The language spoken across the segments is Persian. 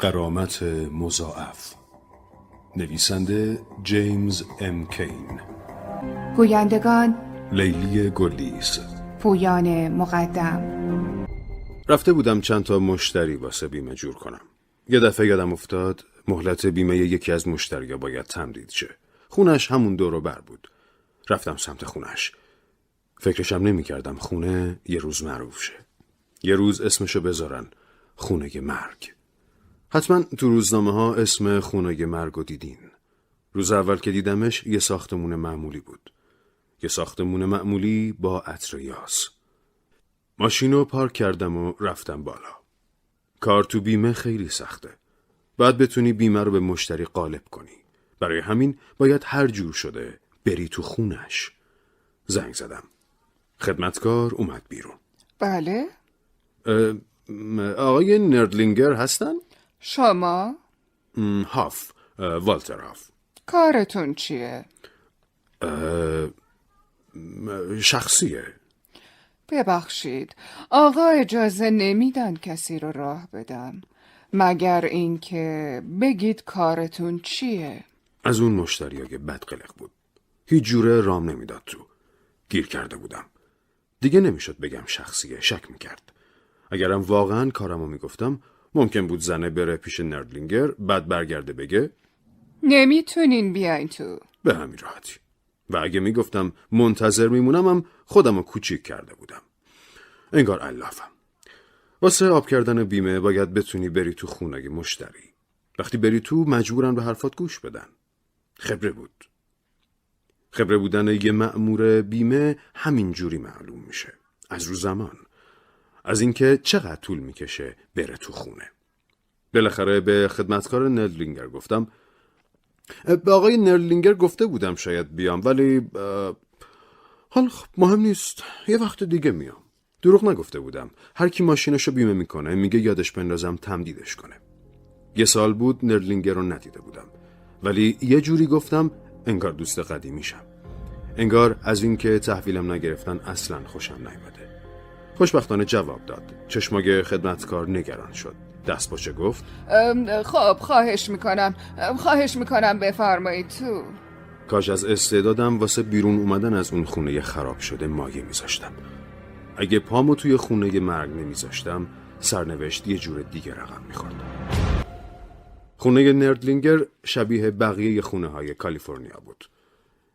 غرامت مضاعف، نویسنده جیمز ام کین، گویندگان لیلی گلیس، پویان مقدم. رفته بودم چند تا مشتری واسه بیمه جور کنم. یه دفعه یادم افتاد مهلت بیمه یکی از مشتریا باید تمدید شه. خونش همون دور و بر بود. رفتم سمت خونش. فکرشم نمی کردم خونه یه روز معروف شه. یه روز اسمشو بذارن خونه مرگ. حتما تو روزنامه ها اسم خونه مرگو دیدین. روز اول که دیدمش یه ساختمون معمولی بود. یه ساختمون معمولی با عطر یاس. ماشینو پارک کردم و رفتم بالا. کار تو بیمه خیلی سخته. باید بتونی بیمه رو به مشتری قالب کنی. برای همین باید هر جور شده بری تو خونش. زنگ زدم. خدمتکار اومد بیرون. بله؟ آقای نردلینگر هستن؟ شما؟ هاف، والتر هاف. کارتون چیه؟ شخصیه. ببخشید، آقا اجازه نمیدن کسی رو راه بدم، مگر اینکه بگید کارتون چیه؟ از اون مشتریای بدقلق بود، هیچ جوره رام نمیداد تو. گیر کرده بودم، دیگه نمیشد بگم شخصیه، شک میکرد. اگرم واقعا کارمو میگفتم ممکن بود زنه بره پیش نردلینگر، بعد برگرده بگه نمیتونین بیاین تو، به همین راحتی. و اگه میگفتم منتظر میمونمم خودمو کوچیک کرده بودم، انگار علافم. واسه آب کردن بیمه باید بتونی بری تو خونه مشتری. وقتی بری تو مجبورن به حرفات گوش بدن. خبره بود. خبره بودن یه مأمور بیمه همین جوری معلوم میشه، از رو زمان، از اینکه چقدر طول میکشه بره تو خونه. بالاخره به خدمتکار نردلینگر گفتم به آقای نردلینگر گفته بودم شاید بیام، ولی حالا مهم نیست، یه وقت دیگه میام. دروغ نگفته بودم، هر کی ماشینشو بیمه میکنه میگه یادش بندازم تمدیدش کنه. یه سال بود نردلینگر رو ندیده بودم، ولی یه جوری گفتم انگار دوست قدیمیشم، انگار از این که تحویلم نگرفتن اصلا خوشم نیومده. خوشبختانه جواب داد. چشمای خدمتکار نگران شد، دست باشه گفت خب خواهش میکنم بفرمایید تو. کاش از استعدادم واسه بیرون اومدن از اون خونه خراب شده مایه میذاشتم. اگه پامو توی خونه مرگ نمیذاشتم سرنوشت یه جور دیگه رقم میخورد. خونه نردلینگر شبیه بقیه خونه های کالیفرنیا بود.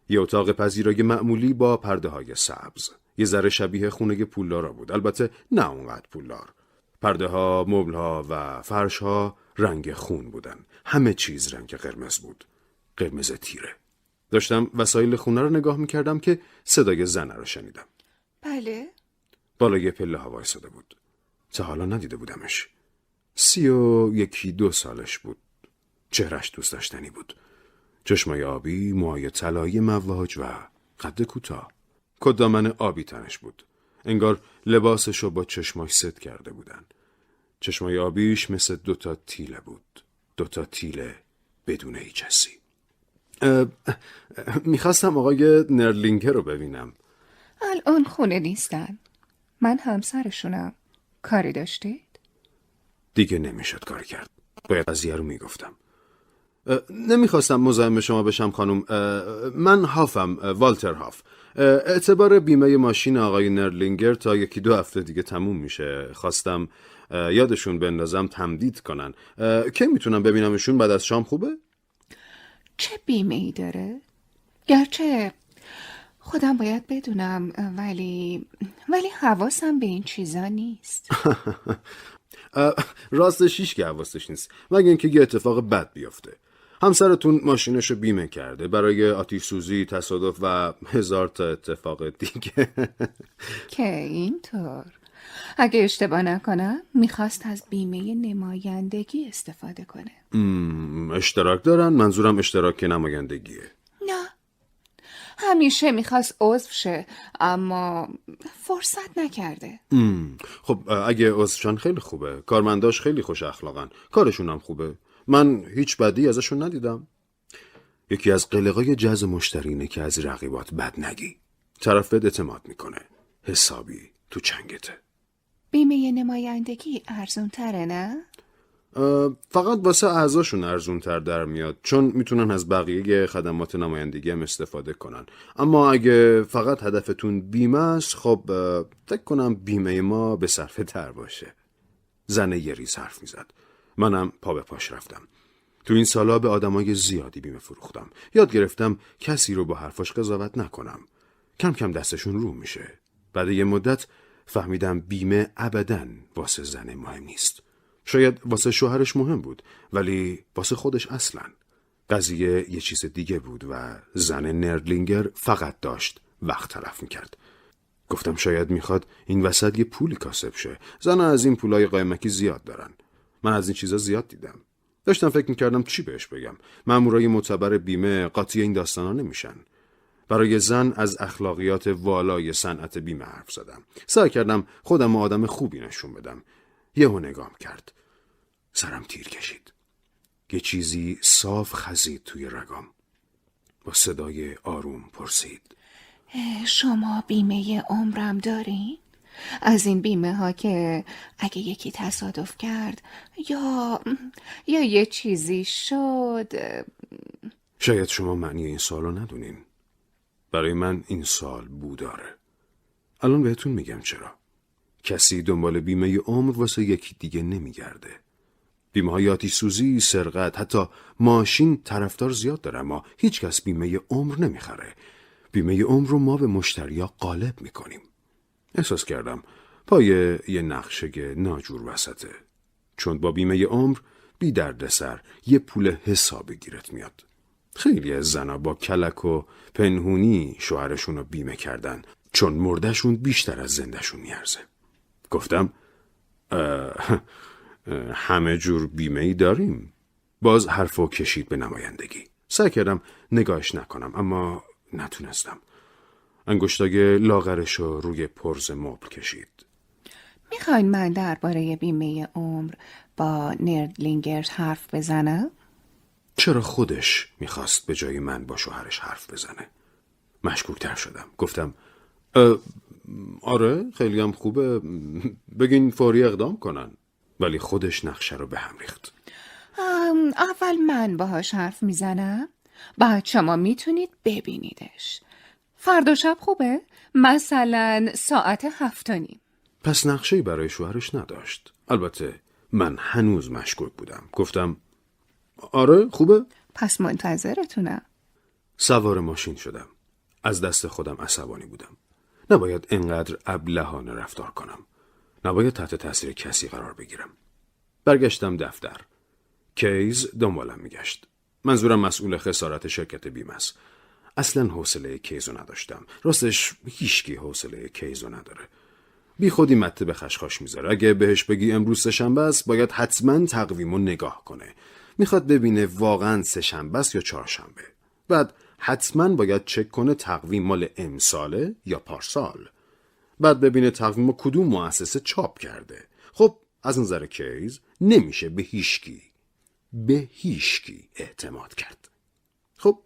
یه اتاق پذیرای معمولی با پرده های سبز. یه ذره شبیه خونه پولدارا بود، البته نه اونقدر پولدار. پرده ها، مبل ها و فرش ها رنگ خون بودن. همه چیز رنگ قرمز بود، قرمز تیره. داشتم وسایل خونه رو نگاه میکردم که صدای زنه رو شنیدم. بله؟ بالای پله ها وایساده بود. تا حالا ندیده بودمش. 31-32 سالش بود. چهرش دوست داشتنی بود. چشمای آبی، موهای طلایی مواج و قد کوتاه. کدامن آبی تنش بود. انگار لباسشو با چشماش ست کرده بودن. چشمای آبیش مثل دوتا تیله بود. دوتا تیله بدون هیچ حسی. میخواستم آقای نردلینگر رو ببینم. الان خونه نیستن. من همسرشونم. کاری داشتید؟ دیگه نمیشد کاری کرد. باید قضیه رو میگفتم. نمیخواستم مزاحم شما بشم خانم. من هافم، والتر هاف. اعتبار بیمه ماشین آقای نردلینگر تا 1-2 هفته دیگه تموم میشه. خواستم یادشون بندازم تمدید کنن. کی میتونم ببینمشون بعد از شام؟ خوبه؟ چه بیمه ای داره؟ گرچه خودم باید بدونم، ولی حواسم به این چیزا نیست. راستش هیچ که حواسش نیست، مگه اینکه یه اتفاق بد بیفته. همسرتون ماشینشو بیمه کرده برای آتیش سوزی، تصادف و 1000 تا اتفاق دیگه. که اینطور اگه اشتباه نکنم میخواست از بیمه نمایندگی استفاده کنه. اشتراک دارن؟ منظورم اشتراک نمایندگیه. نه، همیشه میخواست عضو شه اما فرصت نکرده. خب اگه عضوشن خیلی خوبه. کارمنداش خیلی خوش اخلاقن، کارشون هم خوبه. من هیچ بدی ازشون ندیدم. یکی از قلقای جذب مشترینه که از رقیبات بد نگی. طرف بد اعتماد میکنه، حسابی تو چنگته. بیمه نمایندگی ارزون تره نه؟ فقط واسه اعضاشون ارزون‌تر در میاد، چون میتونن از بقیه خدمات نمایندگی هم استفاده کنن. اما اگه فقط هدفتون بیمه است، خب فکر کنم بیمه ما به صرفه تر باشه. زنه یه ریز حرف میزد. منم پا به پاش رفتم. تو این سالا به آدمای زیادی بیمه فروختم. یاد گرفتم کسی رو با حرفاش قضاوت نکنم. کم کم دستشون رو میشه. بعد یه مدت فهمیدم بیمه ابداً واسه زنه مهم نیست. شاید واسه شوهرش مهم بود، ولی واسه خودش اصلاً. قضیه یه چیز دیگه بود و زن نردلینگر فقط داشت وقت تلف میکرد. گفتم شاید میخواد این وسط یه پولی کاسب شه. زن از این پولای قایمکی زیاد دارن. من از این چیزا زیاد دیدم. داشتم فکر میکردم چی بهش بگم. مامورای معتبر بیمه قاطی این داستانا نمیشن. برای زن از اخلاقیات والای صنعت بیمه حرف زدم. سعی کردم خودم آدم خوبی نشون بدم. یهو نگام کرد. سرم تیر کشید. یه چیزی صاف خزید توی رگام. با صدای آروم پرسید. شما بیمه عمرم دارین؟ از این بیمه ها که اگه یکی تصادف کرد یا یه چیزی شد. شاید شما معنی این سوالو ندونین. برای من این سوال بو داره. الان بهتون میگم چرا. کسی دنبال بیمه عمر واسه یکی دیگه نمیگرده. بیمه های آتیش سوزی، سرقت، حتی ماشین طرفدار زیاد داره، اما هیچ کس بیمه عمر نمیخره. بیمه عمر رو ما به مشتریا غالب میکنیم. احساس کردم پای یه نقشه ناجور وسطه. چون با بیمه عمر بی دردسر یه پول حسابی گیرت میاد. خیلی از زنا با کلک و پنهونی شوهرشون رو بیمه کردن، چون مردهشون بیشتر از زندهشون میارزه. گفتم همه جور بیمه‌ای داریم. باز حرفو کشید به نمایندگی. سعی کردم نگاهش نکنم، اما نتونستم. انگشتای لاغرش رو روی پرز مبل کشید. میخواین من درباره بیمه عمر با نردلینگر حرف بزنم؟ چرا خودش میخواست به جای من با شوهرش حرف بزنه؟ مشکوک‌تر شدم. گفتم آره خیلی هم خوبه، بگین فوری اقدام کنن. ولی خودش نقشه رو به هم ریخت. اول من باهاش حرف میزنم، بعد شما میتونید ببینیدش. فردا شب خوبه؟ مثلا ساعت 7:30. پس نقشه‌ای برای شوهرش نداشت. البته من هنوز مشکوک بودم. گفتم آره خوبه؟ پس منتظرتونم. سوار ماشین شدم. از دست خودم عصبانی بودم. نباید اینقدر ابلهانه رفتار کنم. نباید تحت تاثیر کسی قرار بگیرم. برگشتم دفتر. کیز دنبالم میگشت. منظورم مسئول خسارت شرکت بیمه است. اصلا حوصله کیزو نداشتم. راستش هیچکی حوصله کیزو نداره. بی خودی مته به خشخاش میذاره. اگه بهش بگی امروز سه‌شنبه است، باید حتما تقویمو نگاه کنه. میخواد ببینه واقعا سه‌شنبه است یا چهارشنبه. بعد حتما باید چک کنه تقویم مال امساله یا پارسال. بعد ببینه تقویم رو کدوم مؤسسه چاپ کرده. خب از نظر کیز نمیشه به هیچکی اعتماد کرد. خب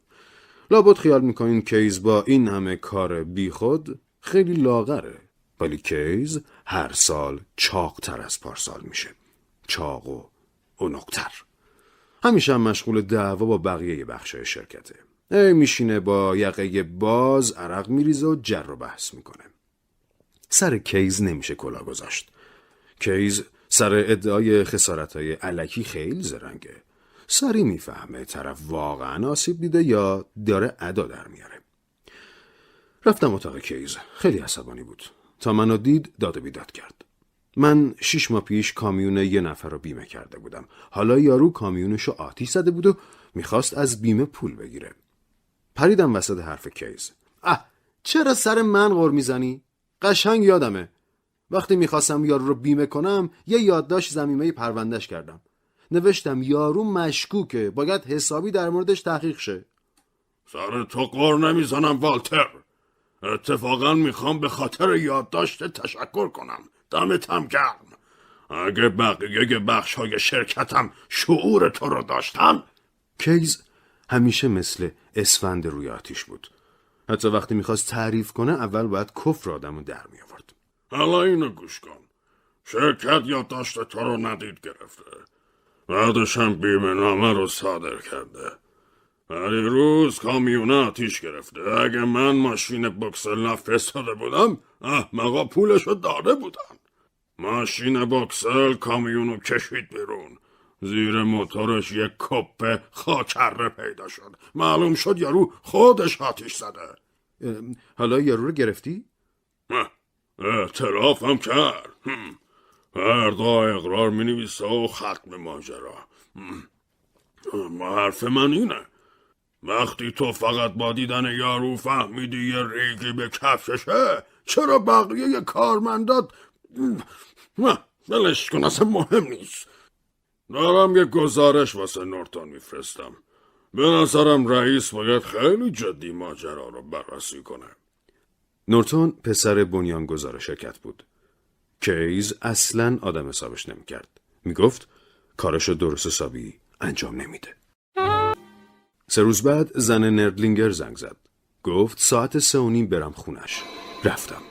لابد خیال میکنین کیز با این همه کار بی خود خیلی لاغره، ولی کیز هر سال چاق‌تر از پارسال میشه. چاق و اونق‌تر. همیشه هم مشغول دعوا با بقیه بخشای شرکته. میشینه با یقه باز عرق میریزه و جر رو بحث میکنه. سر کیز نمیشه کلا گذاشت. کیز سر ادعای خسارتهای الکی خیلی زرنگه. سری میفهمه طرف واقعا آسیب دیده یا داره ادا در میاره. رفتم اتاق کیز. خیلی عصبانی بود. تا منو دید داد و بیداد کرد. من 6 ماه پیش کامیون یه نفر رو بیمه کرده بودم. حالا یارو کامیونشو آتیش زده بود و میخواست از بیمه پول بگیره. پریدم وسط حرف کیز. چرا سر من غر میزنی؟ قشنگ یادمه وقتی میخواستم یارو رو بیمه کنم یه یادداشت ضمیمه پروندهش کردم. نوشتم یارو مشکوکه، باید حسابی در موردش تحقیق شه. سر تو غر نمیزنم والتر. اتفاقا میخوام به خاطر یادداشت تشکر کنم. دمت هم گرم. اگه بقیه بخش های شرکتم شعور تو رو داشتم. کیز همیشه مثل اسفند روی آتیش بود. حتی وقتی میخواست تعریف کنه اول باید کفر آدمو در می آورد. حالا اینو گوش کن. شرکت یادداشت تو رو ندید گرفته. بعدشم بیمه نامه رو صادر کرده. هر روز کامیونه آتیش گرفته. اگه من ماشین بکسل نفرستاده بودم احمقا پولشو داده بودن. ماشین بکسل کامیونو کشید بیرون. زیر موتورش یک کپه خاکره پیدا شد. معلوم شد یارو خودش آتیش زده. حالا یارو رو گرفتی؟ اعترافم کرد. هر دو اقرار می نویسه و ختم ماجرا. حرف من اینه، وقتی تو فقط با دیدن یارو فهمیدی یه ریگی به کفششه، چرا بقیه یه کارمندات بلش کن، اصلا مهم نیست. دارم یه گزارش واسه نورتون میفرستم. به نظرم رئیس باید خیلی جدی ماجرا رو بررسی کنه. نورتون پسر بنیانگذار شرکت بود. کیز اصلاً آدم حسابش نمی‌کرد. میگفت کارشو درست حسابی انجام نمیده. 3 روز بعد زن نردلینگر زنگ زد. گفت ساعت 3:30 برم خونش. رفتم.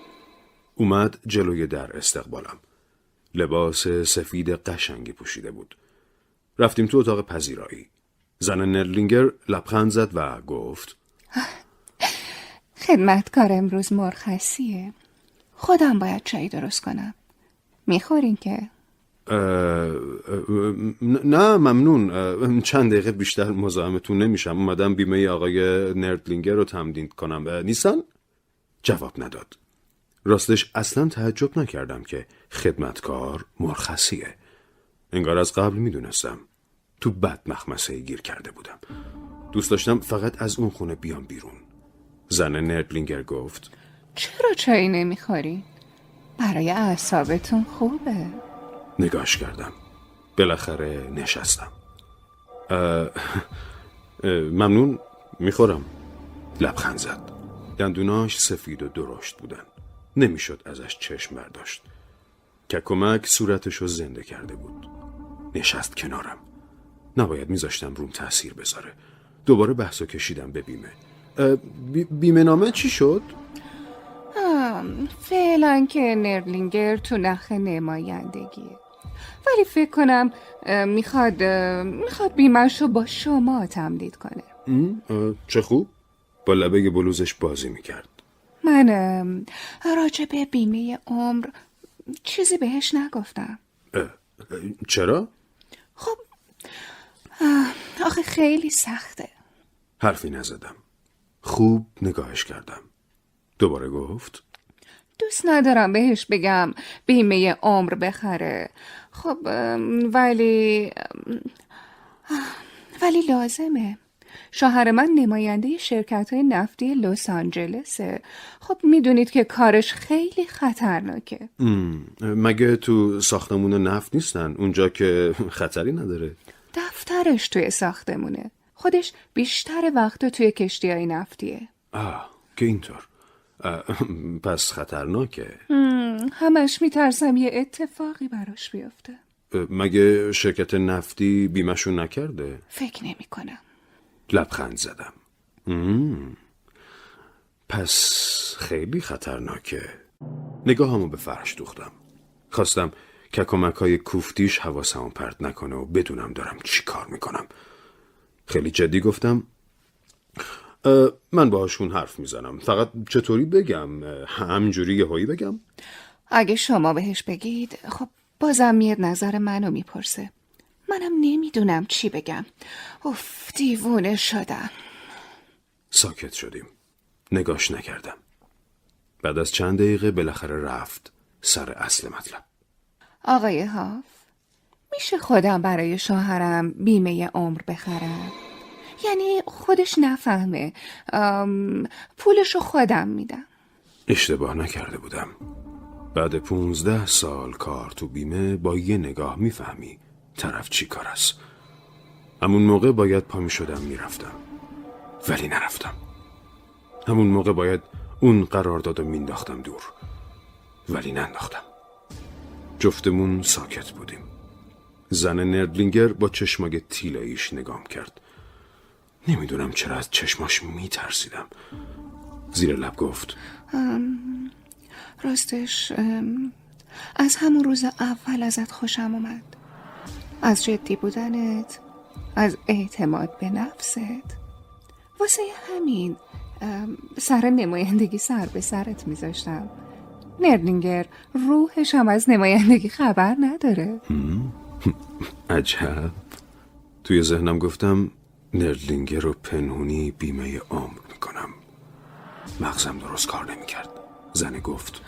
اومد جلوی در استقبالم. لباس سفید قشنگی پوشیده بود. رفتیم تو اتاق پذیرایی. زن نردلینگر لبخند زد و گفت خدمتکار امروز مرخصیه. خودم باید چای درست کنم. میخورین که؟ نه ممنون، چند دقیقه بیشتر مزاحمتون نمیشم. اومدم بیمه آقای نردلینگر رو تمدید کنم. نیستن؟ جواب نداد. راستش اصلا تعجب نکردم که خدمتکار مرخصیه. انگار از قبل میدونستم. تو بد مخمسه گیر کرده بودم. دوست داشتم فقط از اون خونه بیام بیرون. زن نردلینگر گفت چرا چایی نمیخوری؟ برای اعصابتون خوبه. نگاش کردم. بالاخره نشستم. ممنون، میخورم. لبخند زد. دندوناش سفید و درشت بودن. نمیشد ازش چشم برداشت. ککومک صورتشو زنده کرده بود. نشست کنارم. نباید میذاشتم روم تأثیر بذاره. دوباره بحثو کشیدم به بیمه. بیمه نامه چی شد؟ فعلا که نردلینگر تو نخ نمایندگیه، ولی فکر کنم میخواد بیمه‌شو با شما تمدید کنه. چه خوب. با لبه بلوزش بازی میکرد. من راجب بیمه عمر چیزی بهش نگفتم. چرا؟ خب آخه خیلی سخته. حرفی نزدم. خوب نگاهش کردم. دوباره گفت دوست ندارم بهش بگم بیمه عمر بخره. خب ولی لازمه. شوهر من نماینده شرکت‌های نفتی لس آنجلسه. خب میدونید که کارش خیلی خطرناکه. مگه تو ساختمون نفت نیستن؟ اونجا که خطری نداره. دفترش توی ساختمونه. خودش بیشتر وقتا توی کشتی‌های نفتیه. که اینطور. پس خطرناکه. همش میترسم یه اتفاقی براش بیفته. مگه شرکت نفتی بیمه‌شون نکرده؟ فکر نمی کنم. لبخند زدم. پس خیلی خطرناکه. نگاهمو به فرش دوختم. خواستم ککومک‌های کوفتیش حواسمو پرت نکنه و بدونم دارم چی کار میکنم. خیلی جدی گفتم من باهاشون حرف میزنم. فقط چطوری بگم؟ همینجوری یهویی بگم؟ اگه شما بهش بگید خب بازم میاد نظر منو میپرسه. منم نمیدونم چی بگم. دیوونه شدم. ساکت شدیم. نگاش نکردم. بعد از چند دقیقه بالاخره رفت سر اصل مطلب. آقای هاف، میشه خودم برای شوهرم بیمه عمر بخرم؟ یعنی خودش نفهمه. پولشو خودم میدم. اشتباه نکرده بودم. بعد 15 سال کار تو بیمه با یه نگاه میفهمی طرف چی کار است. همون موقع باید پا میشدم میرفتم، ولی نرفتم. همون موقع باید اون قراردادو مینداختم دور، ولی ننداختم. جفتمون ساکت بودیم. زن نردلینگر با چشمای تیلاییش نگام کرد. نمیدونم چرا از چشماش میترسیدم. زیر لب گفت راستش از همون روز اول ازت خوشم اومد. از جدی بودنت، از اعتماد به نفست. واسه همین سر نمایندگی سر به سرت میذاشتم. نردلینگر روحش هم از نمایندگی خبر نداره. عجب. توی ذهنم گفتم نردلینگر رو پنهونی بیمه عمر میکنم. مغزم درست کار نمیکرد. زن گفت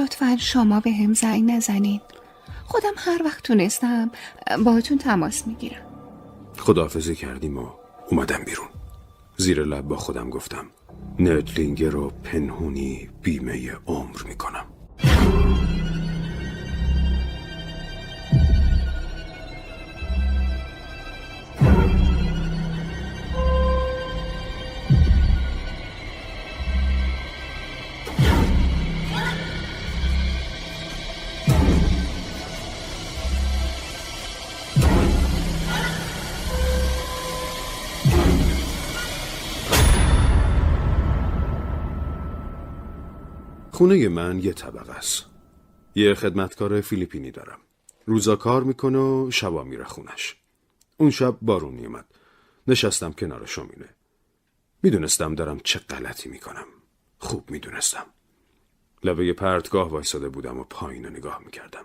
لطفاً شما به هم زنگ نزنید. خودم هر وقت تونستم باهاتون تماس میگیرم. خداحافظی کردیم و اومدم بیرون. زیر لب با خودم گفتم نردلینگر رو پنهونی بیمه عمر میکنم. خونه من یه طبقه است. یه خدمتکار فیلیپینی دارم. روزا کار میکنه و شبا میره خونش. اون شب بارون میومد. نشستم کنار شومینه. میدونستم دارم چه غلطی میکنم. خوب میدونستم. لبه پرتگاه وایساده بودم و پایین رو نگاه میکردم.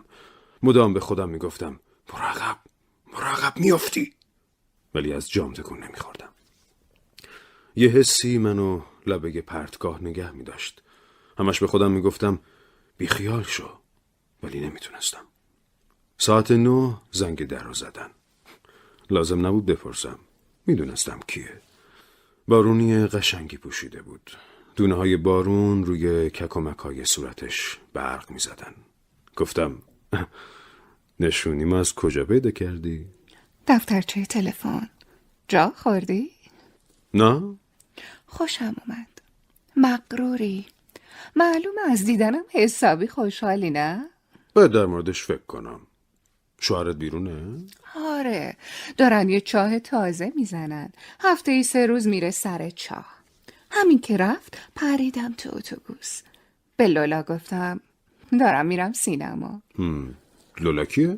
مدام به خودم میگفتم مراقب میافتی. ولی از جام تکون نمیخوردم. یه حسی منو لبه پرتگاه نگه میداشت. همش به خودم میگفتم بیخیال شو، ولی نمیتونستم. 9:00 زنگ در رو زدن. لازم نبود بپرسم، میدونستم کیه. بارونی قشنگی پوشیده بود. دونه های بارون روی ککومک های صورتش برق میزدن. گفتم نشونی ما از کجا پیدا کردی؟ دفترچه تلفن. جا خوردی؟ نه. خوشم اومد. مغروری. معلومه از دیدنم حسابی خوشحالی نه؟ باید در موردش فکر کنم. شوهرت بیرونه؟ آره، دارن یه چاه تازه میزنن. هفته‌ای 3 روز میره سر چاه. همین که رفت پریدم تو اتوبوس. به لولا گفتم دارم میرم سینما. لولا کیه؟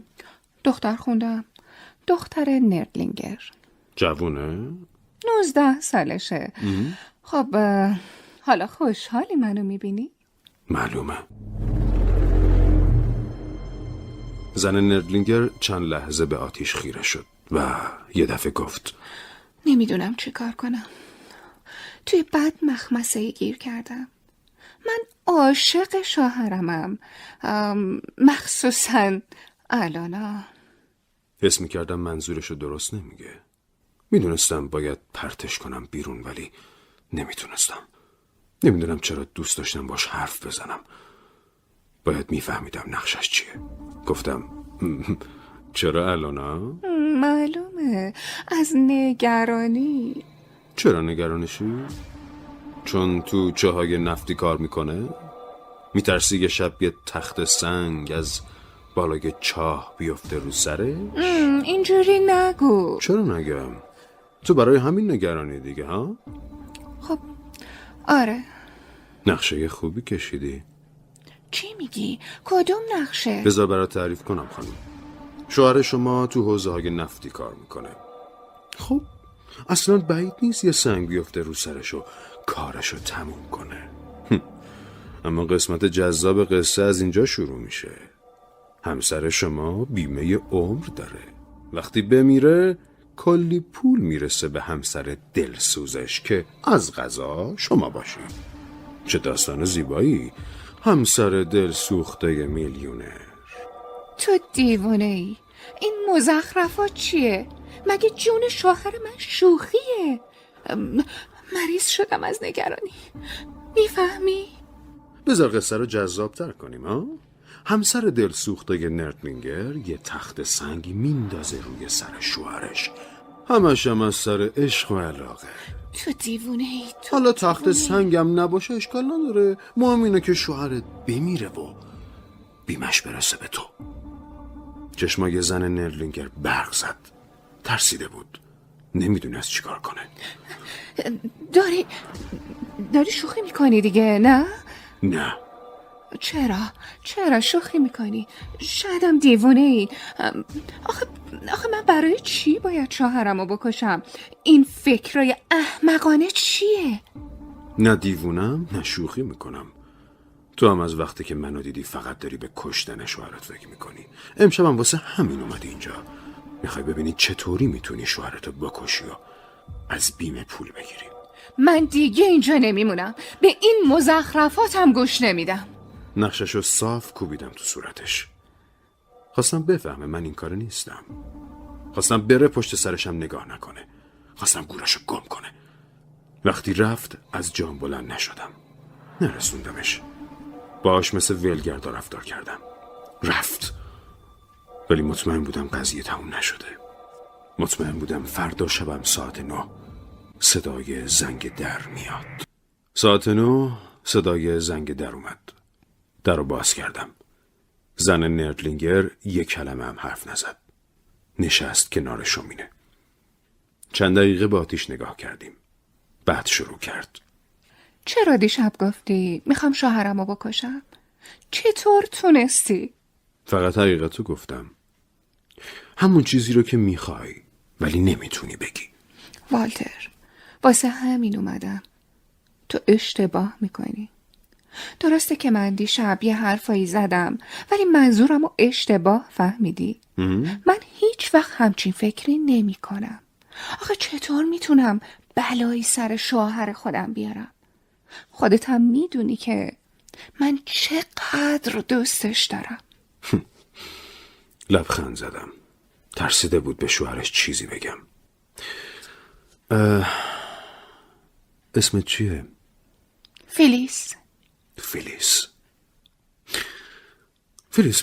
دختر خوندم. دختر نردلینگر. جوونه؟ 19 سالشه. خب حالا خوشحالی منو میبینی؟ معلومه. زن نردلینگر چند لحظه به آتیش خیره شد و یه دفعه گفت نمیدونم چی کار کنم. توی بد مخمسه‌ای گیر کردم. من عاشق شوهرمم، مخصوصاً الانا. حس میکردم منظورشو درست نمیگه. میدونستم باید پرتش کنم بیرون، ولی نمیتونستم. نمیدونم چرا دوست داشتم باش حرف بزنم. باید میفهمیدم نقشش چیه. گفتم چرا الانا؟ معلومه، از نگرانی. چرا نگرانشی؟ چون تو چاهای نفتی کار میکنه؟ میترسی یه شب یه تخت سنگ از بالای چاه بیفته رو سرش؟ اینجوری نگو. چرا نگم؟ تو برای همین نگرانی دیگه ها؟ خب آره. نقشه خوبی کشیدی. چی میگی؟ کدوم نقشه؟ بذار برات تعریف کنم خانم. شوهر شما تو حوزه‌های نفتی کار میکنه. خب اصلا بعید نیست یه سنگ بیفته رو سرشو کارشو تموم کنه. اما قسمت جذاب قصه از اینجا شروع میشه. همسر شما بیمه عمر داره. وقتی بمیره کلی پول میرسه به همسر دلسوزش که از قضا شما باشی. چه داستان زیبایی. همسر دلسوخته میلیونر. تو دیوانه ای؟ این مزخرفات چیه؟ مگه جون شوهر من شوخیه؟ مریض شدم از نگرانی. میفهمی؟ بذار قصه رو جذابتر کنیم ها. همسر دلسوخته نردلینگر یه تخت سنگی میندازه روی سر شوهرش. همش هم از سر عشق و علاقه. تو دیوونه ای. حالا تخت سنگم نباشه اشکال نداره. مهم اینه که شوهرت بمیره و بیمش برسه به تو. چشمای زن نردلینگر برق زد. ترسیده بود. نمیدونست چیکار کنه. داری شوخی میکنی دیگه نه؟ نه. چرا شوخی میکنی؟ شاید هم دیوانه ای. آخه من برای چی باید شوهرم رو بکشم؟ این فکرای احمقانه چیه؟ نه دیوونم نه شوخی میکنم. تو هم از وقتی که منو دیدی فقط داری به کشتن شوهرت فکر میکنی. امشب هم واسه همین اومدی اینجا، میخوای ببینی چطوری میتونی شوهرتو بکشی و از بیمه پول بگیری. من دیگه اینجا نمیمونم، به این مزخرفاتم گوش نمیدم. نقششو صاف کوبیدم تو صورتش. خواستم بفهمه من این کار نیستم، خواستم بره پشت سرشم نگاه نکنه، خواستم گورشو گم کنه. وقتی رفت از جام بلند نشدم، نرسوندمش، باش مثل ولگردا رفتار کردم. رفت، ولی مطمئن بودم قضیه تموم نشده. مطمئن بودم فردا شبم ساعت 9 صدای زنگ در میاد. ساعت 9 صدای زنگ در اومد. در رو باز کردم. زن نردلینگر یک کلمه هم حرف نزد. نشست کنار شومینه. چند دقیقه با آتیش نگاه کردیم. بعد شروع کرد. چرا دیشب گفتی میخوام شوهرم رو بکشم؟ چطور تونستی؟ فقط حقیقتو گفتم، همون چیزی رو که میخوای ولی نمیتونی بگی. والتر، واسه همین اومدم. تو اشتباه میکنی. درسته که من دیشب یه حرفایی زدم ولی منظورم رو اشتباه فهمیدی. من هیچ وقت همچین فکری نمی کنم. آخه چطور میتونم بلایی سر شوهر خودم بیارم؟ خودت هم میدونی که من چقدر دوستش دارم. لبخند زدم، ترسیده بود به شوهرش چیزی بگم. اسمت چیه؟ فیلیس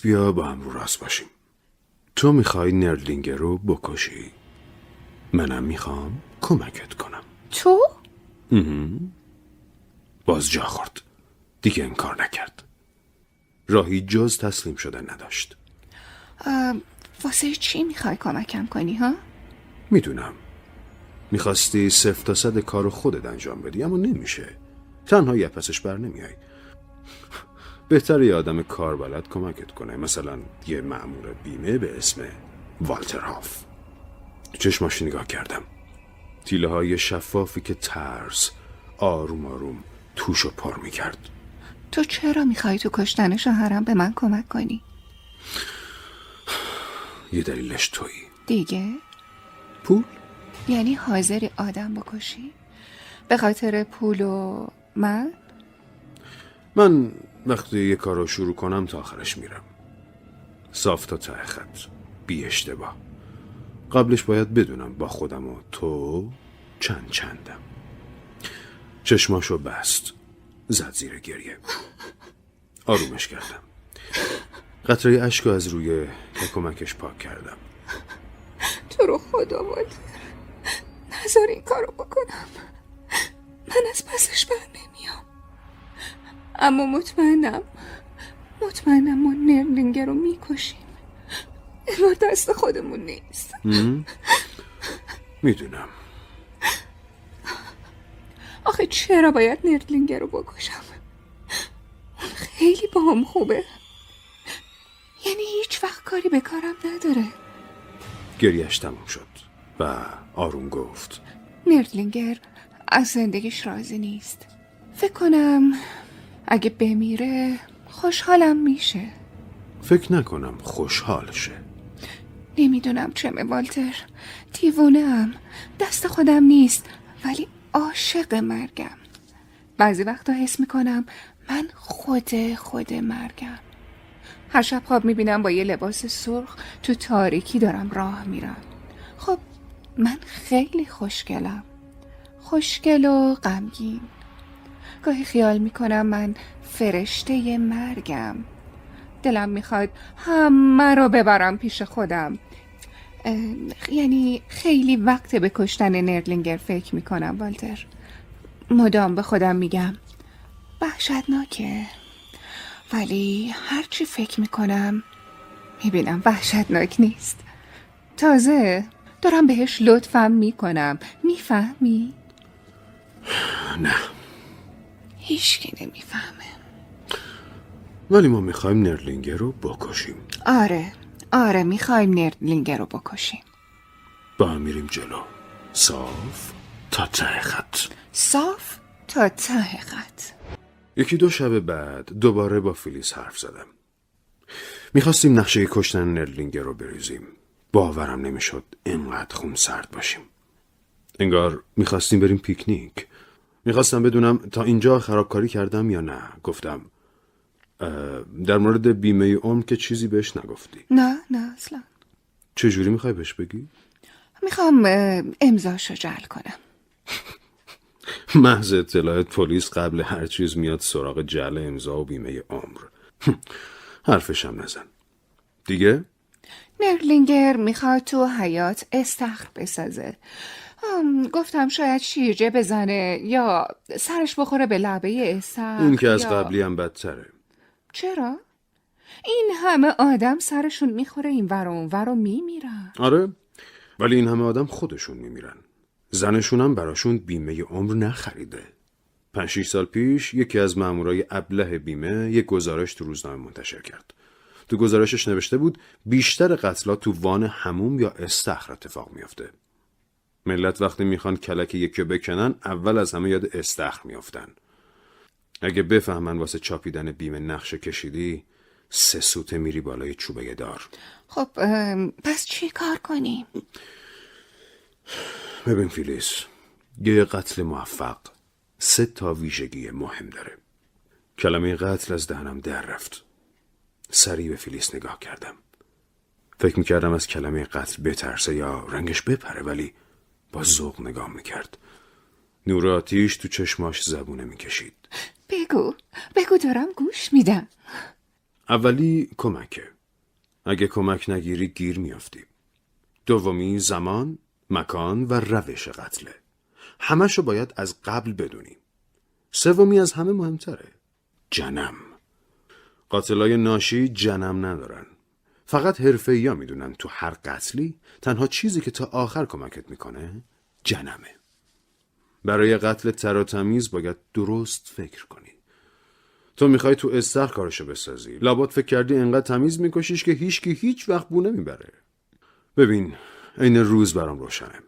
بیا با هم رو راست باشیم. تو میخوای نردلینگر رو بکشی، منم میخوام کمکت کنم. تو؟ باز جا خورد، دیگه انکار نکرد. راهی جز تسلیم شدن نداشت. واسه چی میخوای کمکم کنی ها؟ میدونم میخواستی 0 تا 100 کارو خودت انجام بدی، اما نمیشه. تنها یه پسش بر نمیای. بهتره یه آدم کار بلد کمکت کنه، مثلا یه مأمور بیمه به اسم والتر هاف. چشماش نگاه کردم، تیله های شفافی که ترس آروم آروم توشو پر میکرد. تو چرا میخوای تو کشتن شوهرم به من کمک کنی؟ یه دلیلش تویی دیگه. پول؟ یعنی حاضری آدم بکشی به خاطر پول؟ و من وقتی یه کار رو شروع کنم تا آخرش میرم، صاف تا ته خط، بی اشتباه. قبلش باید بدونم با خودم و تو چندم. چشماشو بست، زد زیر گریه. آرومش کردم، قطره اشک از روی کمکش پاک کردم. تو رو خدا والتر نذار این کارو بکنم، من از پسش بر نمیام. اما مطمئنم ما نردلینگر رو میکشیم، این دست خودمون نیست. میدونم. آخه چرا باید نردلینگر رو بکشم؟ اون خیلی با هم خوبه، یعنی هیچ وقت کاری به کارم نداره. گریهش تموم شد و آروم گفت نردلینگر از زندگیش راضی نیست. فکر کنم اگه بمیره خوشحالم میشه. فکر نکنم خوشحال شه. نمیدونم چمه والتر، دیوونه‌ام، دست خودم نیست، ولی عاشق مرگم. بعضی وقتا حس میکنم من خود مرگم. هر شب خواب میبینم با یه لباس سرخ تو تاریکی دارم راه میرم. خب من خیلی خوشگل و غمگین. گاهی خیال میکنم من فرشته مرگم. دلم میخواد همه رو ببرم پیش خودم. یعنی خیلی وقت به کشتن نردلینگر فکر میکنم والتر. مدام به خودم میگم وحشتناکه، ولی هرچی فکر میکنم میبینم وحشتناک نیست. تازه دارم بهش لطفم میکنم، میفهمی؟ نه، هیچکی نمیفهمه. ولی ما میخوایم نردلینگر رو بکشیم. آره میخوایم نردلینگر رو بکشیم. با هم میریم جلو، صاف تا ته خط، صاف تا ته خط. یکی دو شب بعد دوباره با فیلیس حرف زدم. میخواستیم نقشه کشتن نردلینگر رو بریزیم. باورم نمیشد اینقدر خون سرد باشیم. انگار میخواستیم بریم پیکنیک. میخواستم بدونم تا اینجا خرابکاری کردم یا نه. گفتم در مورد بیمه عمر که چیزی بهش نگفتی؟ نه اصلا. چجوری میخوای بهش بگی؟ میخوام امضاشو جعل کنم. محض اطلاعات پلیس قبل هر چیز میاد سراغ جعل امضا و بیمه عمر. حرفش هم نزن دیگه. نردلینگر میخواد تو حیات استخر بسازه. گفتم شاید شیرجه بزنه یا سرش بخوره به لبه استخر. اون که از قبلی هم بدتره. چرا؟ این همه آدم سرشون میخوره این ور و اون ور و میمیرن. آره، ولی این همه آدم خودشون میمیرن. زنشون هم براشون بیمه عمر نخریده. 5-6 سال پیش یکی از مامورای ابله بیمه یک گزارش تو روزنامه منتشر کرد. تو گزارشش نوشته بود بیشتر قتل‌ها تو وان حموم یا استخر اتفاق میفته. ملت وقتی میخوان کلک یکی بکنن اول از همه یاد استخر میافتن. اگه بفهمن واسه چاپیدن بیمه نقشه کشیدی، 3 سوته میری بالای چوبه دار. خب پس چی کار کنیم؟ ببین فیلیس، یه قتل موفق 3 ویژگی مهم داره. کلمه قتل از دهنم در رفت. سریع به فیلیس نگاه کردم. فکر میکردم از کلمه قتل بترسه یا رنگش بپره، ولی با ذوق نگاه میکرد. نور آتیش تو چشماش زبونه میکشید. بگو دارم گوش میدم. اولی کمکه. اگه کمک نگیری گیر میافتی. دومی زمان، مکان و روش قتله. همشو باید از قبل بدونیم. سومی از همه مهمتره، جنم. قاتلای ناشی جنم ندارن. فقط حرفه‌ای‌ها میدونن تو هر قتلی تنها چیزی که تا آخر کمکت میکنه جنمه. برای قتل تر و تمیز باید درست فکر کنی. تو میخوای تو استخر کارشو بسازی. لابد فکر کردی انقدر تمیز میکشیش که هیچکی هیچ وقت بو نمیبره. ببین، این روز برام روشنه.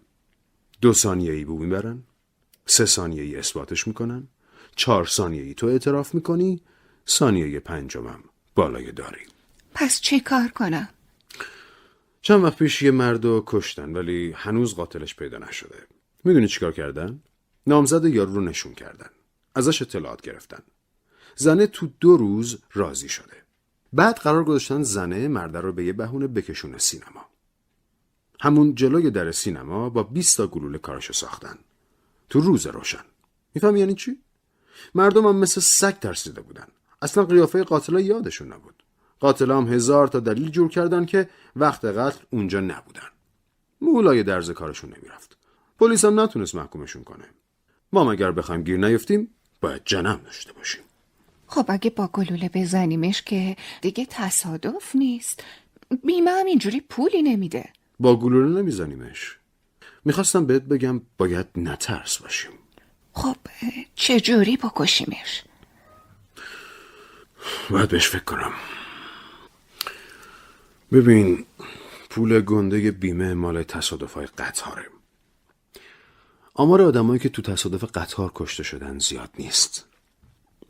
2 ثانیه‌ای بو میبرن، 3 ثانیه‌ای اثباتش میکنن، 4 ثانیه‌ای تو اعتراف میکنی، 5 ثانیه‌ام بالای داری. پس چی کار کنم؟ چند وقت پیش یه مردو کشتن ولی هنوز قاتلش پیدا نشده. میدونی چی کار کردن؟ نامزد یارو رو نشون کردن. ازش اطلاعات گرفتن. زنه تو 2 روز راضی شده. بعد قرار گذاشتن زنه مرده رو به یه بهونه بکشونه سینما. همون جلوی در سینما با 20 گلوله کارشو ساختن. تو روز روشن. میفهمی یعنی چی؟ مردم هم مثل سگ ترسیده بودن. اصلا قیافه قاتلا یادشون نبود. قاتلا هم 1000 دلیل جور کردن که وقت قتل اونجا نبودن. مولای درز کارشون نمیرفت. پلیس هم نتونست محکومشون کنه. ما مگر بخوایم گیر نیفتیم باید جنم داشته باشیم. خب اگه با گلوله بزنیمش که دیگه تصادف نیست. بیمه هم اینجوری پولی نمیده. با گلوله نمیزنیمش. میخواستم بهت بگم باید نترس باشیم. خب چجوری بکشیمش؟ باید بهش فکر کنم. ببین، پول گنده بیمه مال تصادف‌های قطاره. آمار آدمایی که تو تصادف قطار کشته شدن زیاد نیست.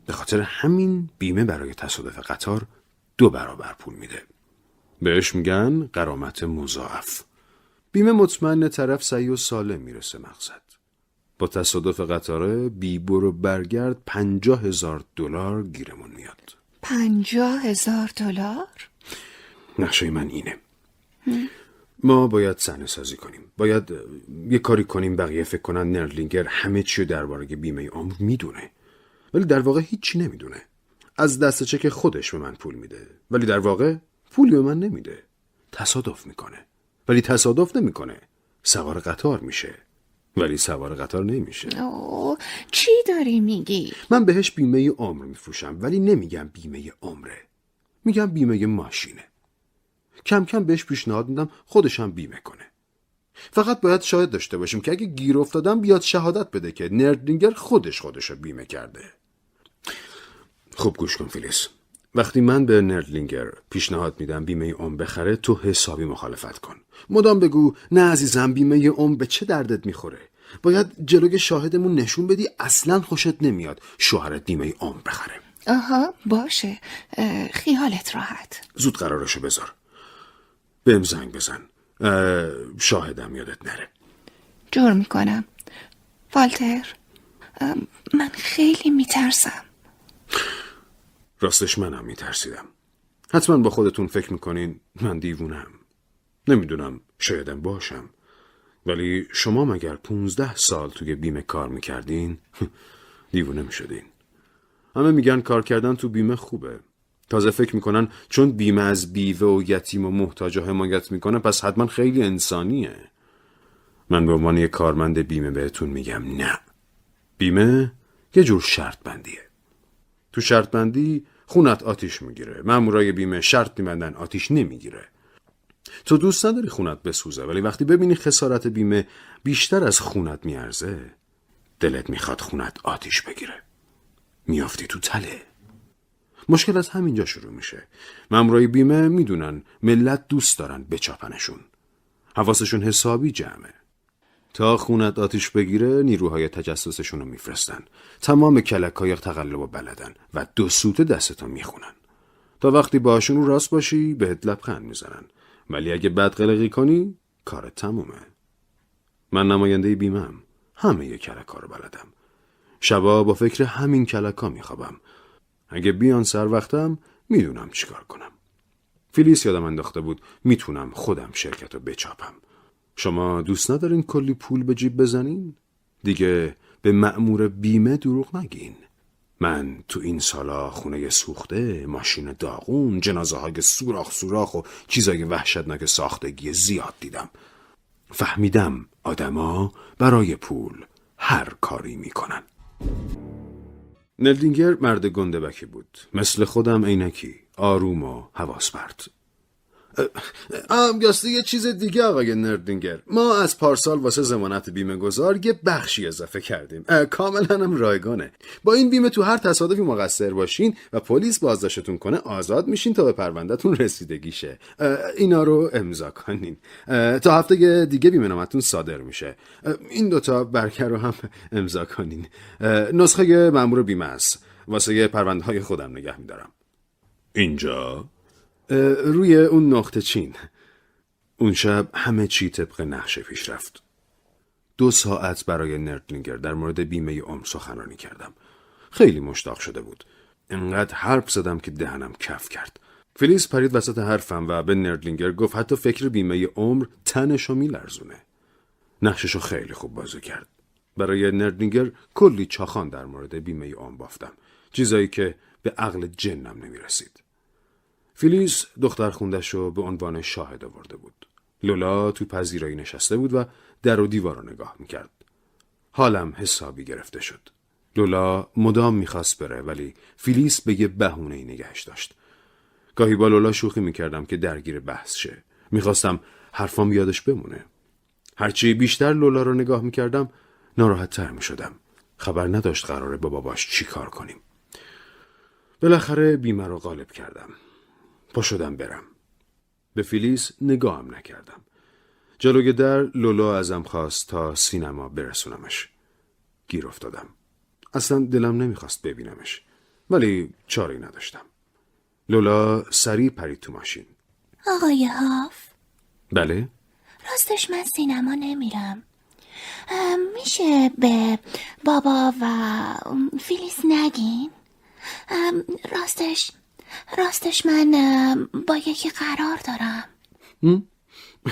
به خاطر همین بیمه برای تصادف قطار 2 برابر پول میده. بهش میگن غرامت مضاعف. بیمه مطمئن طرف سعی و سالم میرسه مقصد. با تصادف قطاره بی برو برگرد $50,000 گیرمون میاد. $50,000؟ نقشه من اینه. ما باید صحنه سازی کنیم. باید یه کاری کنیم بقیه فکر کنن نردلینگر همه چی رو درباره بیمه عمر میدونه، ولی در واقع هیچی نمیدونه. از دست چک خودش به من پول میده، ولی در واقع پولی به من نمیده. تصادف میکنه، ولی تصادف نمیکنه. سوار قطار میشه، ولی سوار قطار نمیشه. چی داری میگی؟ من بهش بیمه عمر میفروشم، ولی نمیگم بیمه عمره. میگم بیمه ماشینه. کم کم بهش پیشنهاد میدم خودش هم بیمه کنه. فقط باید شاهد داشته باشیم که اگه گیر افتادم بیاد شهادت بده که نردلینگر خودش بیمه کرده. خوب گوش کن فیلیس، وقتی من به نردلینگر پیشنهاد میدم بیمه عمر بخره، تو حسابی مخالفت کن. مدام بگو نه عزیزم، بیمه عمر به چه دردت میخوره؟ باید جلوی شاهدمون نشون بدی اصلا خوشت نمیاد شوهرت بیمه عمر بخره. آها باشه، خیالت راحت. زود قرارشو بذار، بهم زنگ بزن، شاهدم یادت نره. جور میکنم والتر، من خیلی میترسم. راستش منم میترسیدم. حتما با خودتون فکر میکنین من دیوونم. نمیدونم، شایدم باشم، ولی شما مگر 15 سال توی بیمه کار میکردین دیوونه میشدین. همه میگن کار کردن تو بیمه خوبه. تازه فکر میکنن چون بیمه از بیوه و یتیم و محتاجا حمایت میکنه پس حتما خیلی انسانیه. من به عنوان یک کارمند بیمه بهتون میگم نه. بیمه یه جور شرط بندیه. تو شرط بندی خونت آتیش میگیره. مامورای بیمه شرط میبندن آتیش نمیگیره. تو دوست نداری خونت بسوزه، ولی وقتی ببینی خسارت بیمه بیشتر از خونت میارزه، دلت میخواد خونت آتیش بگیره. میافتی تو تله. مشکل از همینجا شروع میشه. مامورای بیمه میدونن ملت دوست دارن بچاپنشون. حواسشون حسابی جمعه. تا خونت آتیش بگیره نیروهای تجسسشون رو میفرستن. تمام کلک‌های تقلب رو بلدن و دو سوت دستتو میخونن. تا وقتی باهاشون رو راست باشی بهت لبخند میزنن، ولی اگه بد قلقی کنی کارت تمومه. من نماینده بیمم، همه ی کلک‌ها رو بلدم. شبا با فکر همین کلک‌ها میخوابم. اگه بیان سر وقتم میدونم چیکار کنم. فیلیس یادم انداخته بود میتونم خودم شرکت رو بچاپم. شما دوست ندارین کلی پول به جیب بزنین؟ دیگه به مأمور بیمه دروغ نگین. من تو این سالا خونه سوخته، ماشین داغون، جنازه های سوراخ سوراخ و چیزای وحشتناک ساختگی زیاد دیدم. فهمیدم آدما برای پول هر کاری میکنن. نردلینگر مرد گندبکی بود، مثل خودم عینکی، آروم و حواس پرت. همگسته یه چیز دیگه آقای نردلینگر، ما از پارسال واسه ضمانت بیمه گذار یه بخشی اضافه کردیم، کاملا هم رایگانه. با این بیمه تو هر تصادفی مقصر باشین و پلیس بازداشتتون کنه آزاد میشین تا به پروندهتون رسیدگی شه. اینا رو امضا کنین. تا هفته دیگه بیمه نامتون صادر میشه. این دوتا برکه رو هم امضا کنین. نسخه مأمور بیمه است، واسه پرونده‌های خودم نگه می‌دارم. اینجا روی اون نقطه چین. اون شب همه چی طبق نقشه پیش رفت. 2 ساعت برای نردلینگر در مورد بیمه عمر سخنرانی کردم. خیلی مشتاق شده بود. انقدر حرف زدم که دهنم کف کرد. فیلیس پرید وسط حرفم و به نردلینگر گفت حتی فکر بیمه عمر تنشو میلرزونه. نقششو خیلی خوب بازی کرد. برای نردلینگر کلی چاخان در مورد بیمه عمر بافتم. چیزایی که به عقل جنم نمیرسید. فیلیس دختر خوندش رو به عنوان شاهد آورده بود. لولا تو پذیرایی نشسته بود و در و دیوار رو نگاه میکرد. حالم حسابی گرفته شد. لولا مدام میخواست بره، ولی فیلیس به یه بهونه‌ای نگهش داشت. گاهی با لولا شوخی میکردم که درگیر بحث شه. میخواستم حرفام یادش بمونه. هرچی بیشتر لولا رو نگاه میکردم ناراحت‌تر میشدم. خبر نداشت قراره با باباش چی کار کنیم. بالاخره بیمه رو غالب کردم. پا شدم برم. به فیلیس نگاهم نکردم. جلوی در لولا ازم خواست تا سینما برسونمش. گیر افتادم. اصلا دلم نمیخواست ببینمش، ولی چاره‌ای نداشتم. لولا سریع پرید تو ماشین. آقای هاف؟ بله؟ راستش من سینما نمیرم. میشه به بابا و فیلیس نگین؟ راستش من با یکی قرار دارم.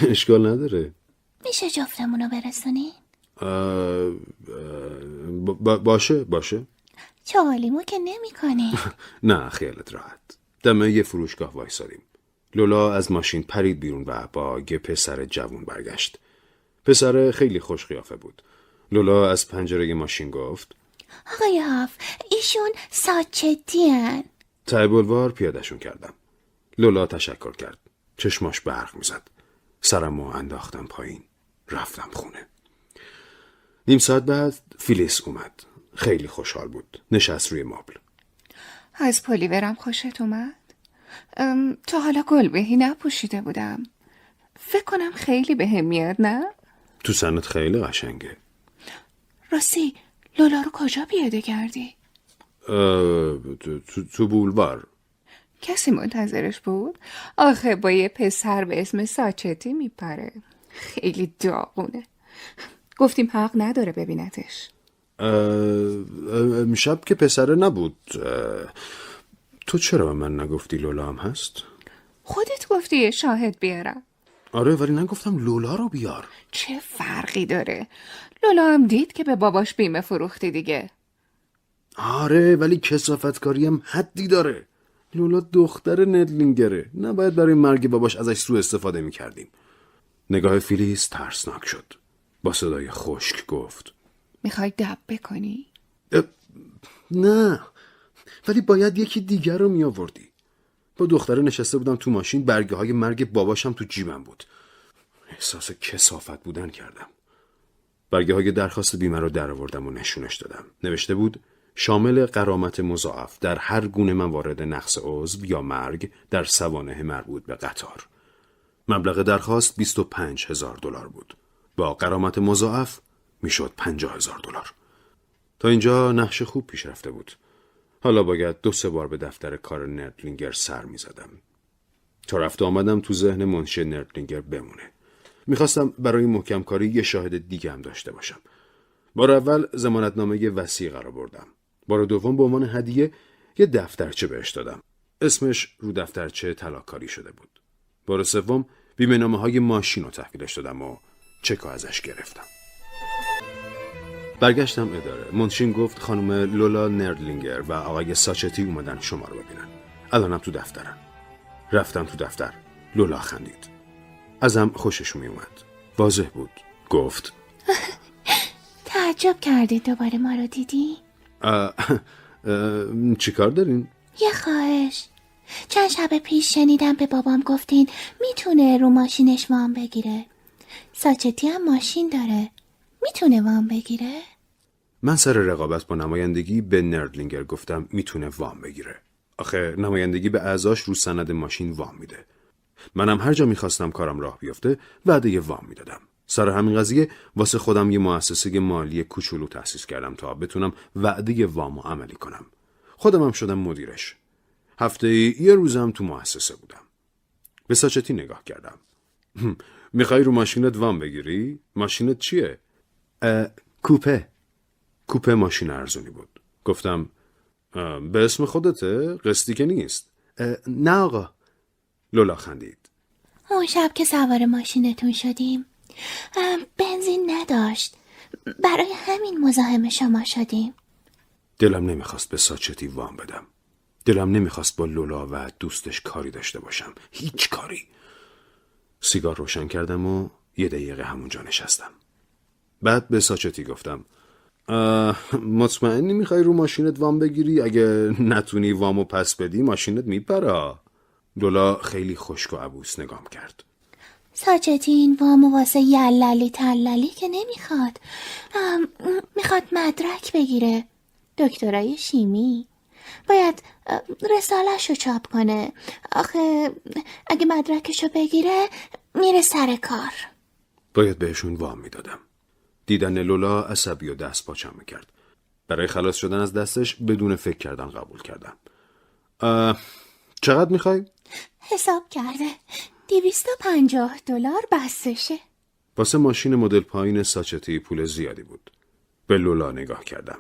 اشکال نداره. میشه جفتمونو برسونین؟ باشه. چالیمو که نمی کنی. نه خیالت راحت. دمه یه فروشگاه وایسادیم. لولا از ماشین پرید بیرون و با یه پسر جوون برگشت. پسر خیلی خوش قیافه بود. لولا از پنجره ماشین گفت آقای هاف، ایشون ساچتی هن. ته بلوار پیاده‌شون کردم. لولا تشکر کرد. چشماش برق میزد. سرمو انداختم پایین. رفتم خونه. نیم ساعت بعد فیلیس اومد. خیلی خوشحال بود. نشست روی مبل. از پلیورم خوشت اومد؟ تا حالا گلبهی نپوشیده بودم. فکر کنم خیلی بهم میاد، نه؟ تو سنت خیلی قشنگه. راستی لولا رو کجا پیاده کردی؟ تو بولوار. کسی منتظرش بود؟ آخه با یه پسر به اسم ساچتی میپره، خیلی داغونه. گفتیم حق نداره ببینتش. امشب که پسره نبود. تو چرا من نگفتی لولا هم هست؟ خودت گفتی شاهد بیارم. آره ولی نگفتم لولا رو بیار. چه فرقی داره؟ لولا هم دید که به باباش بیمه فروختی دیگه. آره ولی کثافتکاری هم حدی داره. لولا دختر نردلینگره، نباید برای مرگ باباش ازش سوء استفاده میکردیم. نگاه فیلیس ترسناک شد. با صدای خشک گفت میخوای دب بکنی؟ نه ولی باید یکی دیگر رو میآوردی. با دختره نشسته بودم تو ماشین، برگه های مرگ باباشم تو جیبم بود. احساس کثافت بودن کردم. برگه های درخواست بیمه رو در آوردم و نشونش دادم. نوشته بود شامل غرامت مضاعف در هر گونه موارد نقص عضو یا مرگ در سوانح مربوط به قطار. مبلغ درخواست 25,000 دلار بود. با غرامت مضاعف میشد 50,000 دلار. تا اینجا نقش خوب پیش رفته بود. حالا باید 2-3 بار به دفتر کار نردلینگر سر می زدم. تا رفت آمدم تو ذهن منشی نردلینگر بمونه. میخواستم برای محکم کاری یه شاهد دیگه هم داشته باشم. بار اول ضمانتنامه وثیقه رو بردم. بار دوم به عنوان هدیه یه دفترچه بهش دادم. اسمش رو دفترچه طلاک‌کاری شده بود. بار سوم بیمه‌نامه‌های ماشین رو تحویلش دادم و چک ازش گرفتم. برگشتم اداره. منشین گفت خانم لولا نردلینگر و آقای ساچتی اومدن شما رو ببینن. الانم تو دفترن. رفتم تو دفتر. لولا خندید. ازم خوشش می اومد. واضح بود. گفت تعجب کردی دوباره ما رو دیدی؟ چی کار دارین؟ یه خواهش. چند شب پیش شنیدم به بابام گفتین میتونه رو ماشینش وام بگیره. ساچتی هم ماشین داره. میتونه وام بگیره؟ من سر رقابت با نمایندگی به نردلینگر گفتم میتونه وام بگیره. آخه نمایندگی به اعضاش رو سند ماشین وام میده. منم هر جا میخواستم کارم راه بیفته وعده یه وام میدادم. سر همین قضیه واسه خودم یه مؤسسه مالی کوچولو تأسیس کردم تا بتونم وعده وامو عملی کنم. خودم هم شدم مدیرش. هفته‌ای یه روزم تو مؤسسه بودم. به ساچتی نگاه کردم. میخوای رو ماشینت وام بگیری؟ ماشینت چیه؟ کوپه ماشین ارزونی بود. گفتم به اسم خودته؟ قسطی که نیست؟ نه آقا. لولا خندید. اون شب که سوار ماشینتون شدیم بنزین نداشت، برای همین مزاحم شما شدیم. دلم نمیخواست به ساچتی وام بدم. دلم نمیخواست با لولا و دوستش کاری داشته باشم. هیچ کاری. سیگار روشن کردم و یه دقیقه همونجا نشستم. بعد به ساچتی گفتم مطمئنی میخوای رو ماشینت وام بگیری؟ اگه نتونی وامو پس بدی ماشینت میپره. لولا خیلی خشک و عبوس نگام کرد. ساچتی این وامو واسه یللی تللی که نمیخواد. میخواد مدرک بگیره، دکترای شیمی. باید رساله‌شو چاپ کنه. آخه اگه مدرکشو بگیره میره سر کار. باید بهشون وام میدادم. دیدن لولا عصبی و دست پاچم میکرد. برای خلاص شدن از دستش بدون فکر کردن قبول کردم. چقدر میخوای؟ حساب کرده 250 دلار بسشه. واسه ماشین مدل پایین ساچتی پول زیادی بود. به لولا نگاه کردم.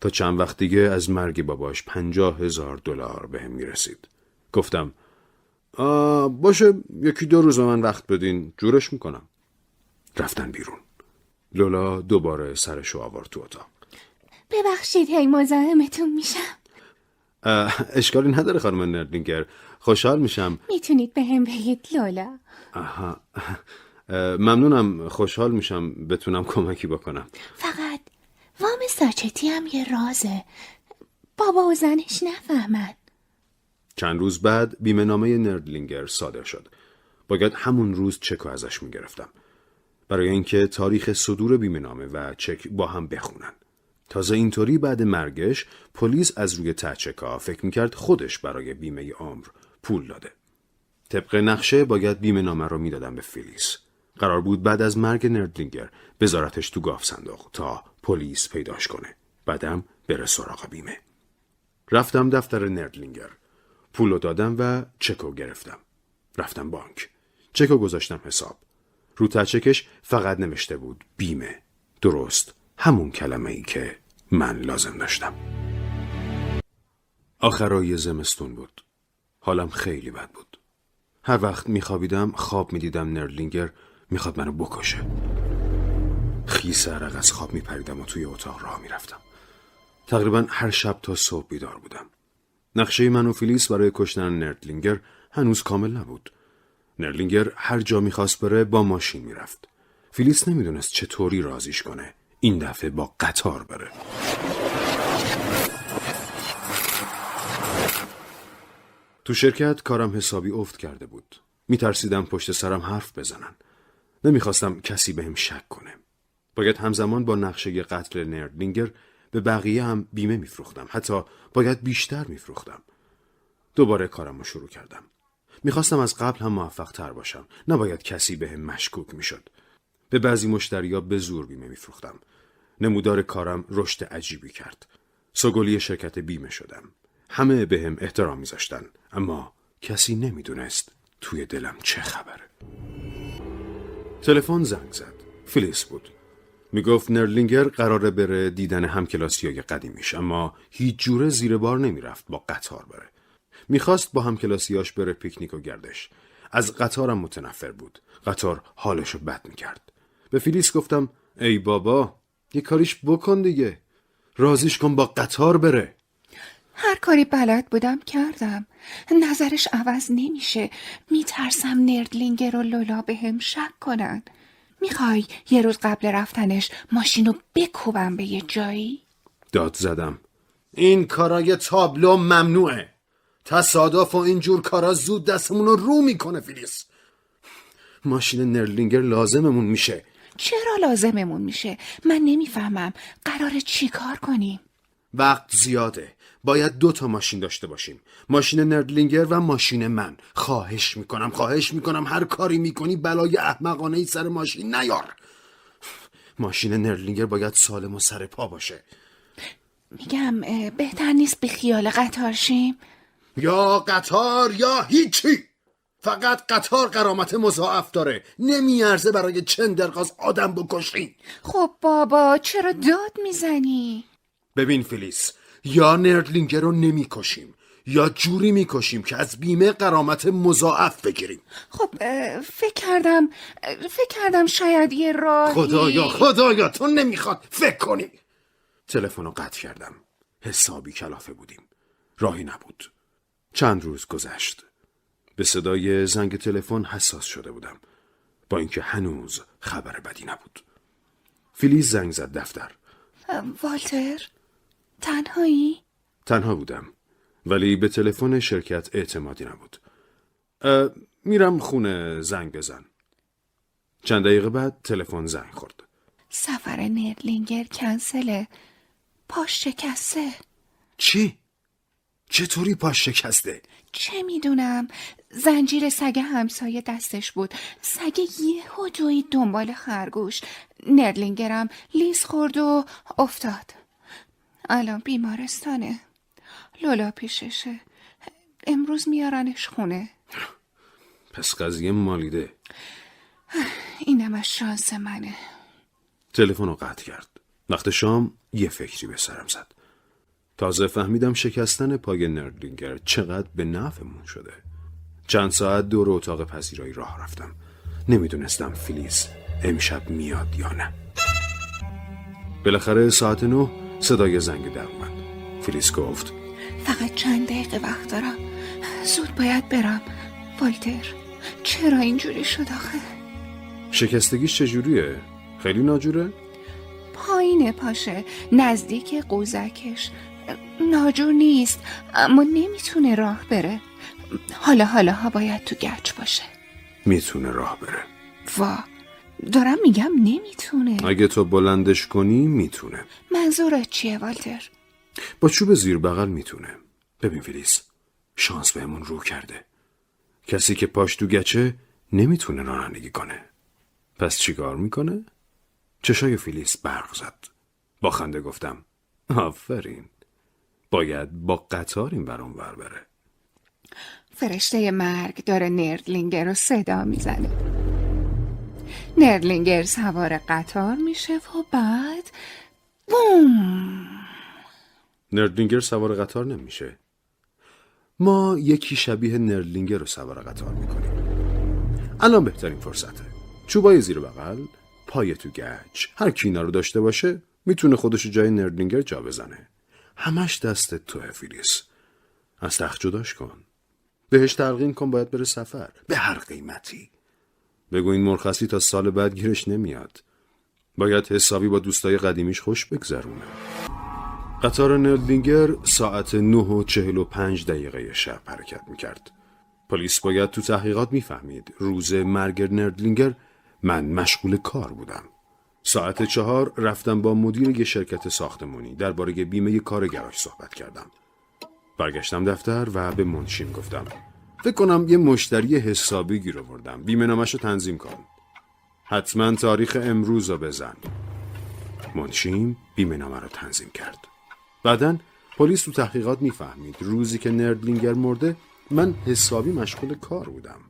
تا چند وقت دیگه از مرگ باباش 50,000 دلار بهم میرسید. گفتم باشه یکی دو روز من وقت بدین جورش میکنم. رفتن بیرون. لولا دوباره سرشو آورد تو اتاق. ببخشید هی مزاحمتون میشم. اشکالی نداره خانم نردلینگر، خوشحال میشم. میتونید به هم بگید لولا. آها. ممنونم، خوشحال میشم بتونم کمکی بکنم. فقط وام ساچتی هم یه رازه، بابا و زنش نفهمن. چند روز بعد بیمه نامه نردلینگر صادر شد. باید همون روز چک ازش میگرفتم، برای اینکه تاریخ صدور بیمه نامه و چک با هم بخونن. تازه اینطوری بعد مرگش پلیس از روی تاچکا فکر میکرد خودش برای بیمه عمر پول داده. طبق نقشه باید بیمه نامه رو میدادن به فیلیس. قرار بود بعد از مرگ نردلینگر بذارتش تو گاف صندوق تا پلیس پیداش کنه. بعدم بره سراغ بیمه. رفتم دفتر نردلینگر. پولو دادم و چکو گرفتم. رفتم بانک. چکو گذاشتم حساب. رو تچکش فقط نوشته بود بیمه. درست همون کلمه ای که من لازم داشتم. آخرای زمستون بود. حالم خیلی بد بود. هر وقت میخوابیدم خواب میدیدم نردلینگر میخواد منو بکشه. خیس عرق از خواب میپریدم و توی اتاق راه میرفتم. تقریبا هر شب تا صبح بیدار بودم. نقشه من و فیلیس برای کشتن نردلینگر هنوز کامل نبود. نردلینگر هر جا میخواست بره با ماشین میرفت. فیلیس نمیدونست چطوری راضیش کنه این دفعه با قطار بره. تو شرکت کارم حسابی افت کرده بود. میترسیدم پشت سرم حرف بزنن. نمیخواستم کسی بهم شک کنه. باید همزمان با نقشه قتل نردلینگر به بقیه هم بیمه میفروختم. حتی باید بیشتر میفروختم. دوباره کارم رو شروع کردم. میخواستم از قبل هم موفق تر باشم. نباید کسی بهم مشکوک میشد. به بعضی مشتریا به زور بیمه میفروختم. نمودار کارم رشد عجیبی کرد. سوگلی شرکت بیمه شدم. همه بهم احترام میذاشتن، اما کسی نمیدونست توی دلم چه خبره. تلفن زنگ زد. فیلیس بود. میگفت نردلینگر قراره بره دیدن همکلاسیای قدیمیش، اما هیچ جوره زیر بار نمیرفت با قطار بره. میخواست با همکلاسیاش بره پیکنیک و گردش. از قطارم متنفر بود. قطار حالشو بد میکرد. به فیلیس گفتم ای بابا، یه کاریش بکن دیگه. راضیش کن با قطار بره. هر کاری بلد بودم کردم. نظرش عوض نمیشه. میترسم نردلینگر و لولا به هم شک کنن. میخوای یه روز قبل رفتنش ماشینو بکوبم به یه جایی؟ داد زدم. این کارای تابلو ممنوعه. تصادف و اینجور کارا زود دستمونو رو میکنه فیلیس. ماشین نردلینگر لازممون میشه. چرا لازممون میشه؟ من نمیفهمم. قراره چی کار کنیم؟ وقت زیاده. باید 2 تا ماشین داشته باشیم. ماشین نردلینگر و ماشین من. خواهش میکنم هر کاری میکنی بلای احمقانهی سر ماشین نیار. ماشین نردلینگر باید سالم و سر پا باشه. میگم بهتر نیست به خیال قطار شیم؟ یا قطار یا هیچی. فقط قطار غرامت مضاعف داره. نمیارزه برای چندرغاز آدم بکشی. خب بابا چرا داد میزنی؟ ببین فیلیس، یا نردلینگر رو نمیکشیم یا جوری میکشیم که از بیمه غرامت مضاعف بگیریم. خب فکر کردم شاید یه راهی. خدایا تو نمیخواد فکر کنی. تلفن رو قطع کردم. حسابی کلافه بودیم. راهی نبود. چند روز گذشت. به صدای زنگ تلفن حساس شده بودم، با اینکه هنوز خبر بدی نبود. فیلیس زنگ زد دفتر. والتر، تنهایی؟ تنها بودم، ولی به تلفن شرکت اعتمادی نبود. میرم خونه، زنگ بزن. چند دقیقه بعد تلفن زنگ خورد. سفر نردلینگر کنسله. پاش شکسته. چی؟ چطوری پاش شکسته؟ چه میدونم. زنجیر سگه همسایه دستش بود. سگه یهو دوید دنبال خرگوش. نردلینگرم لیز خورد و افتاد. الان بیمارستانه. لولا پیششه. امروز میارنش خونه. پس قضیه مالیده. اینم از شانس منه. تلفن رو قطع کرد. وقت شام یه فکری به سرم زد. تازه فهمیدم شکستن پای نردلینگر چقدر به نفعمون شده. چند ساعت دور اتاق پذیرایی راه رفتم. نمیدونستم فیلیس امشب میاد یا نه. بالاخره ساعت 9 صدای زنگ در اومد. فیلیس گفت فقط چند دقیقه وقت دارم. زود باید برم. والتر، چرا اینجوری شد آخه؟ شکستگیش چجوریه؟ خیلی ناجوره؟ پایینه پاشه، نزدیک قوزکش. ناجور نیست، اما نمیتونه راه بره. حالا باید تو گچ باشه. میتونه راه بره؟ وا، دارم میگم نمیتونه. اگه تو بلندش کنی میتونه. منظورت چیه والتر؟ با چوب زیر بغل میتونه. ببین فیلیس، شانس بهمون رو کرده. کسی که پاش تو گچه نمیتونه رانندگی کنه. پس چیکار میکنه؟ چشای فیلیس برق زد. با خنده گفتم آفرین، باید با قطار این برون بر بره. فرشته مرگ داره نردلینگر رو صدا میزنه. نردلینگر سوار قطار میشه و بعد بوم. نردلینگر سوار قطار نمیشه. ما یکی شبیه نردلینگر رو سوار قطار میکنیم. الان بهترین فرصته. چوبای زیر بغل، پای تو گچ. هر کی اینا رو داشته باشه میتونه خودش جای نردلینگر جا بزنه. همش دست توه فیلیس. از تخت جداش کن. بهش تلقین کن باید بره سفر به هر قیمتی. بگو این مرخصی تا سال بعد گیرش نمیاد. باید حسابی با دوستای قدیمیش خوش بگذرونه. قطار نردلینگر ساعت 9:45 شب حرکت میکرد. پلیس باید تو تحقیقات میفهمید روز مرگ نردلینگر من مشغول کار بودم. ساعت 4 رفتم با مدیر یه شرکت ساختمانی درباره بیمه کارگراش صحبت کردم. برگشتم دفتر و به منشیم گفتم فکر کنم یه مشتری حسابی گیر آوردم، بیمه نامش رو تنظیم کن، حتما تاریخ امروز رو بزن. منشیم بیمه نامه رو تنظیم کرد. بعداً پلیس تو تحقیقات میفهمید روزی که نردلینگر مرده من حسابی مشغول کار بودم.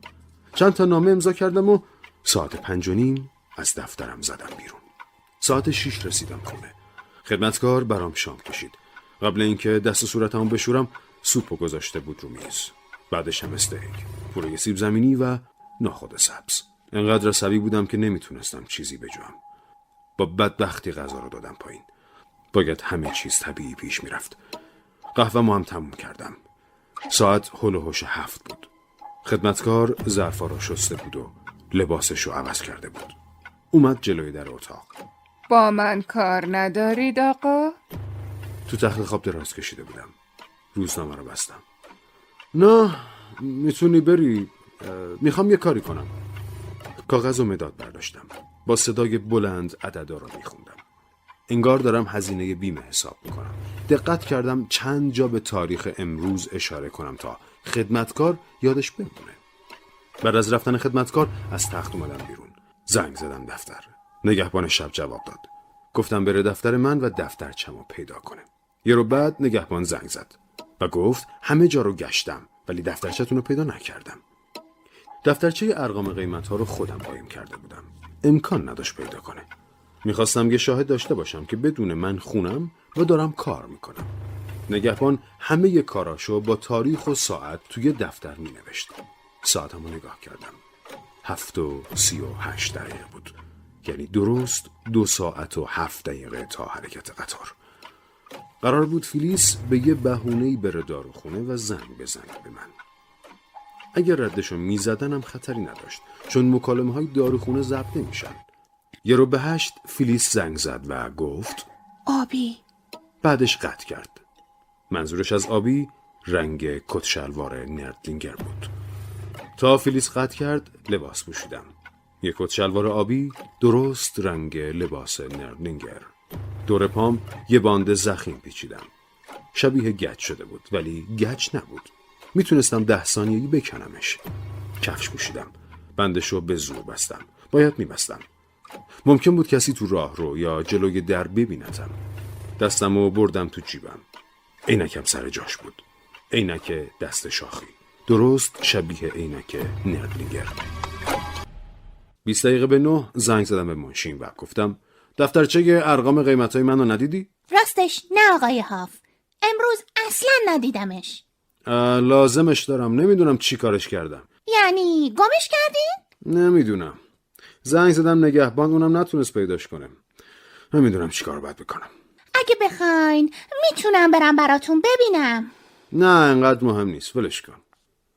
چند تا نامه امضا کردم و ساعت 5:30 از دفترم زدم بیرون. ساعت 6 رسیدم خونه. خدمتکار برام شام کشید. قبل اینکه دست صورتمو بشورم سوپو گذاشته بود رو میز. بعدش هم استیک، پوره سیب زمینی و ناخود سبز. انقدر عصبی بودم که نمیتونستم چیزی بجوام. با بدبختی غذا رو دادم پایین. باید همه چیز طبیعی پیش میرفت. قهوه‌مو هم تموم کردم. ساعت هول و هوش 7 بود. خدمتکار ظرفا رو شسته بود و لباسش رو عوض کرده بود. اومد جلوی در اتاق. با من کار ندارید آقا؟ تو تخت خواب دراز کشیده بودم. روزنامه رو بستم. نه میتونی بری، میخوام یه کاری کنم. کاغذ و مداد برداشتم. با صدای بلند عددا رو میخوندم. انگار دارم هزینه بیمه حساب میکنم. دقت کردم چند جا به تاریخ امروز اشاره کنم تا خدمتکار یادش بمونه. بعد از رفتن خدمتکار از تخت اومدم بیرون. زنگ زدم دفتر. نگهبان شب جواب داد. گفتم بره دفتر من و دفترچمو پیدا کنه. یه رو بعد نگهبان زنگ زد و گفت همه جا رو گشتم ولی دفترچتون رو پیدا نکردم. دفترچه ارقام قیمت‌ها رو خودم قایم کرده بودم. امکان نداشت پیدا کنه. میخواستم یه شاهد داشته باشم که بدون من خونم و دارم کار میکنم. نگهبان همه کاراشو با تاریخ و ساعت توی دفتر مینوشت. ساعتمو نگاه کردم. 7:38 بود. یعنی درست 2:07 تا حرکت قطار. قرار بود فیلیس به یه بهونه‌ای بره داروخونه و زنگ بزنه به من. اگر ردشو میزدنم خطری نداشت چون مکالمه‌های داروخونه ضبط نمیشن. یه رو به 8 فیلیس زنگ زد و گفت آبی. بعدش قطع کرد. منظورش از آبی رنگ کت شلوار نردلینگر بود. تا فیلیس قطع کرد لباس پوشیدم. یک کت شلوار آبی درست رنگ لباس نردلینگر. دور پام یه باند ضخیم پیچیدم. شبیه گچ شده بود ولی گچ نبود. میتونستم 10 ثانیه‌ای بکنمش. کفش پوشیدم. بندشو به زور بستم. باید میبستم. ممکن بود کسی تو راه رو یا جلوی در ببینتم. دستمو بردم تو جیبم. عینکم سر جاش بود. عینک دست شاخی. درست شبیه عینک نردلینگر. 8:40 زنگ زدم به منشین و گفتم دفترچه ارقام قیمت‌های منو ندیدی؟ راستش نه آقای هاف، امروز اصلا ندیدمش. لازمش دارم، نمیدونم چی کارش کردم. یعنی گمش کردین؟ نمیدونم. زنگ زدم نگهبان، اونم نتونست پیداش کنه. نمیدونم چی کار باید بکنم. اگه بخواین میتونم برم براتون ببینم. نه انقدر مهم نیست، ولش کن.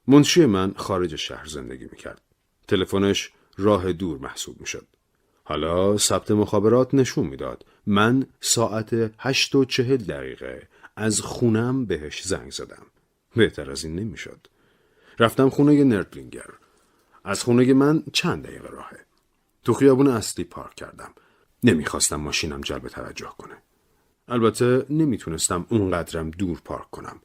منشی من خارج شهر زندگی میکرد. تلفنش راه دور محسوب میشد. حالا ثبت مخابرات نشون میداد من ساعت 8:40 از خونم بهش زنگ زدم. بهتر از این نمیشد. رفتم خونه نردلینگر. از خونه من چند دقیقه راهه. تو خیابون اصلی پارک کردم. نمیخواستم ماشینم جلب توجه کنه. البته نمیتونستم اونقدرم دور پارک کنم.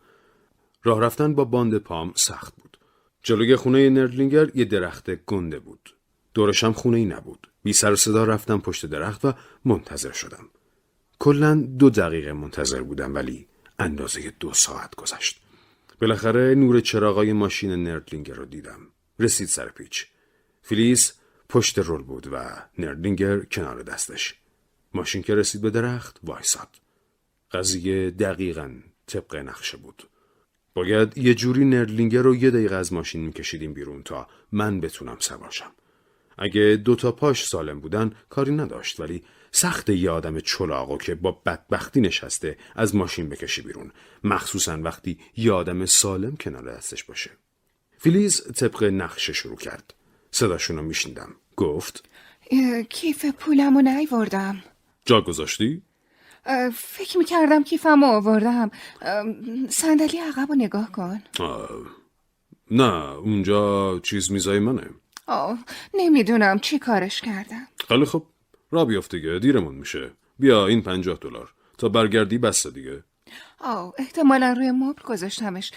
راه رفتن با باند پام سخت بود. جلوی خونه نردلینگر یه درخت گنده بود. دورش هم خونه‌ای نبود. بی سر و صدا رفتم پشت درخت و منتظر شدم. کلاً 2 دقیقه منتظر بودم ولی اندازه 2 ساعت گذشت. بالاخره نور چراغای ماشین نردلینگر رو دیدم. رسید سر پیچ. فلیس پشت رول بود و نردلینگر کنار دستش. ماشین که رسید به درخت وایساد. قضیه دقیقاً طبق نقشه بود. باید یه جوری نردلینگر رو 1 دقیقه از ماشین میکشیدیم بیرون تا من بتونم سوارشم. اگه 2 تا پاش سالم بودن کاری نداشت، ولی سخت یه آدم چلاقو که با بدبختی نشسته از ماشین بکشی بیرون، مخصوصاً وقتی یه آدم سالم کنار دستش باشه. فلیز طبق نقشه شروع کرد. صداشون رو میشنیدم. گفت کیف پولمو نیاوردم. جا گذاشتی؟ فکر میکردم کیفمو آوردم. صندلی عقبو نگاه کن. نه، اونجا چیز میزای منه. نمیدونم چی کارش کردم. خیلی خب، را بیافت دیگه، دیرمون میشه. بیا این $50 تا برگردی بسته دیگه. احتمالا روی مبل گذاشتمش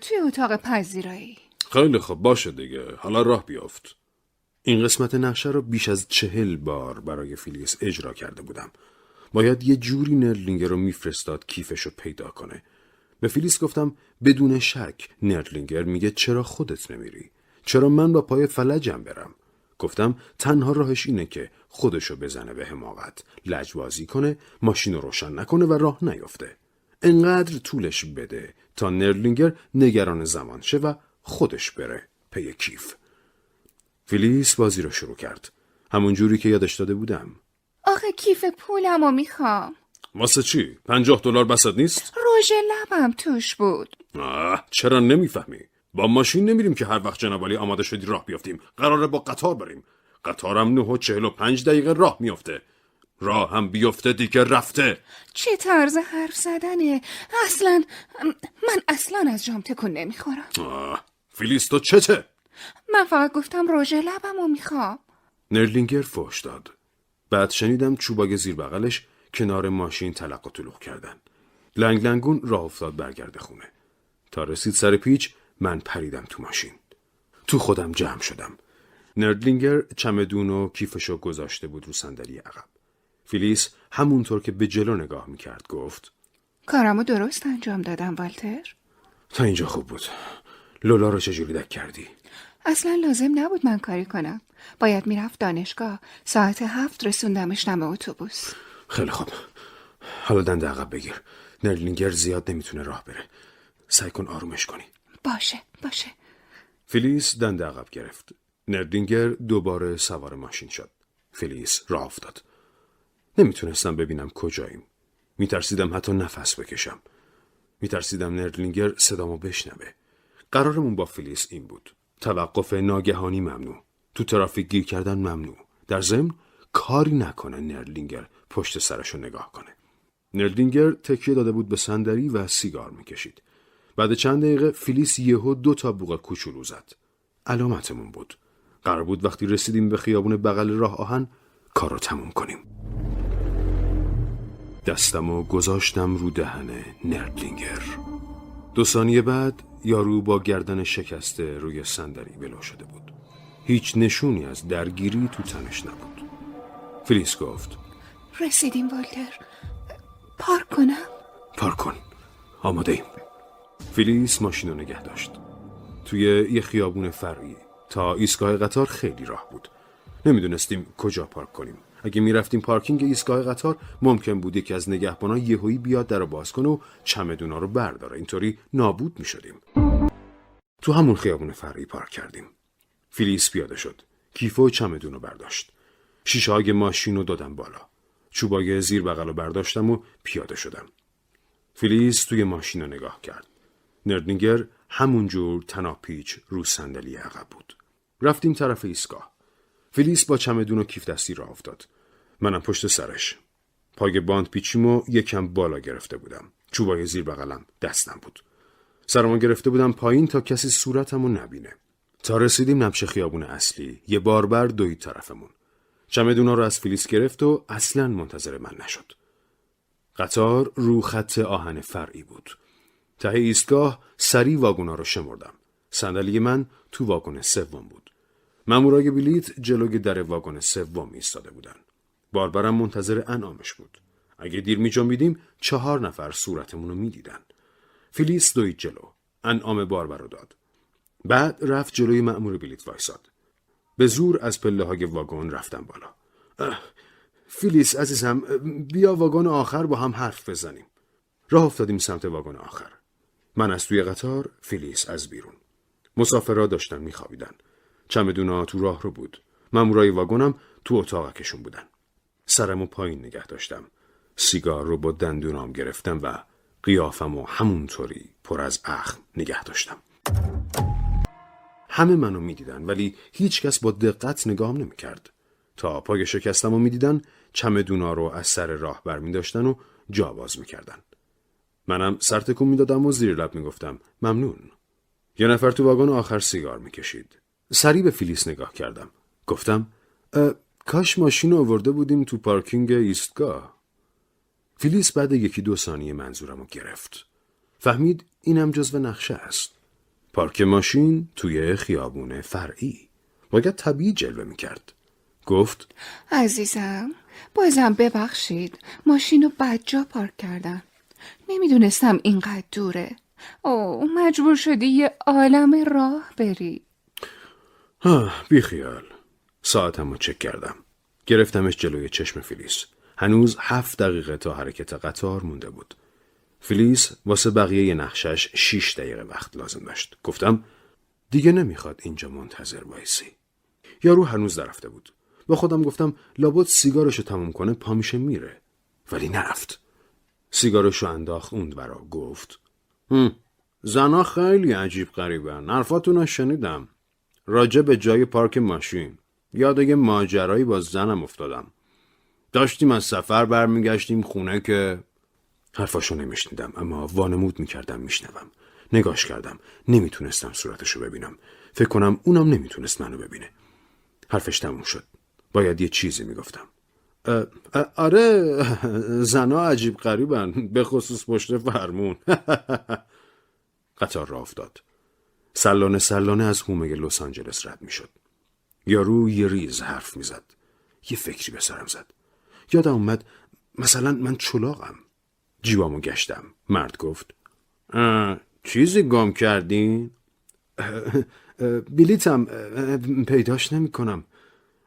توی اتاق پذیرایی. خیلی خب، باشه دیگه، حالا راه بیافت. این قسمت نقشه رو بیش از 40 بار برای فیلیس اجرا کرده بودم. باید یه جوری نردلینگر رو میفرستاد کیفش رو پیدا کنه. به فیلیس گفتم بدون شک نردلینگر میگه چرا خودت نمیری؟ چرا من با پای فلجم برم؟ گفتم تنها راهش اینه که خودشو بزنه به حماقت، لجبازی کنه، ماشین رو روشن نکنه و راه نیفته. انقدر طولش بده تا نردلینگر نگران زمان شه و خودش بره پی کیف. فیلیس بازی رو شروع کرد، همون جوری که یادش داده بودم. آخه کیف پولمو میخوام. واسه چی؟ $50 بسد نیست؟ رژ لبم توش بود. چرا نمیفهمی؟ با ماشین نمیریم که هر وقت جنابالی آماده شدی راه بیافتیم. قراره با قطار بریم. قطارم 9:45 راه میافته. راه هم بیفته دیگه رفته. چه طرز حرف زدنه؟ اصلا من از جام تکون نمیخورم. فیلیس تو چته؟ من فقط گفتم رژ لبمو میخوام. نردلینگر فحش داد. بعد شنیدم چوباگ زیر بغلش کنار ماشین تلق و تلوخ کردن. لنگ لنگون راه افتاد برگرده خونه. تا رسید سر پیچ من پریدم تو ماشین. تو خودم جمع شدم. نردلینگر چمدون و کیفشو گذاشته بود رو صندلی عقب. فیلیس همونطور که به جلو نگاه میکرد گفت کارمو درست انجام دادم والتر؟ تا اینجا خوب بود. لولا رو چجوری دک کردی؟ اصلا لازم نبود من کاری کنم. باید میرفت دانشگاه. ساعت 7 رسوندمش دم اتوبوس. خیلی خوب، حالا دنده عقب بگیر. نردلینگر زیاد نمیتونه راه بره. سعی کن آرومش کنی. باشه. فلیس دنده عقب گرفت. نردلینگر دوباره سوار ماشین شد. فلیس راه افتاد. نمیتونستم ببینم کجاییم. میترسیدم حتی نفس بکشم. میترسیدم نردلینگر صدامو بشنوه. قرارمون با فلیس این بود: توقف ناگهانی ممنوع، تو ترافیک گیر کردن ممنوع، در ضمن کاری نکنه نردلینگر پشت سرشو نگاه کنه. نردلینگر تکیه داده بود به صندلی و سیگار میکشید. بعد چند دقیقه فلیس یهو 2 تا بوق کوچولو زد. علامتمون بود. قرار بود وقتی رسیدیم به خیابون بغل راه آهن کارو تموم کنیم. دستمو گذاشتم رو دهن نردلینگر. 2 ثانیه بعد یارو با گردن شکسته روی صندلی ولو شده بود. هیچ نشونی از درگیری تو تنش نبود. فلیس گفت رسیدیم والتر، پارک کنم؟ پارک کن، آماده ایم. فلیس ماشین رو نگه داشت. توی یه خیابون فرعی تا ایستگاه قطار خیلی راه بود. نمیدونستیم کجا پارک کنیم. اگه میرفتیم پارکینگ ایستگاه قطار ممکن بود یکی از نگهبانا یهویی بیاد در رو باز کنه و چمدونا رو برداره. اینطوری نابود میشدیم. تو همون خیابون فرعی پارک کردیم. فلیس پیاده شد. کیف و چمدون رو برداشت. شیشه های ماشین رو دادم بالا. چوبای زیر بغل رو برداشتم و پیاده شدم. فلیس توی ماشین رو نگاه کرد. نردلینگر همونجور تناپیچ رو صندلی عقب بود. رفتیم طرف ایستگاه. فلیس با چمدون و کیف دستی راه افتاد. منم پشت سرش. پای باند پیچیمو یکم بالا گرفته بودم. چوبای زیر بغلم دستم بود. سرمو گرفته بودم پایین تا کسی صورتمو نبینه. تا رسیدیم نبش خیابون اصلی، یه باربر دوید طرفمون. چمدونا رو از فلیس گرفت و اصلاً منتظر من نشد. قطار رو خط آهن فرعی بود. ته ایستگاه سری واگونا رو شمردم. صندلی من تو واگن سوم بود. مامورای بلیت جلوی در واگن سوم ایستاده بودن. باربرم منتظر انعامش بود. اگه دیر می‌جنبیدیم 4 نفر صورتمون رو می‌دیدن. فیلیس دوید جلو، انعام باربر رو داد. بعد رفت جلوی مأمور بلیت وایساد. به زور از پله‌های واگن رفتم بالا. فیلیس عزیزم، بیا واگن آخر با هم حرف بزنیم. راه افتادیم سمت واگن آخر. من از توی قطار، فیلیس از بیرون. مسافرها داشتن می‌خوابیدن. چمدونا تو راه رو بود. مامورای واگنم تو اتاقکشون بودن. سرمو پایین نگه داشتم. سیگار رو با دندونام گرفتم و قیافم رو همونطوری پر از اخم نگه داشتم. همه منو میدیدن ولی هیچ کس با دقت نگام نمی کرد. تا پای شکستم رو میدیدن، چمدونا رو از سر راه برمی داشتن و جا باز میکردن. منم سرتکون میدادم و زیر لب میگفتم ممنون. یه نفر تو واگن آخر سیگار میکشید. سری به فیلیس نگاه کردم. گفتم کاش ماشین آورده بودیم تو پارکینگ ایستگاه. فیلیس بعد 1-2 ثانیه منظورمو گرفت. فهمید اینم جزو نقشه است. پارک ماشین توی خیابون فرعی. باید طبیعی جلوه میکرد. گفت عزیزم بازم ببخشید، ماشینو بد جا پارک کردم. نمیدونستم اینقدر دوره. او مجبور شدی یه عالم راه بری. بیخیال. ساعتمو چک کردم. گرفتمش جلوی چشم فیلیس. هنوز 7 دقیقه تا حرکت قطار مونده بود. فیلیس واسه بقیه نقشش 6 دقیقه وقت لازم داشت. گفتم دیگه نمیخواد اینجا منتظر وایسی. یارو هنوز نرفته بود. با خودم گفتم لابد سیگارشو تموم کنه پا میشه میره. ولی نرفت. سیگارشو انداخت اون برا. گفت زنا خیلی عجیب غریبن. حرفاتونو شنیدم. راجع به جای پارک ماشین یاد یه ماجرایی با زنم افتادم. داشتیم از سفر برمیگشتیم خونه که حرفاشو نمیشنیدم اما وانمود میکردم میشنوم. نگاش کردم، نمیتونستم صورتشو ببینم. فکر کنم اونم نمیتونست منو ببینه. حرفش تموم شد. باید یه چیزی میگفتم. آره زنا عجیب غریبن، به خصوص پشت فرمون. قطار راه افتاد. سلانه سلانه از حومه لس آنجلس رد میشد. یارو یه ریز حرف میزد. یه فکری به سرم زد. یادم اومد مثلا من چلاقم. جیبامو گشتم. مرد گفت چیزی گم کردین؟ بلیتم پیداش نمی کنم.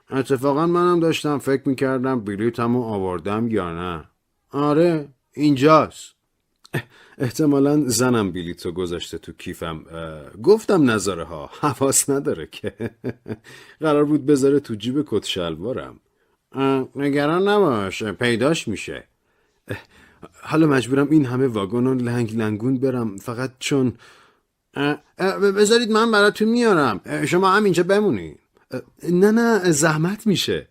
اتفاقا منم داشتم فکر میکردم بلیتمو آوردم یا نه. آره اینجاست. احتمالا زنم بلیتو گذاشته تو کیفم. گفتم نظاره ها حواس نداره که. قرار بود بذاره تو جیب کت شلوارم. نگران نباش پیداش میشه. حالا مجبورم این همه واگن رو لنگ لنگون برم فقط چون بذارید من براتون میارم. شما هم اینجا بمونید. نه زحمت میشه.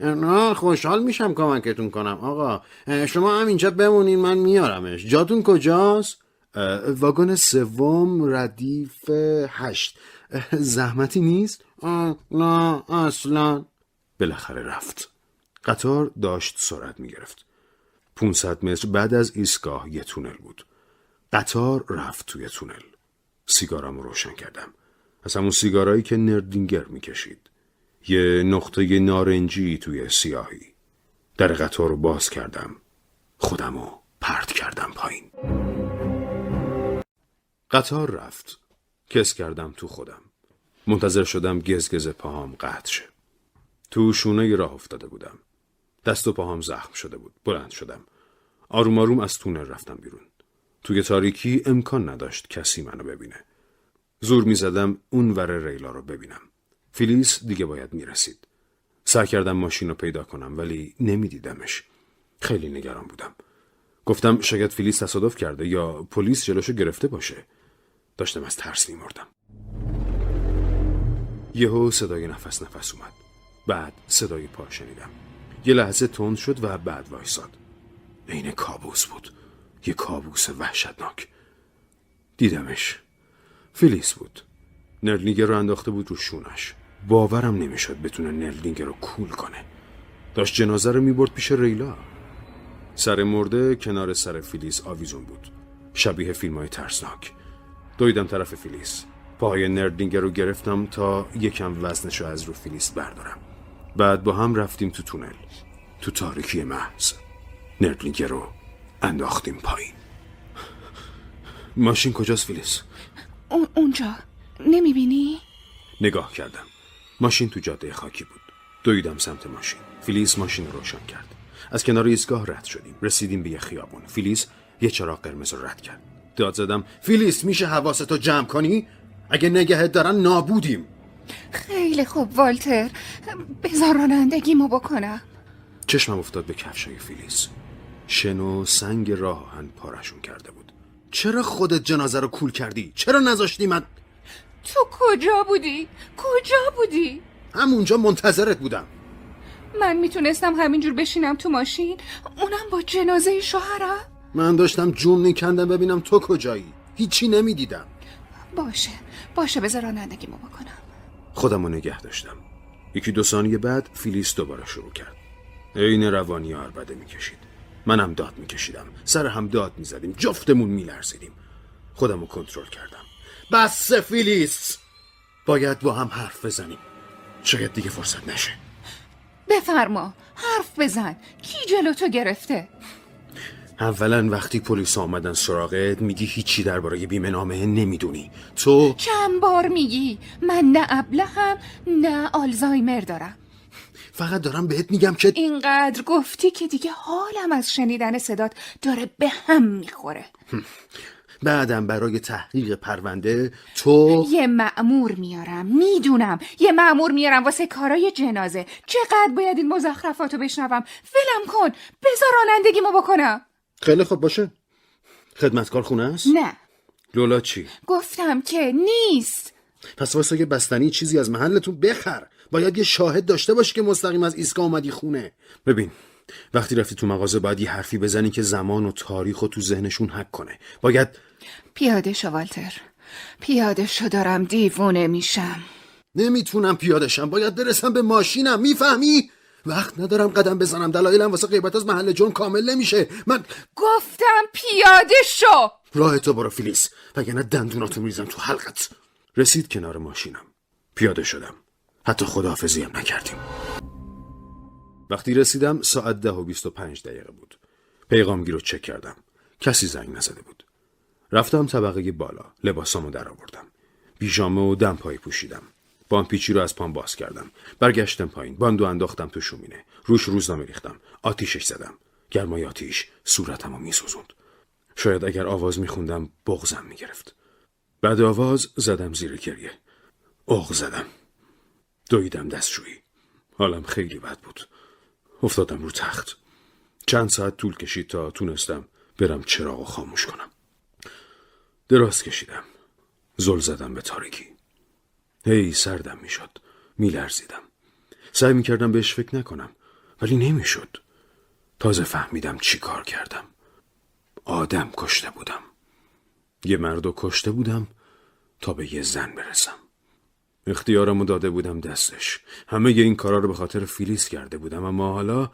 نه خوشحال میشم کمکتون کنم آقا. شما هم اینجا بمونید من میارمش. جاتون کجاست؟ واگن سوم ردیف 8. زحمتی نیست؟ نه اصلا. بالاخره رفت. قطار داشت سرعت میگرفت. 500 متر بعد از ایستگاه یه تونل بود. قطار رفت توی تونل. سیگارم روشن کردم. از همون سیگارایی که نردینگر میکشید. یه نقطه نارنجی توی سیاهی. در قطار رو باز کردم. خودم رو پرت کردم پایین. قطار رفت. کس کردم تو خودم. منتظر شدم گزگز پاهام قطع شه. تو شونه راه افتاده بودم. دست و پاهام زخم شده بود. بلند شدم. آروم آروم از تونل رفتم بیرون. توی تاریکی امکان نداشت کسی منو ببینه. زور می زدم اون ور ریلا رو ببینم. فیلیس دیگه باید می رسید. سعی کردم ماشین رو پیدا کنم ولی نمی دیدمش. خیلی نگران بودم. گفتم شاید فیلیس تصادف کرده یا پلیس جلوشو گرفته باشه. داشتم از ترس می مردم. یهو صدای نفس نفس اومد. بعد صدای پا شنیدم. یه لحظه تند شد و بعد وایساد. عین کابوس بود. یه کابوس وحشتناک. دیدمش. فیلیس بود. نردلینگر رو انداخته بود رو شونش. باورم نمیشد بتونه نردلینگر رو کول کنه. داشت جنازه رو میبرد پیش ریلا. سر مرده کنار سر فیلیس آویزون بود. شبیه فیلم‌های ترسناک. دویدم طرف فیلیس. پای نردلینگر رو گرفتم تا یکم وزنشو از رو فیلیس بردارم. بعد با هم رفتیم تو تونل، تو تاریکی محض. نردلینگر رو انداختیم پایین. ماشین کجاست فیلیس؟ اونجا نمیبینی؟ نگاه کردم، ماشین تو جاده خاکی بود. دویدم سمت ماشین. فیلیس ماشین رو روشن کرد. از کنار ایستگاه رد شدیم، رسیدیم به یه خیابون. فیلیس یه چراغ قرمز رو رد کرد. داد زدم فیلیس میشه حواستو جمع کنی؟ اگه نگهت دارن نابودیم. خیلی خوب والتر، بذار رانندگیمو بکنم. چشمم افتاد به کفشای فیلیس. شن و سنگ راه آهن پارشون کرده بود. چرا خودت جنازه رو کول کردی؟ چرا نذاشتی من؟ تو کجا بودی؟ کجا بودی؟ همونجا منتظرت بودم. من میتونستم همینجور بشینم تو ماشین، اونم با جنازه شوهرم؟ من داشتم جون میکندم ببینم تو کجایی. هیچی نمیدیدم. باشه بذار رانندگیمو بکنم. خودمو نگه داشتم. یکی دو ثانیه بعد فیلیس دوباره شروع کرد. عین روانی عربده میکشید. منم داد میکشیدم. سر هم داد میزدیم. جفتمون میلرزیدیم. خودمو کنترل کردم. بس فیلیس، باید با هم حرف بزنیم. شاید دیگه فرصت نشه. بفرما، حرف بزن. کی جلو تو گرفته؟ اولا وقتی پلیس آمدن سراغت میگی هیچی درباره بیمه نامه نمیدونی. تو چند بار میگی من نه ابلهم نه آلزایمر دارم. فقط دارم بهت میگم که اینقدر گفتی که دیگه حالم از شنیدن صدات داره به هم میخوره. بعدم برای تحقیق پرونده تو یه مأمور میارم. میدونم یه مأمور میارم واسه کارای جنازه. چقدر باید این مزخرفاتو بشنوم؟ ولم کن، بذار رانندگیمو بکنم. خیلی خوب، باشه. خدمتکار خونه است؟ نه. لولا چی؟ گفتم که نیست. پس واسه یه بستنی چیزی از محلتون بخر. باید یه شاهد داشته باشی که مستقیم از ایسکا اومدی خونه. ببین، وقتی رفتی تو مغازه باید یه حرفی بزنی که زمان و تاریخو تو ذهنشون حک کنه. باید پیاده شو والتر. پیاده شو، دارم دیوونه میشم. نمیتونم پیاده شم، باید برسم به ماشینم. میفهمی؟ وقت ندارم قدم بزنم. دلایلم واسه غیبت از محل جون کامل نمیشه. من گفتم پیاده شو. راه تو برو فیلیس، وگرنه دندوناتو میریزم تو حلقت. رسید کنار ماشینم، پیاده شدم. حتی خداحافظی هم نکردیم. وقتی رسیدم ساعت 10:25 بود. پیغامگیر رو چک کردم، کسی زنگ نزده بود. رفتم طبقه بالا، لباسامو در آوردم. پیژامه و دمپایی پوشیدم. بانپیچی رو از پام باز کردم. برگشتم پایین، باندو انداختم تو شومینه. روش روزنامه ریختم، آتیشش زدم. گرمای آتیش صورتمو میسوزوند. شاید اگر آواز میخوندم بغضم میگرفت. بعد آواز زدم زیر گریه. اغ زدم. دویدم دستشویی. حالم خیلی بد بود. افتادم رو تخت. چند ساعت طول کشید تا تونستم برم چراغو خاموش کنم. دراز کشیدم. زل زدم به تاریکی. هی سردم میشد، میلرزیدم. سعی میکردم بهش فکر نکنم، ولی نمیشد. تازه فهمیدم چی کار کردم. آدم کشته بودم. یه مردو کشته بودم تا به یه زن برسم. اختیارمو داده بودم دستش. همه این کارا رو به خاطر فیلیس کرده بودم، اما حالا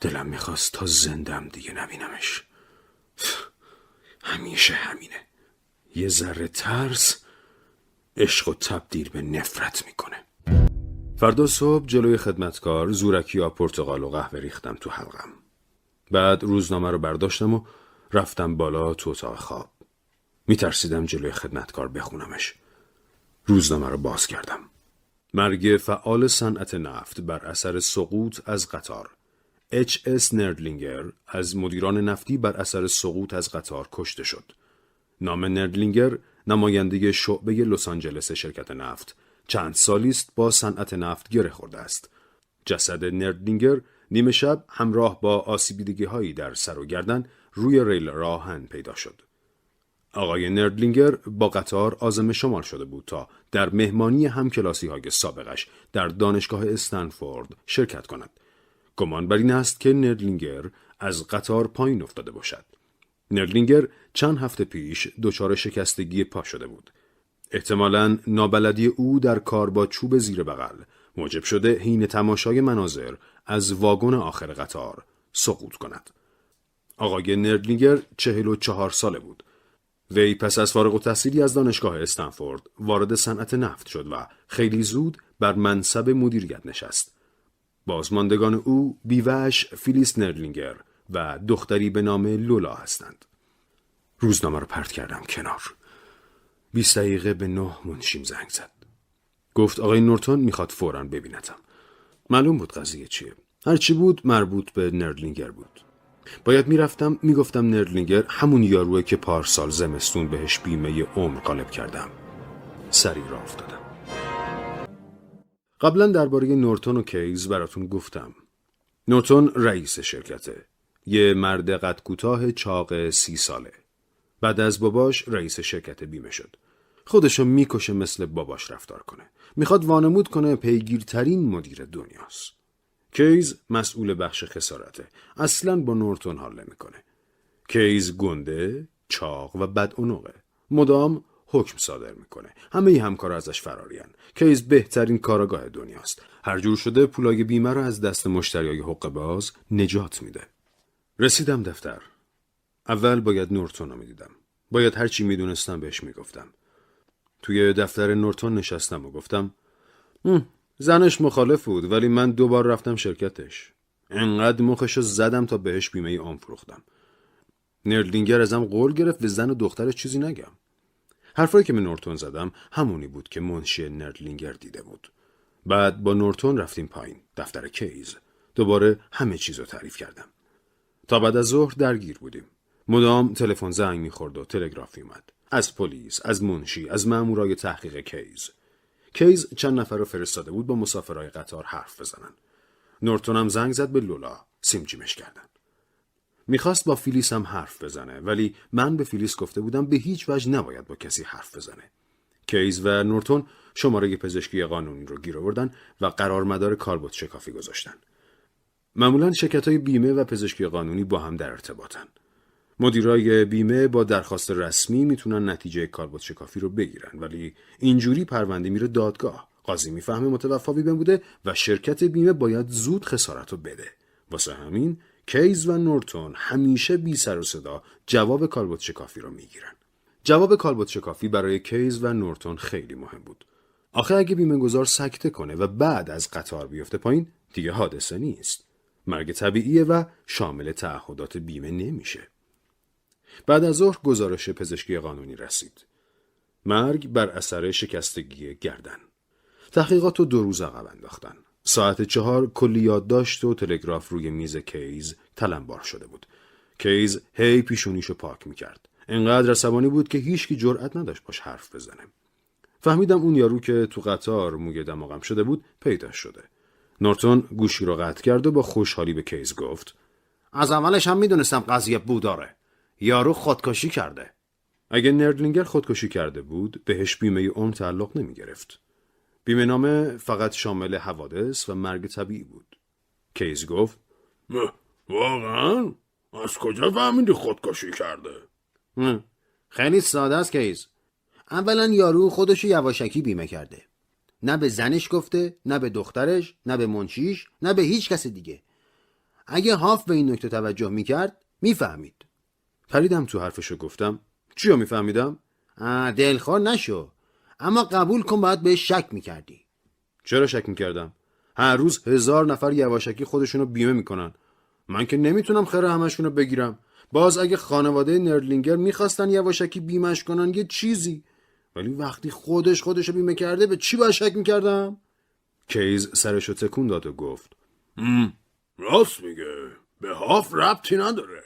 دلم میخواست تا زندم دیگه نبینمش. همیشه همینه، یه ذره ترس عشقو تبدیل به نفرت میکنه. فردا صبح جلوی خدمتکار زورکی آب پرتقال و قهوه ریختم تو حلقم. بعد روزنامه رو برداشتم و رفتم بالا تو اتاق خواب. میترسیدم جلوی خدمتکار بخونمش. روزنامه رو باز کردم. مرگ فعال صنعت نفت بر اثر سقوط از قطار. H.S. نردلینگر از مدیران نفتی بر اثر سقوط از قطار کشته شد. نام نردلینگر نماینده شعبه لس آنجلس شرکت نفت چند سالی است با صنعت نفت گره خورده است. جسد نردلینگر نیمه شب همراه با آسیب‌دیدگی‌هایی در سر و گردن روی ریل راهن پیدا شد. آقای نردلینگر با قطار عازم شمال شده بود تا در مهمانی همکلاسی‌های سابقش در دانشگاه استنفورد شرکت کند. گمان بر این است که نردلینگر از قطار پایین افتاده باشد. نردلینگر چند هفته پیش دچار شکستگی پا شده بود. احتمالاً نابلدی او در کار با چوب زیر بغل موجب شده حین تماشای مناظر از واگن آخر قطار سقوط کند. آقای نردلینگر 44 ساله بود. وی پس از فارغ التحصیلی از دانشگاه استنفورد وارد صنعت نفت شد و خیلی زود بر منصب مدیریت نشست. بازماندگان او بیوه‌اش فیلیس نردلینگر و دختری به نام لولا هستند. روزنامه رو پرت کردم کنار. 20 دقیقه به 9 منشیم زنگ زد. گفت آقای نورتون میخواد فوراً ببینتم. معلوم بود قضیه چیه. هرچی بود مربوط به نردلینگر بود. باید میرفتم میگفتم نردلینگر همون یاروه که پارسال زمستون بهش بیمه ی عمر غالب کردم. سریع راه افتادم. قبلا درباره نورتون و کیز براتون گفتم. نورتون رئیس شرکته. یه مرد قد کوتاه چاق 30 ساله. بعد از باباش رئیس شرکت بیمه شد. خودشو میکشه مثل باباش رفتار کنه. میخواد وانمود کنه پیگیرترین مدیر دنیاست. کیز مسئول بخش خسارته. اصلاً با نورتون حال نمیکنه. کیز گنده، چاق و بدعنقه. مدام حکم صادر میکنه. همه ی همکارا ازش فرارین. کیز بهترین کارآگاه دنیاست. هر جور شده پولای بیمه رو از دست مشتریای حقه‌باز نجات میده. رسیدم دفتر. اول باید نورتون رو میدیدم. باید هر چی میدونستم بهش میگفتم. توی دفتر نورتون نشستم و گفتم زنش مخالف بود ولی من 2 بار رفتم شرکتش. انقدر مخشو زدم تا بهش بیمه عام فروختم. نردلینگر ازم قول گرفت به زن و دخترش چیزی نگم. حرفایی که به نورتون زدم همونی بود که منشی نردلینگر دیده بود. بعد با نورتون رفتیم پایین دفتر کیز. دوباره همه چیزو تعریف کردم. تا بعد از ظهر درگیر بودیم. مدام تلفن زنگ می‌خورد و تلگرافی اومد. از پلیس، از منشی، از مامورای تحقیق کیز. کیز چند نفر رو فرستاده بود با مسافرای قطار حرف بزنن. نورتون هم زنگ زد به لولا، سیمجیمش کردن. میخواست با فیلیس هم حرف بزنه ولی من به فیلیس گفته بودم به هیچ وجه نباید با کسی حرف بزنه. کیز و نورتون شماره پزشکی قانونی رو گیر آوردن و قرارمدار کالبد شکافی گذاشتن. معمولاً شرکت‌های بیمه و پزشکی قانونی با هم در ارتباطن. مدیرای بیمه با درخواست رسمی میتونن نتیجه کالبد شکافی رو بگیرن ولی اینجوری پرونده میره دادگاه. قاضی میفهمه متوفا بیمه بوده و شرکت بیمه باید زود خسارت رو بده. واسه همین کیز و نورتون همیشه بی سر و صدا جواب کالبد شکافی رو میگیرن. جواب کالبد شکافی برای کیز و نورتون خیلی مهم بود. آخه اگه بیمه گذار سکته کنه و بعد از قطار بیفته پایین دیگه حادثه نیست. مرگ طبیعیه و شامل تعهدات بیمه نمیشه. بعد از ظهر گزارش پزشکی قانونی رسید. مرگ بر اثر شکستگی گردن. تحقیقات رو 2 روز عقب انداختن. ساعت 4 کلی یادداشت و تلگراف روی میز کیز تلمبار شده بود. کیز هی پیشونیشو پاک میکرد. انقدر عصبانی بود که هیچکی جرئت نداشت باش حرف بزنه. فهمیدم اون یارو که تو قطار موی دماغم شده بود پیداش شده. نورتون گوشی رو قطع کرد و با خوشحالی به کیز گفت: از اولش هم میدونستم قضیه بو داره. یارو خودکشی کرده. اگه نردلینگر خودکشی کرده بود بهش بیمه عمر تعلق نمی گرفت. بیمه نامه فقط شامل حوادث و مرگ طبیعی بود. کیز گفت: واقعا؟ از کجا فهمیدی خودکشی کرده؟ خیلی ساده است کیز. اولا یارو خودش یواشکی بیمه کرده. نه به زنش گفته، نه به دخترش، نه به منشیش، نه به هیچ کس دیگه. اگه هاف به این نکته توجه میکرد میفهمید. پریدم تو حرفشو گفتم: چیو میفهمیدم؟ دلخور نشو، اما قبول کن باید بهش شک میکردی. چرا شک میکردم؟ هر روز 1000 نفر یواشکی خودشونو بیمه میکنن. من که نمیتونم خره همشونو بگیرم. باز اگه خانواده نردلینگر میخواستن یواشکی بیمهش کنن یه چیزی، ولی وقتی خودشو بیمه کرده به چی باید شک میکردم؟ کیز سرشو تکون داد و گفت: راست میگه، به هاف ربطی نداره.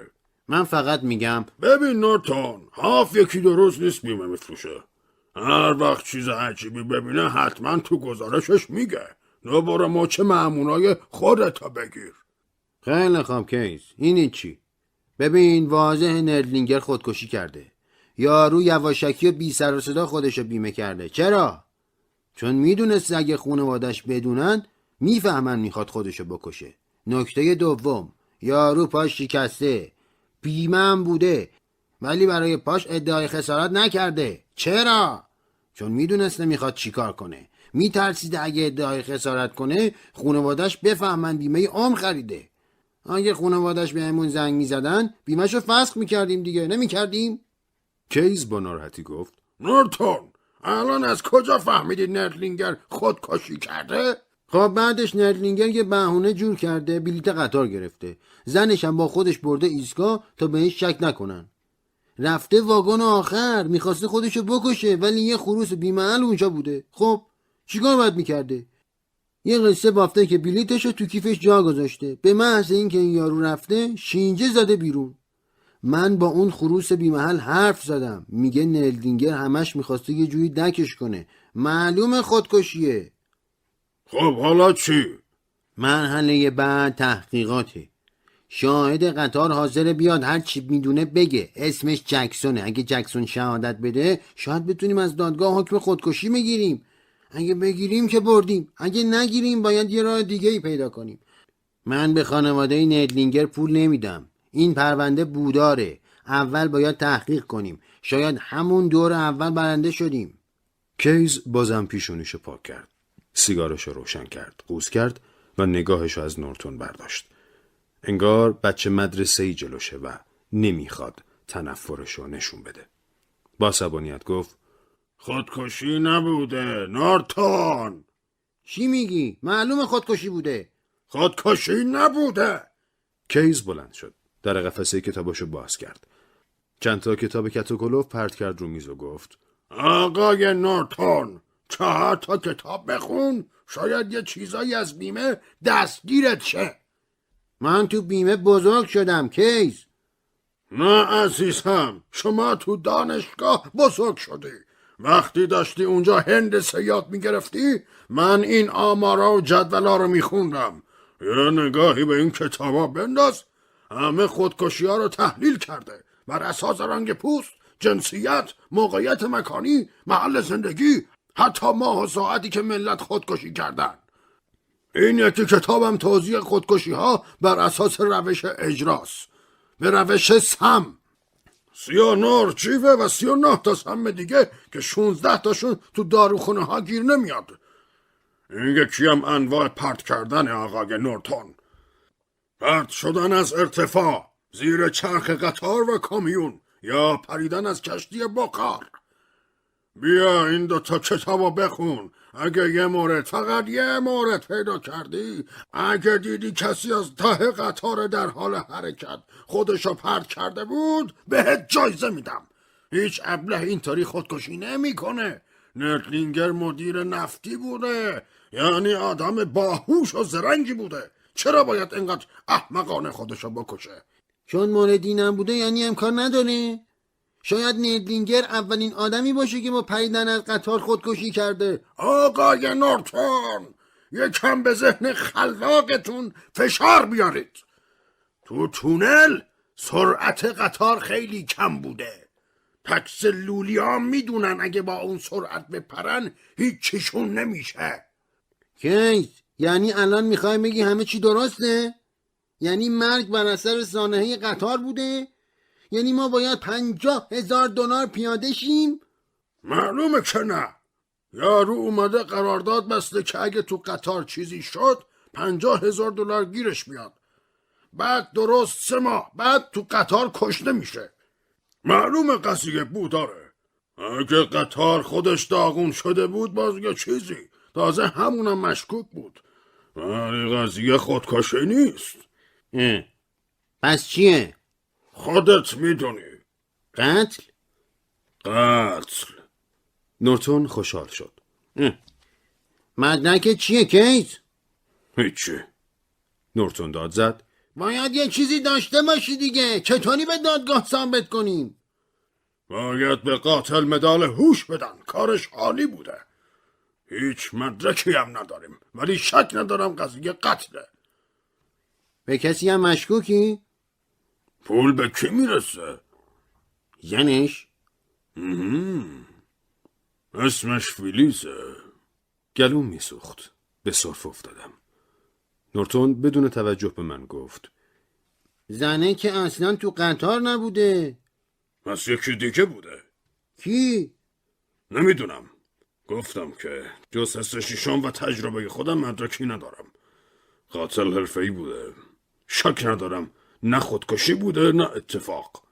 من فقط میگم ببین نورتون، هاف یکی درست نیست بیمه میفروشه. هر وقت چیز عجیبی ببینه حتما تو گزارشش میگه. دوباره مچه مامونای خودتا بگیر. خیلی خوب کیز، این چی؟ ببین واضحه نردلینگر خودکشی کرده. یارو یواشکی و بی سر و صدا خودشو بیمه کرده. چرا؟ چون میدونست اگه خانواده‌اش بدونن میفهمن میخواد خودشو بکشه. نکته دوم، یارو پاش شکسته. بیمه هم بوده ولی برای پاش ادعای خسارت نکرده. چرا؟ چون میدونست نمیخواد چی کار کنه. میترسیده اگه ادعای خسارت کنه خانواده‌اش بفهمن بیمه عام خریده. اگه خانواده‌اش بهمون زنگ میزدن بیمهشو فسخ میکردیم دیگه، نمیکردیم؟ کیز با ناراحتی گفت نورتون، الان از کجا فهمیدی نردلینگر خودکشی کرده؟ خب بعدش نردلینگر یه بهونه جور کرده، بلیت قطار گرفته، زنش هم با خودش برده ایستگاه تا بهش شک نکنن. رفته واگن آخر، میخواسته خودشو بکشه ولی یه خروس بی‌محل اونجا بوده. خب چیکار باید میکرده؟ یه قصه بافته که بلیتشو تو کیفش جا گذاشته، به محض اینکه این یارو رفته شینجه زده بیرون. من با اون خروس بیمحل حرف زدم، میگه نردلینگر همش میخواسته یه جوری دکش کنه، معلوم خودکشیه. خب حالا چی؟ مرحله بعد تحقیقاته. شاهد قطار حاضر بیاد هر چی میدونه بگه، اسمش جکسونه. اگه جکسون شهادت بده شاید بتونیم از دادگاه حکم خودکشی میگیریم. اگه بگیریم که بردیم، اگه نگیریم باید یه راه دیگه‌ای پیدا کنیم. من به خانواده نردلینگر پول نمیدم، این پرونده بوداره، اول باید تحقیق کنیم، شاید همون دور اول برنده شدیم. کیز بازم پیشونیشو پاک کرد، سیگارشو روشن کرد، قوز کرد و نگاهشو از نورتون برداشت. انگار بچه مدرسه‌ای جلوشه و نمیخواد تنفرشو نشون بده. با عصبانیت گفت خودکشی نبوده نورتون. چی میگی؟ معلوم خودکشی بوده. خودکشی نبوده. کیز بلند شد، در قفسه کتاباشو باز کرد، چند تا کتاب کتوکلوف پرت کرد رو میز و گفت آقای نورتون، 4 تا کتاب بخون، شاید یه چیزایی از بیمه دستگیرت شه. من تو بیمه بزرگ شدم کیز. نه عزیزم، شما تو دانشگاه بزرگ شدی. وقتی داشتی اونجا هندسه یاد میگرفتی من این آمارا و جدولا رو میخوندم. یه نگاهی به این کتابا بنداز، همه خودکشی ها رو تحلیل کرده، بر اساس رنگ پوست، جنسیت، موقعیت مکانی، محل زندگی، حتی ماه و ساعتی که ملت خودکشی کردن. این یکی کتابم توضیح خودکشی ها بر اساس روش اجراست، به روش سم. 39 جیوه و 39 تا سم دیگه که 16 تاشون تو داروخونه ها گیر نمیاد. این یکی هم انواع پرت کردن آقای نورتون، پرت شدن از ارتفاع، زیر چرخ قطار و کامیون، یا پریدن از کشتی بخار. بیا این 2 تا کتابو بخون. اگه یه مورد، فقط یه مورد پیدا کردی، اگه دیدی کسی از ته قطار در حال حرکت خودشو پرت کرده بود، بهت جایزه میدم. هیچ ابله اینطوری خودکشی نمیکنه. نردلینگر مدیر نفتی بوده، یعنی آدم باهوش و زرنگی بوده. چرا باید اینقدر احمقانه خودشو بکشه؟ چون مورد دینم بوده یعنی امکان نداره؟ شاید نردلینگر اولین آدمی باشه که با پریدن از قطار خودکشی کرده. آقای نورتون، یکم به ذهن خلاقتون فشار بیارید. تو تونل سرعت قطار خیلی کم بوده. تکس لولی ها میدونن اگه با اون سرعت بپرن هیچ چیشون نمیشه. کیس، یعنی الان میخوای بگی همه چی درسته؟ یعنی مرگ بر اثر سانحه قطار بوده؟ یعنی ما باید 50,000 دلار پیاده شیم؟ معلومه که نه. یارو اومده قرارداد بسته که اگه تو قطار چیزی شد 50,000 دلار گیرش میاد. بعد درست 3 ماه بعد تو قطار کشته میشه. معلومه قضیه بو داره. اگه قطار خودش داغون شده بود باز یه چیزی، تازه همونم مشکوک بود، ولی قضیه خودکشی نیست. پس چیه؟ خودت میدونی. قتل؟ قتل. نورتون خوشحال شد. مدرک چیه کیس؟ هیچی. نورتون داد زد باید یه چیزی داشته باشی دیگه، چطوری به دادگاه ثابت کنیم؟ باید به قاتل مدال هوش بدن، کارش عالی بوده. هیچ مدرکی هم نداریم ولی شک ندارم قضیه قتله. به کسی هم مشکوکی؟ پول به کی میرسه؟ زنش؟ اسمش فیلیسه. گلوم میسوخت، به صرف افتادم. نورتون بدون توجه به من گفت زنه که اصلا تو قطار نبوده. پس یکی دیگه بوده. کی؟ نمیدونم، گفتم که جز حس شیشم و تجربه خودم مدرکی ندارم. قاتل حرفه‌ای بوده، شک ندارم نه خودکشی بوده نه اتفاق.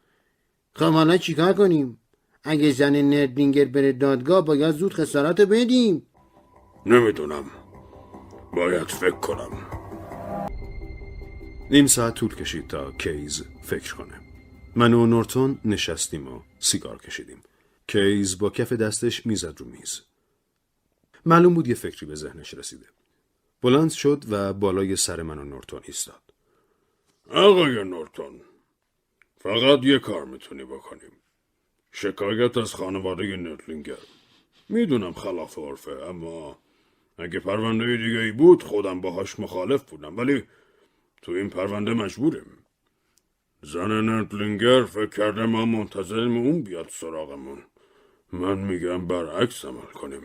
خب حالا چیکار کنیم؟ اگه زن نردلینگر بره دادگاه باید زود خسارات بدیم. نمیدونم، باید فکر کنم. نیم ساعت طول کشید تا کیز فکر کنه. من و نورتون نشستیم و سیگار کشیدیم. کیز با کف دستش میزد رو میز. معلوم بود یه فکری به ذهنش رسیده. بلند شد و بالای سر من و نورتون ایستاد. آقای نورتون، فقط یه کار میتونی بکنیم. شکایت از خانواده نردلینگر. میدونم خلاف عرفه، اما اگه پرونده دیگه ای بود خودم باهاش مخالف بودم، ولی تو این پرونده مجبوریم. زن نردلینگر فکر کرده ما منتظریم اون بیاد سراغمون. من میگم برعکس عمل کنیم.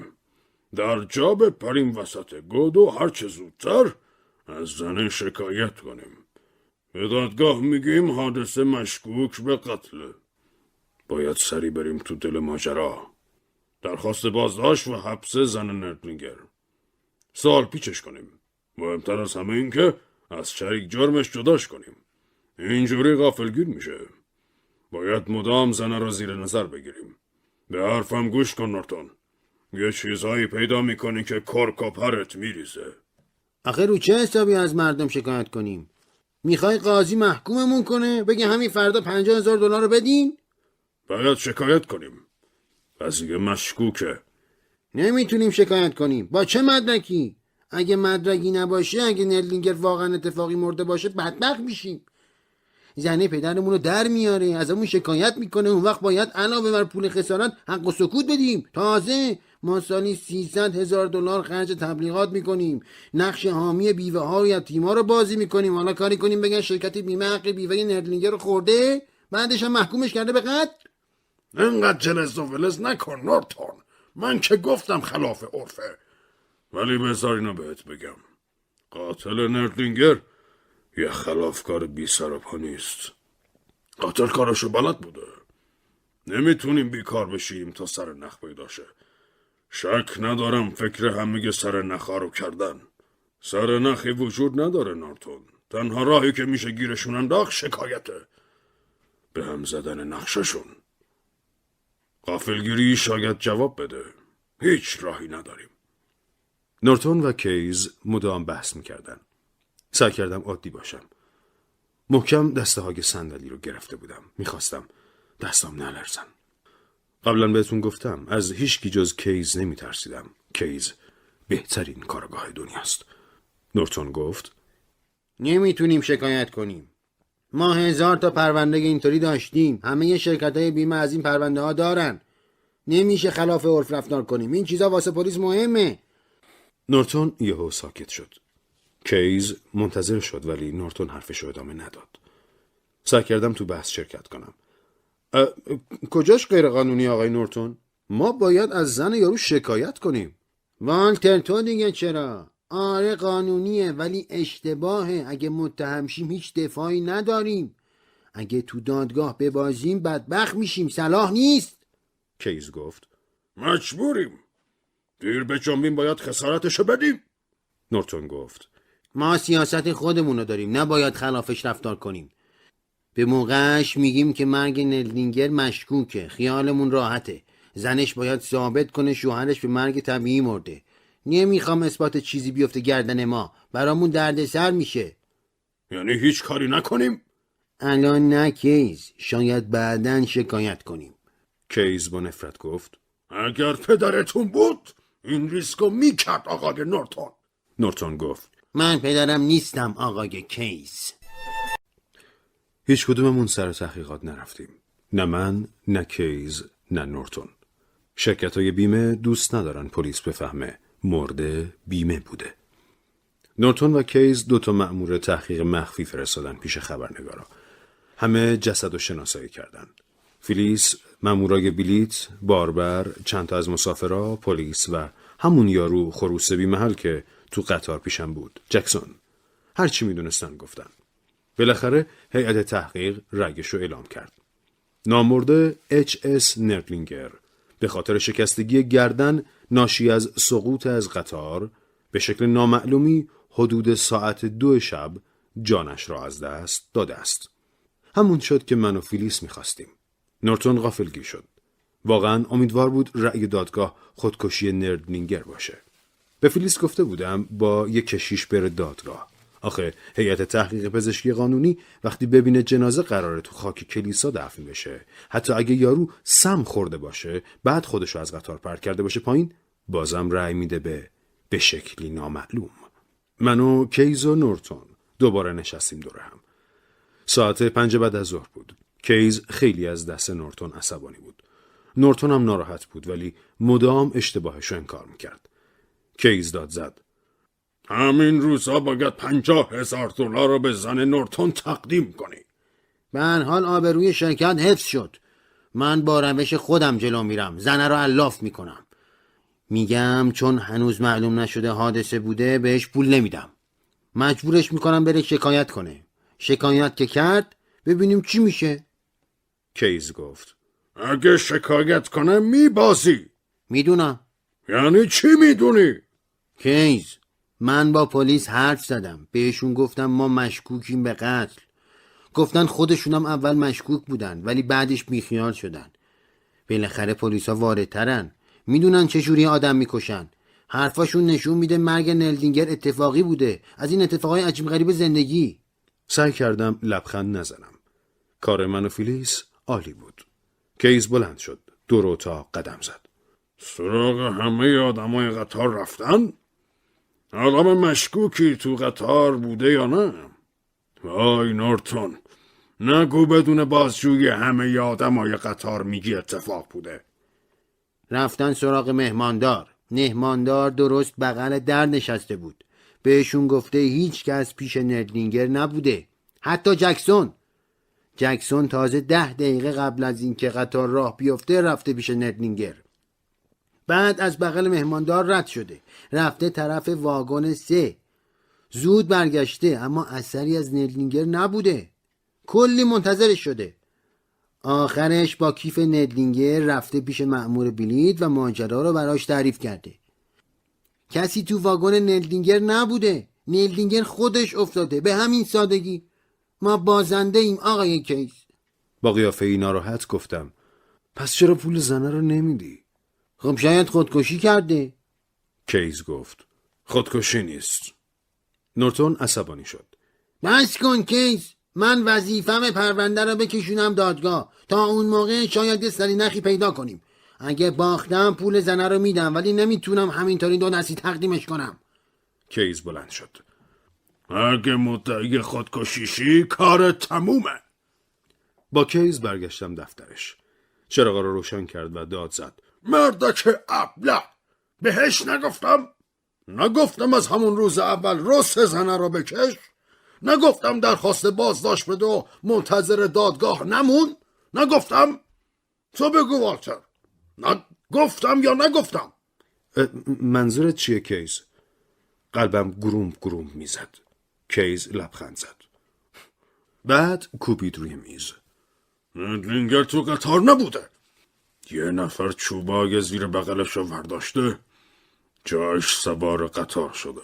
در جا بپریم وسط گود و هرچه زودتر از زن شکایت کنیم. به دادگاه میگیم حادثه مشکوک به قتله. باید سری بریم تو دل ماجرا. درخواست بازداشت و حبس زن نردلینگر. سوال پیچش کنیم. مهمتر از همه این که از شریک جرمش جداش کنیم. اینجوری غافلگیر میشه. باید مدام زن را زیر نظر بگیریم. به حرفم گوش کن نورتون. یه چیزهایی پیدا میکنی که کرک و پرت میریزه. آخه رو چه حسابی از مردم شکایت کنیم؟ میخوای قاضی محکوممون کنه؟ بگه همین فردا $50,000 بدین؟ باید شکایت کنیم. قضیه مشکوکه. نمیتونیم شکایت کنیم. با چه مدرکی؟ اگه مدرکی نباشه، اگه نردلینگر واقعا اتفاقی مرده باشه، بدبخت میشیم. زنه پدرمون رو در میاره، ازمون شکایت میکنه، اون وقت باید علاوه بر پول خسارت حق و سکوت بدیم. تازه ما سالی $300,000 خرج تبلیغات میکنیم، نقش حامی بیوه ها و یتیما رو بازی میکنیم. حالا کاری کنیم بگن شرکت بیمه حق بیوه نردلینگر رو خورده، بعدش هم محکومش کرده به قتل. انقدر جلس و ولز نکن نورتون. من که گفتم خلاف عرفه، ولی بذار اینو بهت بگم، قاتل نردلینگر یه خلافکار بی سر و پا نیست. قاتل کارشو بلد بوده. نمیتونیم بیکار بشیم تا سر نخ پیدا شه. شک ندارم فکر همه سر نخا رو کردن. سر نخی وجود نداره نورتون. تنها راهی که میشه گیرشون انداخت شکایته، به هم زدن نقششون. غافلگیری شاید جواب بده. هیچ راهی نداریم. نورتون و کیز مدام بحث میکردن. سعی کردم عادی باشم. محکم دسته های صندلی رو گرفته بودم. میخواستم دستام نلرزن. قبلا بهتون گفتم از هیچ کی جز کیز نمیترسیدم. کیز بهترین کارگاه دنیاست. نورتون گفت نمیتونیم شکایت کنیم. ما 1000 تا پرونده اینطوری داشتیم. همه شرکت‌های بیمه از این پرونده ها دارن. نمیشه خلاف عرف رفتار کنیم. این چیزا واسه پلیس مهمه. نورتون یهو ساکت شد. کیز منتظر شد، ولی نورتون حرفش رو ادامه نداد. سعی کردم تو بحث شرکت کنم. کجاش غیر قانونی آقای نورتون؟ ما باید از زن یارو شکایت کنیم. والتر تو دیگه چرا؟ آره قانونیه، ولی اشتباهه. اگه متهم شیم هیچ دفاعی نداریم. اگه تو دادگاه ببازیم بدبخت میشیم. صلاح نیست. کیز گفت مجبوریم. دیر به جنبیم باید خسارتشو بدیم. نورتون گفت ما سیاست خودمونو داریم، نباید خلافش رفتار کنیم. به موقعش میگیم که مرگ نردلینگر مشکوکه. خیالمون راحته. زنش باید ثابت کنه شوهرش به مرگ طبیعی مرده. نمیخوام اثبات چیزی بیفته گردن ما، برامون دردسر میشه. یعنی هیچ کاری نکنیم؟ الان نه کیز، شاید بعدن شکایت کنیم. کیز با نفرت گفت اگر پدرتون بود این ریسکو میکرد آقای نورتون. نورتون گفت من پدرم نیستم آقای کیز. هیچ کدوممون سر تحقیقات نرفتیم. نه من، نه کیز، نه نورتون. شرکت‌های بیمه دوست ندارن پلیس بفهمه مرده بیمه بوده. نورتون و کیز 2 تا مأمور تحقیق مخفی فرستادن پیش خبرنگارا. همه جسد و شناسایی کردن. فیلیس، مأمورای بلیت، باربر، چند تا از مسافرها، پلیس و همون یارو خروس بی محل که تو قطار پیشم بود، جکسون. هر چی میدونستن گفتن. بالاخره هیئت تحقیق رأیشو اعلام کرد. نامرده H.S. نردلینگر به خاطر شکستگی گردن ناشی از سقوط از قطار به شکل نامعلومی حدود ساعت 2 شب جانش را از دست داده است. همون شد که من و فیلیس میخواستیم. نورتون غافلگیر شد. واقعا امیدوار بود رأی دادگاه خودکشی نردلینگر باشه. به فیلیس گفته بودم با یک کشیش بره دادگاه. آخه هیئت تحقیق پزشکی قانونی وقتی ببینه جنازه قراره تو خاک کلیسا دفن بشه، حتی اگه یارو سم خورده باشه، بعد خودشو از قطار پرت کرده باشه پایین، بازم رأی میده به شکلی نامعلوم. من و کیز و نورتون دوباره نشستیم دور هم. ساعت 5 بعد از ظهر بود. کیز خیلی از دست نورتون عصبانی بود. نورتون هم ناراحت بود ولی مدام اشتباهشو انکار میکرد. کیز داد زد: همین روزا باید 50,000 دلار رو به زن نورتون تقدیم کنی. به هر حال آبروی شرکت حفظ شد. من با روش خودم جلو میرم، زنه رو علاف میکنم. میگم چون هنوز معلوم نشده حادثه بوده بهش پول نمیدم. مجبورش میکنم بره شکایت کنه. شکایت که کرد ببینیم چی میشه. کیز گفت: اگه شکایت کنه میبازی. میدونم. یعنی چی میدونی؟ کیز، من با پلیس حرف زدم. بهشون گفتم ما مشکوکیم به قتل. گفتن خودشونم اول مشکوک بودن ولی بعدش بیخیال شدن. بالاخره پلیسا واردترن. میدونن چجوری آدم میکشن. حرفاشون نشون میده مرگ نردلینگر اتفاقی بوده، از این اتفاقای عجیب غریب زندگی. سعی کردم لبخند نزنم. کار من و فیلیس عالی بود. کیز بلند شد، دور اتاق قدم زد. سراغ همه آدمای قطار رفتن؟ آدم مشکوکی تو قطار بوده یا نه؟ وای نورتون، نگو بدون بازجویی همه آدمای قطار میگی اتفاق بوده. رفتن سراغ مهماندار. مهماندار درست بغل در نشسته بود. بهشون گفته هیچ کس پیش نردلینگر نبوده، حتی جکسون. جکسون تازه 10 دقیقه قبل از این که قطار راه بیفته رفته پیش نردلینگر. بعد از بغل مهماندار رد شده رفته طرف واگن 3. زود برگشته اما اثری از نردلینگر نبوده. کلی منتظرش شده. آخرش با کیف نردلینگر رفته پیش مأمور بلیط و ماجرا رو براش تعریف کرده. کسی تو واگن نردلینگر نبوده. نردلینگر خودش افتاده، به همین سادگی. ما بازنده ایم آقای کیس. با قیافه‌ای ناراحت گفتم: پس چرا پول زنه رو نمیدی؟ خب شاید خودکشی کرده. کیس گفت: خودکشی نیست. نورتون عصبانی شد. بس کن کیس، من وظیفم پرونده رو بکشونم دادگاه. تا اون موقع شاید یه سری نخی پیدا کنیم. اگه باختم پول زنه رو میدم ولی نمیتونم همینطوری دو دستی تقدیمش کنم. کیز بلند شد. اگه مدعی خودکشیشی کار تمومه. با کیز برگشتم دفترش. چراغ رو روشن کرد و داد زد: مردک ابله، بهش نگفتم از همون روز اول رس زنه رو بکش؟ نگفتم درخواست بازداشت بده و منتظر دادگاه نمون؟ نگفتم؟ تو بگو والتر، نگفتم یا نگفتم؟ منظورت چیه کیز؟ قلبم گروم میزد. کیز لبخند زد. بعد کوبید روی میز. نردلینگر تو قطار نبوده. یه نفر چوبای زیر بغلش رو برداشته، جاش سوار قطار شده.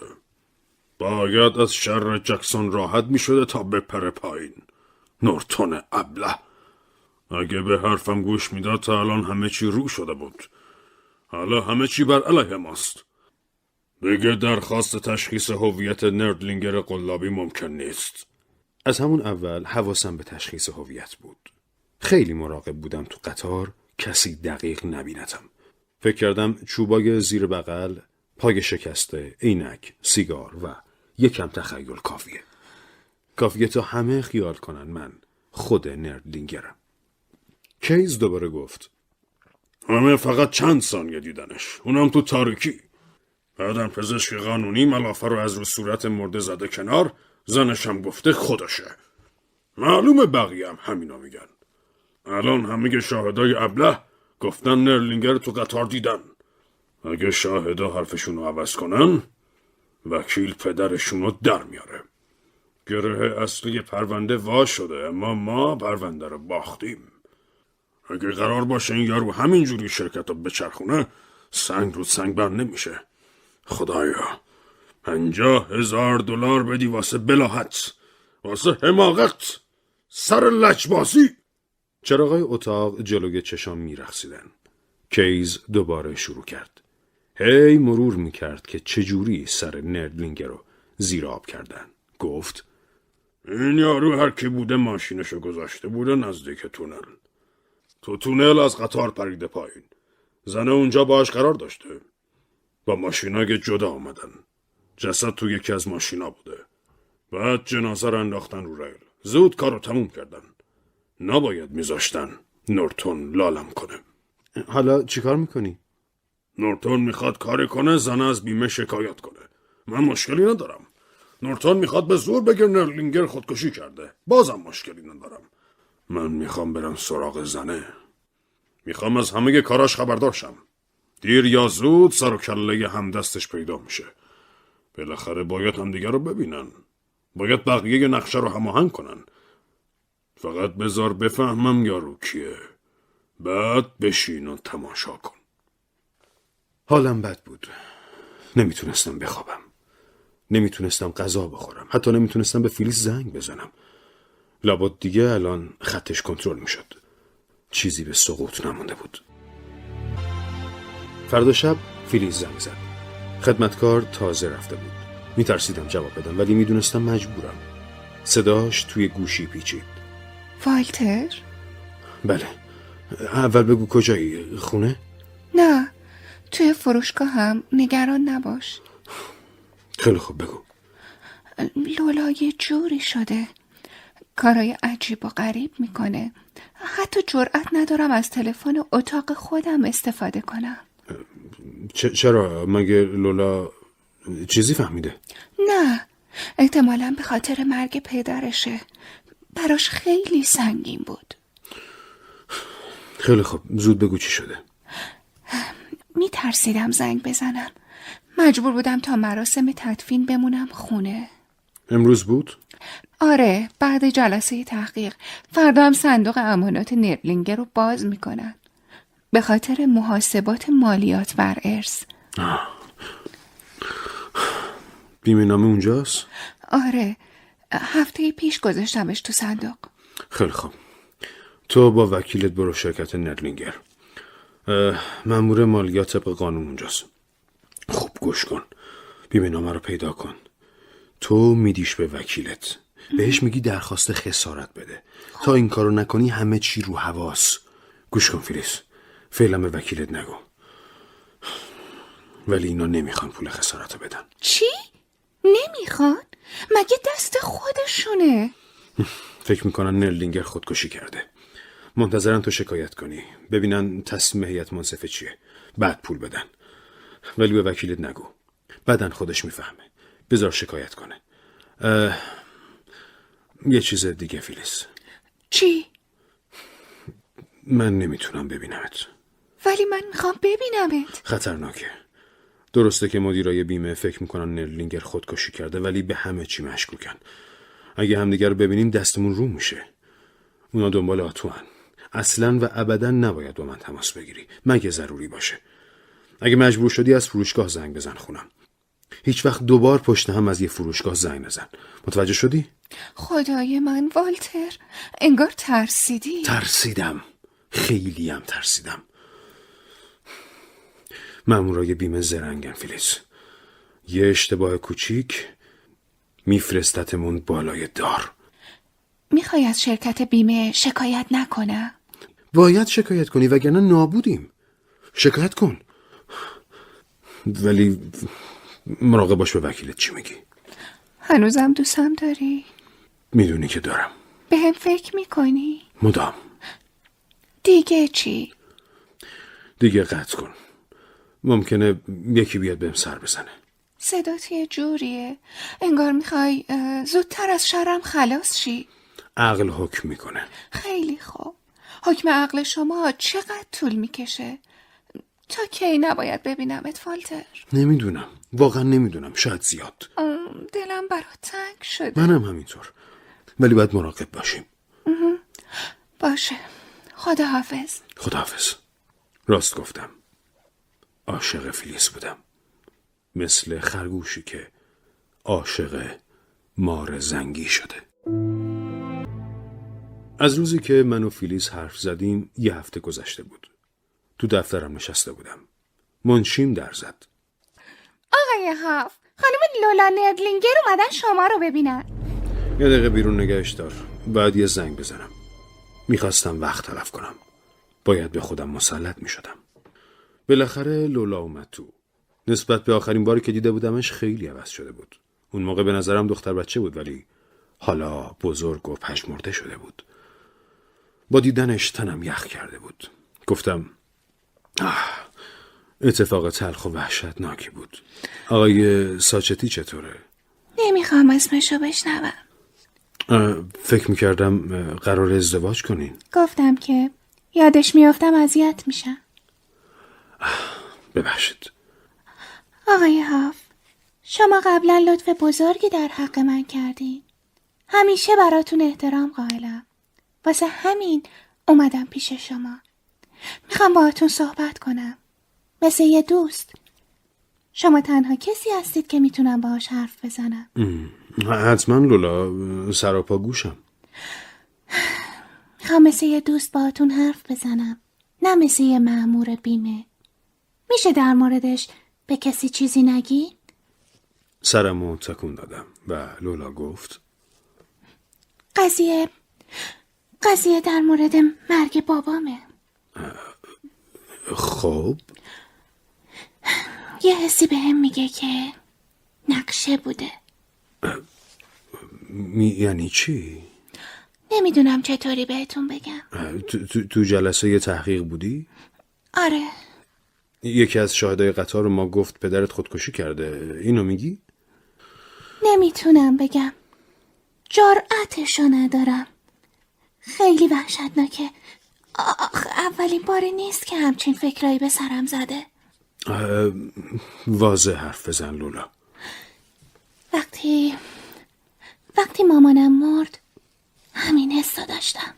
باید از شر جکسون راحت می شده تا بپره پایین. نورتون ابله، اگه به حرفم گوش می داد تا الان همه چی رو شده بود. حالا همه چی بر علیه ماست. دیگه درخواست تشخیص هویت نردلینگر قلابی ممکن نیست. از همون اول حواسم به تشخیص هویت بود. خیلی مراقب بودم تو قطار کسی دقیق نبینتم. فکر کردم چوبای زیر بغل، پای شکسته، عینک، سیگار و یکم تخیل کافیه تا همه خیال کنن من خود نردلینگرم. کیز دوباره گفت: همه فقط چند ثانیه دیدنش، اونم تو تاریکی. بعدم پزشک قانونی ملافه رو از رو صورت مرده زده کنار، زنشم گفته خودشه. معلومه بقیه هم همینا میگن. الان همه شاهدای ابله گفتن نردلینگر تو قطار دیدن. اگه شاهدا حرفشون رو عوض کنن وکیل پدرشون رو در میاره. گره اصلی پرونده وا شده اما ما پرونده رو باختیم. اگه قرار باشه این یارو همینجوری شرکت رو بچرخونه سنگ رو سنگ بر نمیشه. خدایا، 50,000 دلار بدی واسه بلاحت، واسه حماقت، سر لجبازی. چراغای اتاق جلوی چشام میرخسیدن. کیز دوباره شروع کرد. هی مرور میکرد که چجوری سر نردلینگر رو زیر آب کردن. گفت این یارو هر کی بوده ماشینشو گذاشته بوده نزدیک تونل. تو تونل از قطار پریده پایین. زنه اونجا باش قرار داشته. با ماشینا که جدا آمدن. جسد تو یکی از ماشینا بوده. بعد جنازه رو انداختن رو ریل. زود کارو تموم کردن. نباید میذاشتن نورتون لالم کنه. حالا چیکار میکنی؟ نورتون میخواد کاری کنه، زن از بیمه شکایت کنه. من مشکلی ندارم. نورتون میخواد به زور بگه نردلینگر خودکشی کرده. بازم مشکلی ندارم. من میخوام برم سراغ زنه. میخوام از همه کاراش خبردار شم. دیر یا زود سر و کله همدستش پیدا میشه. بالاخره باید همدیگه رو ببینن. باید بقیه نقشه رو هماهنگ کنن. فقط بذار بفهمم یارو کیه. بعد بشین و تماشا کن. حالم بد بود. نمیتونستم بخوابم. نمیتونستم غذا بخورم. حتی نمیتونستم به فیلیس زنگ بزنم. لابد دیگه الان خطش کنترل میشد. چیزی به سقوط نمونده بود. فردا شب فیلیس زنگ زد. خدمتکار تازه رفته بود. میترسیدم جواب بدم ولی میدونستم مجبورم. صداش توی گوشی پیچید. والتر؟ بله. اول بگو کجایی؟ خونه؟ نه. توی فروشگاه هم نگران نباش. خیلی خوب بگو. لولا یه جوری شده. کارای عجیب و غریب میکنه. حتی جرأت ندارم از تلفن اتاق خودم استفاده کنم. چرا؟ مگه لولا چیزی فهمیده؟ نه. احتمالاً به خاطر مرگ پدرشه. براش خیلی سنگین بود. خیلی خوب. زود بگو چی شده. میترسیدم زنگ بزنم. مجبور بودم تا مراسم تدفین بمونم خونه. امروز بود؟ آره، بعد جلسه تحقیق. فردا هم صندوق امانات نردلینگر رو باز میکنن. به خاطر محاسبات مالیات بر ارث. بیمه نامه اونجاست؟ آره، هفته پیش گذاشتمش تو صندوق. خیلی خوب. تو با وکیلت برو شرکت نردلینگر. مأمور مالیات طبق قانون اونجاست. خوب گوش کن. بیمه نامه رو پیدا کن. تو میدیش به وکیلت. بهش میگی درخواست خسارت بده. تا این کارو نکنی همه چی رو حواس. گوش کن فیلیس. فعلا به وکیلت نگو. ولی اینا نمیخوان پول خسارت رو بدن. چی؟ نمیخوان؟ مگه دست خودشونه؟ فکر میکنن نردلینگر خودکشی کرده. منتظرن تو شکایت کنی. ببینن تصمیم هیئت منصفه چیه. بعد پول بدن. ولی به وکیلت نگو. بعدن خودش میفهمه. بذار شکایت کنه. یه چیز دیگه فیلیس. چی؟ من نمیتونم ببینمت. ولی من میخوام ببینمت. خطرناکه. درسته که مدیرای بیمه فکر میکنن نردلینگر خودکشی کرده ولی به همه چی مشکوکن. اگه همدیگر رو ببینیم دستمون رو میشه. اونا دنبال آتوان. اصلا و ابدا نباید با من تماس بگیری مگه ضروری باشه. اگه مجبور شدی از فروشگاه زنگ بزن خونم. هیچ وقت دوبار پشت هم از یه فروشگاه زنگ نزن. متوجه شدی؟ خدای من والتر، انگار ترسیدی. ترسیدم، خیلی هم ترسیدم. مامورای بیمه زرنگن فیلیس. یه اشتباه کوچیک میفرستتمون بالای دار. میخوای از شرکت بیمه شکایت نکنم؟ باید شکایت کنی وگرنه نابودیم. شکایت کن. ولی مراقب باش به وکیلت چی میگی. هنوزم دوستم داری؟ میدونی که دارم. به هم فکر میکنی؟ مدام. دیگه چی؟ دیگه قطع کن. ممکنه یکی بیاد بهم سر بزنه. صدات یه جوریه انگار میخوای زودتر از شرم خلاص شی. عقل حکم میکنه. خیلی خوب. حکم عقل شما چقدر طول میکشه؟ تا کی نباید ببینمت والتر؟ نمیدونم، واقعا نمیدونم. شاید زیاد. دلم برات تنگ شده. منم همینطور. ولی باید مراقب باشیم. باشه. خداحافظ. خداحافظ. راست گفتم. عاشق فیلیس بودم. مثل خرگوشی که عاشق مار زنگی شده. از روزی که من و فیلیس حرف زدیم یه هفته گذشته بود. تو دفترم نشسته بودم. منشیم در زد. آقای هاف، خانم لولا نردلینگر اومدن شما رو ببینن. یه دقیقه بیرون نگهش دار، بعد یه زنگ بزنم. میخواستم وقت تلف کنم. باید به خودم مسلط میشدم. بالاخره لولا اومد تو. نسبت به آخرین باری که دیده بودمش خیلی عوض شده بود. اون موقع به نظرم دختر بچه بود، ولی حالا بزرگ و پشمرده شده بود. با دیدنش تنم یخ کرده بود. گفتم اتفاق تلخ و وحشتناکی بود. آقای ساچتی چطوره؟ نمیخوام اسمشو بشنوم. فکر میکردم قرار ازدواج کنین. گفتم که یادش میافتم اذیت میشم. ببخشید. آقای هاف، شما قبلا لطف بزرگی در حق من کردین. همیشه براتون احترام قائلم. واسه همین اومدم پیش شما. میخوام باهاتون صحبت کنم. مثل یه دوست. شما تنها کسی هستید که میتونم باهاش حرف بزنم. حتما لولا، سراپا گوشم. میخوام مثل یه دوست باهاتون حرف بزنم، نه مثل یه مأمور بیمه. میشه در موردش به کسی چیزی نگی؟ سرمو تکون دادم و لولا گفت قضیه در مورد مرگ بابامه. خب یه حسی به هم میگه که نقشه بوده. یعنی چی؟ نمیدونم چطوری بهتون بگم. تو جلسه یه تحقیق بودی؟ آره. یکی از شاهدای قطار ما گفت پدرت خودکشی کرده. اینو میگی؟ نمیتونم بگم، جرأتشو ندارم. خیلی وحشتناکه. آخ، اولین باری نیست که همچین فکرایی به سرم زده. واضح حرف بزن لولا. وقتی مامانم مرد همین حسو داشتم.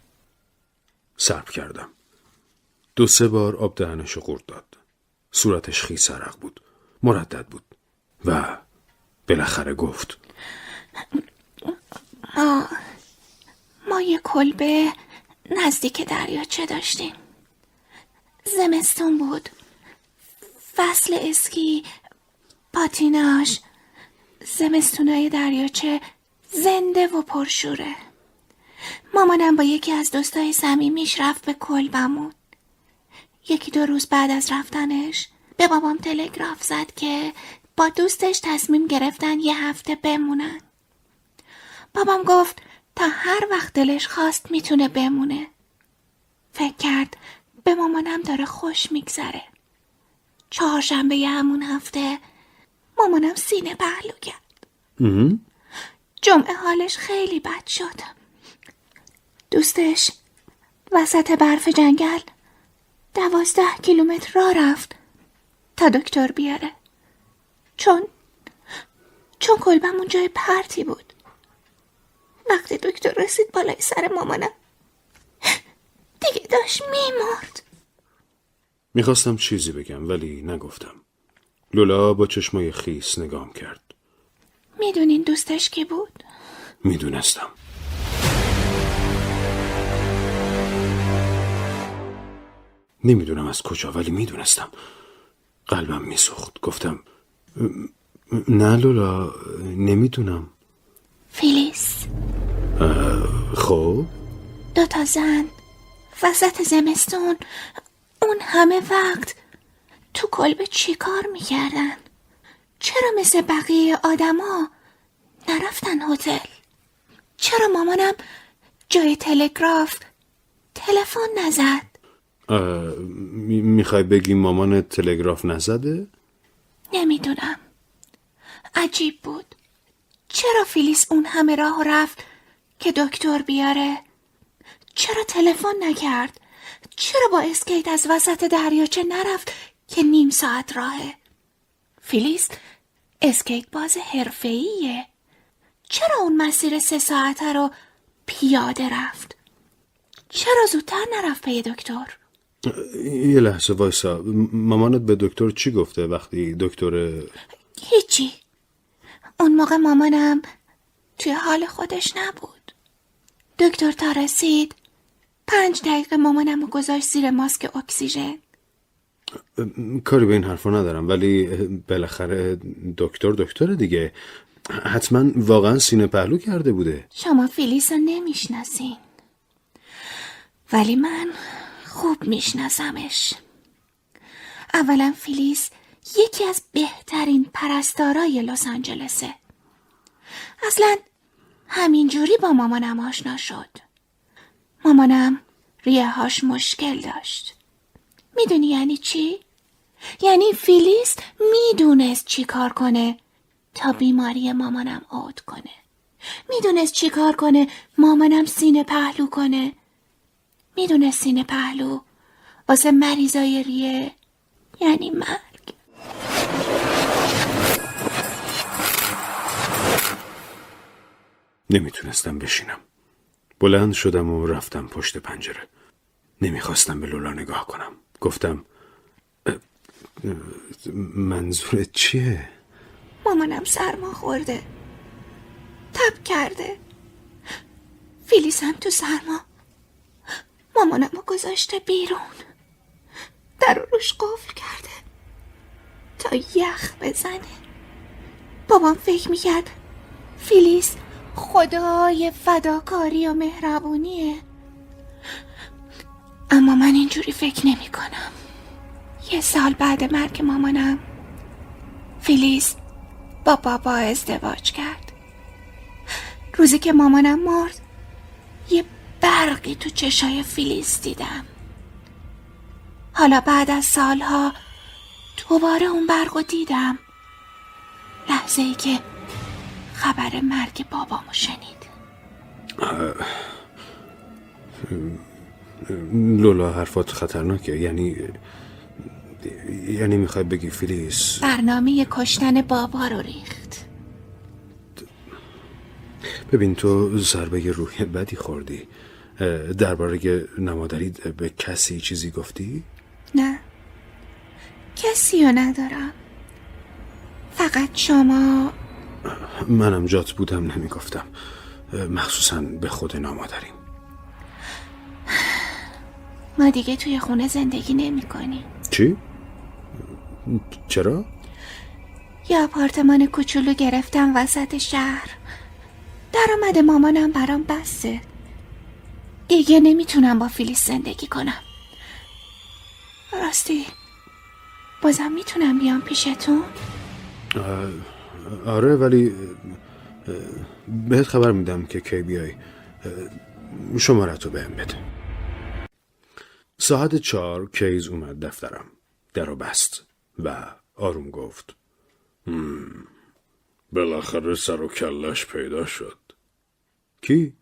سرب کردم. 2-3 بار آب دهنشو قورت داد. صورتش خیس عرق بود، مردد بود و بالاخره گفت ما یه کلبه نزدیک دریاچه داشتیم. زمستون بود، فصل اسکی، پاتیناژ. زمستونای دریاچه زنده و پرشوره. مامانم با یکی از دوستای صمیمیش رفت به کلبمون. 1-2 روز بعد از رفتنش به بابام تلگراف زد که با دوستش تصمیم گرفتن 1 هفته بمونن. بابام گفت تا هر وقت دلش خواست میتونه بمونه. فکر کرد به مامانم داره خوش میگذره. 4 شنبه همون هفته مامانم سینه پهلو کرد. جمعه حالش خیلی بد شد. دوستش وسط برف جنگل 12 کیلومتر راه رفت تا دکتر بیاره، چون کلبمون جای پرتی بود. وقتی دکتر رسید بالای سر مامانم دیگه داشت میمرد. میخواستم چیزی بگم ولی نگفتم. لولا با چشمای خیس نگام کرد. میدونین دوستش کی بود؟ میدونستم. نمیدونم از کجا ولی میدونستم. قلبم میسوخت. گفتم نه لولا، نمیدونم. فیلیس. خب 2 تا زن وسط زمستون اون همه وقت تو کلبه چی کار میکردن؟ چرا مثل بقیه آدما نرفتن هتل؟ چرا مامانم جای تلگراف تلفن نزد؟ میخوای بگی مامان تلگراف نزده؟ نمیدونم. عجیب بود. چرا فیلیس اون همه راه رفت که دکتر بیاره؟ چرا تلفن نکرد؟ چرا با اسکیت از وسط دریاچه نرفت که 1/2 ساعت راهه؟ فیلیس اسکیت باز حرفه‌ایه. چرا اون مسیر 3 ساعته رو پیاده رفت؟ چرا زودتر نرفت پی دکتر؟ یه لحظه وایسا. مامانت به دکتر چی گفته وقتی دکتر؟ هیچی. اون موقع مامانم توی حال خودش نبود. دکتر تا رسید 5 دقیقه مامانم رو گذاشت زیر ماسک اکسیژن. کاری به این حرفا ندارم، ولی بالاخره دکتر دیگه، حتما واقعا سینه پهلو کرده بوده. شما فیلیس رو نمیشناسین ولی من خوب میشناسمش. اولا فیلیس یکی از بهترین پرستارای لس آنجلسه. اصلا همینجوری با مامانم آشنا شد. مامانم ریه هاش مشکل داشت. میدونی یعنی چی؟ یعنی فیلیس میدونست چی کار کنه تا بیماری مامانم عود کنه. میدونست چی کار کنه مامانم سینه پهلو کنه. میدونست سینه پهلو واسه مریضای ریه یعنی مرگ. نمیتونستم بشینم. بلند شدم و رفتم پشت پنجره. نمیخواستم به لولا نگاه کنم. گفتم منظورت چیه؟ مامانم سرما خورده، تب کرده. فیلیس هم تو سرما. مامانم رو گذاشته بیرون، در رو روش قفل کرده تا یخ بزنه. بابام فکر میکرد فیلیس خدای فداکاری و مهربونیه، اما من اینجوری فکر نمی کنم. 1 سال بعد مرگ مامانم فیلیس با بابا ازدواج کرد. روزی که مامانم مرد یه برقی تو چشای فیلیس دیدم. حالا بعد از سالها دوباره اون برقو دیدم، لحظه ای که خبر مرگ بابامو شنید. لولا حرفات خطرناکه. یعنی میخوای بگی فیلیس برنامه کشتن بابا رو ریخت؟ ببین تو ضربه روحی بدی خوردی. درباره نمادری به کسی چیزی گفتی؟ نه، کسی رو ندارم، فقط شما. منم جات بودم نمیگفتم، مخصوصا به خود نامادریم. ما دیگه توی خونه زندگی نمی کنیم. چی؟ چرا؟ یه آپارتمان کوچولو گرفتم وسط شهر. درآمد مامانم برام بسه. دیگه نمیتونم با فیلیس زندگی کنم. راستی بازم میتونم بیام پیشتون؟ آره، ولی بهت خبر میدم که کی بیای. شمارتو بهم بده. ساعت 4 کیز اومد دفترم. درو بست و آروم گفت بالاخره سر و کلش پیدا شد. کی؟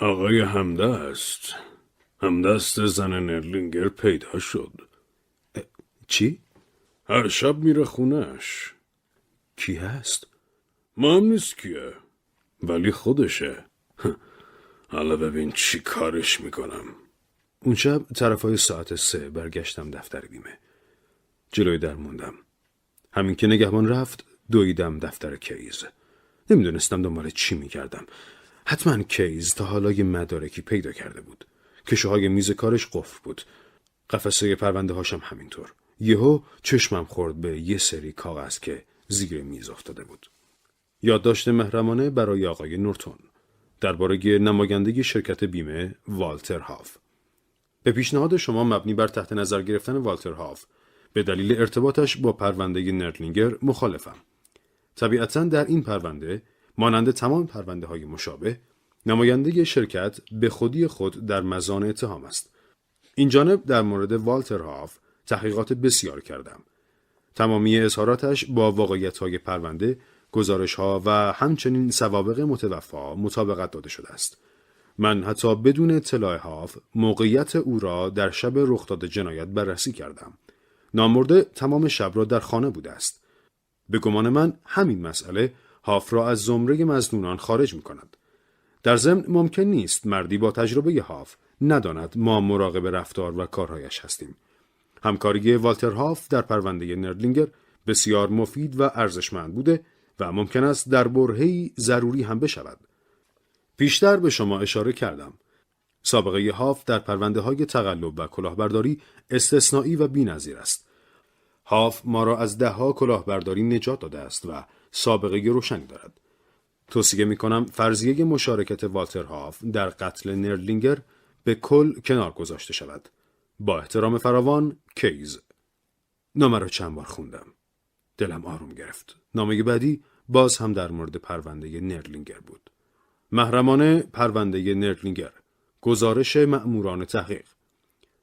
آقای همدست. همدست زن نرلینگر پیدا شد. چی؟ هر شب میره خونش. کی هست؟ مهم نیست کیه، ولی خودشه. حالا ببین چی کارش میکنم. اون شب طرفای 3 برگشتم دفتر بیمه. جلوی در موندم. همین که نگهبان رفت دویدم دفتر کیز. نمیدونستم دنبال چی میکردم. حتما کیز تا حالا یه مدارکی پیدا کرده بود. کشوهای میز کارش قفل بود. قفسه پرونده هاشم همینطور. یهو چشمم خورد به یه سری کاغذ که زیر میز افتاده بود. یادداشت محرمانه برای آقای نورتون درباره نمایندگی شرکت بیمه والتر هاف. به پیشنهاد شما مبنی بر تحت نظر گرفتن والتر هاف به دلیل ارتباطش با پرونده نردلینگر مخالفم. طبیعتاً در این پرونده مانند تمام پرونده های مشابه نماینده شرکت به خودی خود در مزان اتهام است. این جانب در مورد والتر هاف تحقیقات بسیار کردم. تمامی اظهاراتش با واقعیت‌های پرونده، گزارش‌ها و همچنین سوابق متوفا مطابقت داده شده است. من حتی بدون اطلاع هاف موقعیت او را در شب رخ داده جنایت بررسی کردم. نامرده تمام شب را در خانه بوده است. به گمان من همین مسئله هاف را از زمره مظنونان خارج می‌کند. در ضمن ممکن نیست مردی با تجربه هاف نداند ما مراقب رفتار و کارهایش هستیم. همکاری والتر هاف در پرونده نردلینگر بسیار مفید و ارزشمند بوده و ممکن است در برهه‌ای ضروری هم بشود. پیشتر به شما اشاره کردم. سابقه هاف در پرونده‌های تقلب و کلاهبرداری استثنایی و بی‌نظیر است هاف ما را از دهها کلاهبرداری نجات داده است و سابقه روشنی دارد. توصیه می‌کنم فرضیه مشارکت والتر هاف در قتل نردلینگر به کل کنار گذاشته شود. با احترام فراوان، کیز. نامه را چند بار خوندم. دلم آروم گرفت. نامه بعدی باز هم در مورد پرونده نردلینگر بود. محرمانه پرونده نردلینگر. گزارش مأموران تحقیق.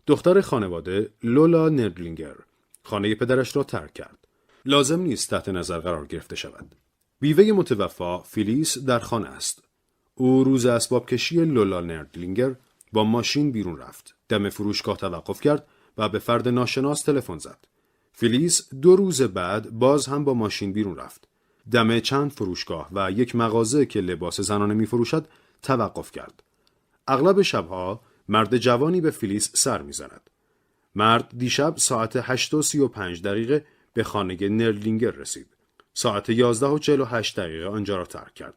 دختر خانواده لولا نردلینگر خانه پدرش را ترک کرد. لازم نیست تحت نظر قرار گرفته شود. بیوه متوفا فیلیس در خانه است. او روز اسباب کشی لولا نردلینگر با ماشین بیرون رفت. دم فروشگاه توقف کرد و به فرد ناشناس تلفن زد. فیلیس 2 روز بعد باز هم با ماشین بیرون رفت. دم چند فروشگاه و یک مغازه که لباس زنانه می‌فروشد توقف کرد. اغلب شبها مرد جوانی به فیلیس سر می‌زند. مرد دیشب ساعت 8:35 به خانه نردلینگر رسید. ساعت 11:48 آنجا را ترک کرد.